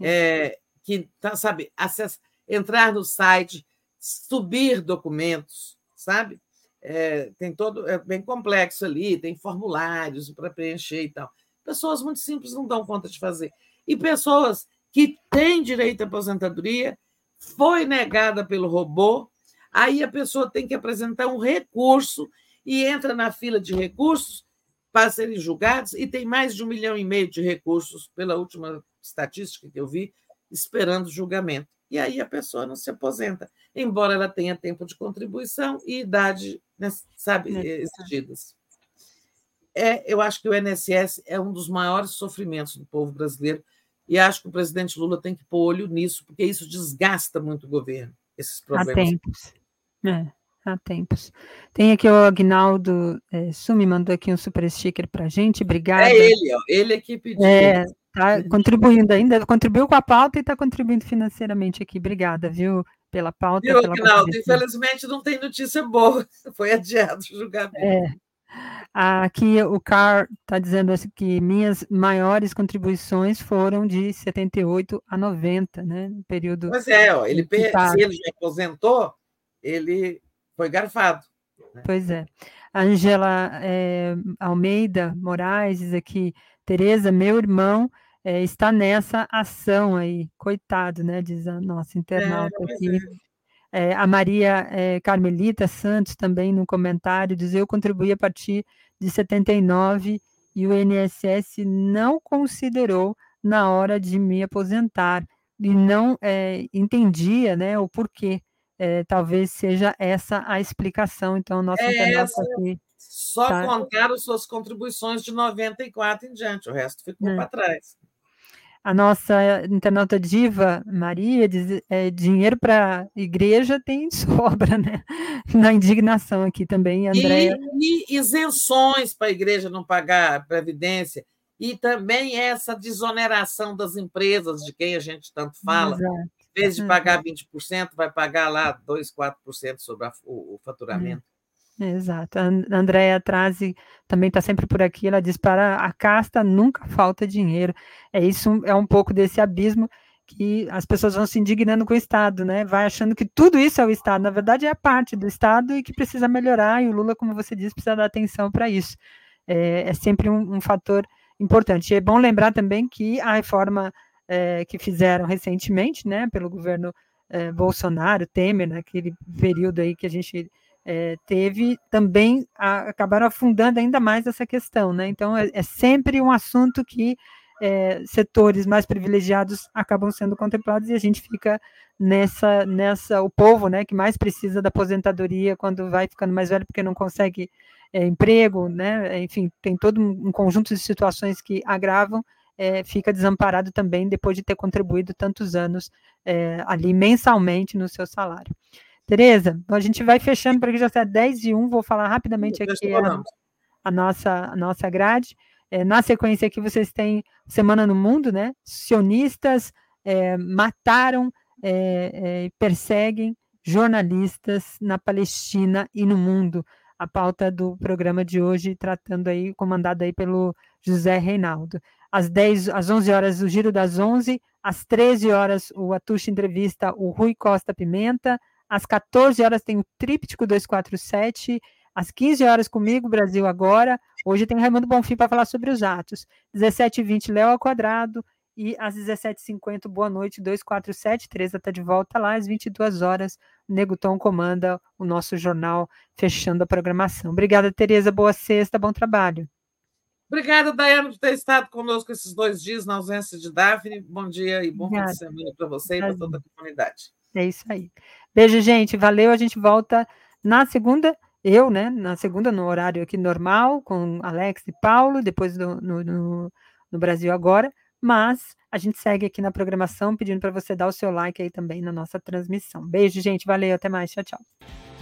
É, que, tá, sabe, acessa, entrar no site, subir documentos, sabe? É, tem todo, é bem complexo ali, tem formulários para preencher e tal. Pessoas muito simples não dão conta de fazer. E pessoas que têm direito à aposentadoria, foi negada pelo robô, aí a pessoa tem que apresentar um recurso e entra na fila de recursos para serem julgados, e tem mais de um milhão e meio de recursos, pela última estatística que eu vi, esperando julgamento. E aí a pessoa não se aposenta, embora ela tenha tempo de contribuição e idade, né, sabe, exigidas. É, eu acho que o I N S S é um dos maiores sofrimentos do povo brasileiro, e acho que o presidente Lula tem que pôr olho nisso, porque isso desgasta muito o governo, esses problemas. Há tempos. É, há tempos. Tem aqui o Agnaldo é, Sumi, mandou aqui um super sticker para a gente, obrigada. É ele, ó, ele é que pediu. É, tá contribuindo ainda, contribuiu com a pauta e está contribuindo financeiramente aqui, obrigada, viu, pela pauta. Viu, pela Agnaldo, infelizmente não tem notícia boa, foi adiado o julgamento. É. Aqui o Car está dizendo que minhas maiores contribuições foram de setenta e oito a noventa, né? No período. Pois é, ó, ele, se ele já aposentou, ele foi garfado. Né? Pois é. A Angela é, Almeida Moraes diz aqui: Tereza, meu irmão é, está nessa ação aí, coitado, né? Diz a nossa internauta é, aqui. É. É, a Maria é, Carmelita Santos também no comentário diz: eu contribuí a partir de setenta e nove e o I N S S não considerou na hora de me aposentar e não é, entendia, né, o porquê. É, talvez seja essa a explicação. Então, a nossa é internauta aqui. Só tá... contaram suas contribuições de noventa e quatro em diante, o resto ficou é. para trás. A nossa internauta diva, Maria, diz é, dinheiro para igreja tem sobra, né? Na indignação aqui também, Andréia. E, e isenções para a igreja não pagar a previdência, e também essa desoneração das empresas, de quem a gente tanto fala. Exato. Em vez de pagar vinte por cento, vai pagar lá dois, quatro por cento sobre a, o, o faturamento. É. Exato, a Andréia Trazi também está sempre por aqui, ela diz: para a casta nunca falta dinheiro. É isso, é um pouco desse abismo que as pessoas vão se indignando com o Estado, né? Vai achando que tudo isso é o Estado, na verdade é a parte do Estado e que precisa melhorar, e o Lula, como você disse, precisa dar atenção para isso. É, é sempre um, um fator importante. É bom lembrar também que a reforma é, que fizeram recentemente, né, pelo governo é, Bolsonaro, Temer, naquele período aí que a gente... É, teve também, a, acabaram afundando ainda mais essa questão, né? Então, é, é sempre um assunto que é, setores mais privilegiados acabam sendo contemplados, e a gente fica nessa, nessa o povo, né, que mais precisa da aposentadoria quando vai ficando mais velho porque não consegue é, emprego, né? Enfim, tem todo um, um conjunto de situações que agravam, é, fica desamparado também depois de ter contribuído tantos anos é, ali mensalmente no seu salário. Tereza, a gente vai fechando, porque já está dez e um, vou falar rapidamente aqui a, a, nossa, a nossa grade. É, na sequência aqui vocês têm Semana no Mundo, né? Sionistas é, mataram e é, é, perseguem jornalistas na Palestina e no mundo. A pauta do programa de hoje, tratando aí, comandada aí pelo José Reinaldo. Às, dez, às onze horas, o Giro das onze, às treze horas, o Atucha entrevista o Rui Costa Pimenta. Às quatorze horas tem o Tríptico dois quatro sete, às quinze horas comigo, Brasil Agora. Hoje tem Raimundo Bonfim para falar sobre os atos. dezessete e vinte, Léo ao Quadrado. E às dezessete e cinquenta, Boa Noite dois quatro sete. Tereza está de volta lá. Às vinte e duas horas, Nego Tom comanda o nosso jornal, fechando a programação. Obrigada, Tereza. Boa sexta, bom trabalho. Obrigada, Daiane, por ter estado conosco esses dois dias na ausência de Daphne. Bom dia e bom fim de semana para você e para toda a comunidade. É isso aí. Beijo, gente. Valeu. A gente volta na segunda, eu, né? Na segunda, no horário aqui normal, com Alex e Paulo, depois do, no, no, no Brasil Agora. Mas a gente segue aqui na programação, pedindo para você dar o seu like aí também na nossa transmissão. Beijo, gente. Valeu. Até mais. Tchau, tchau.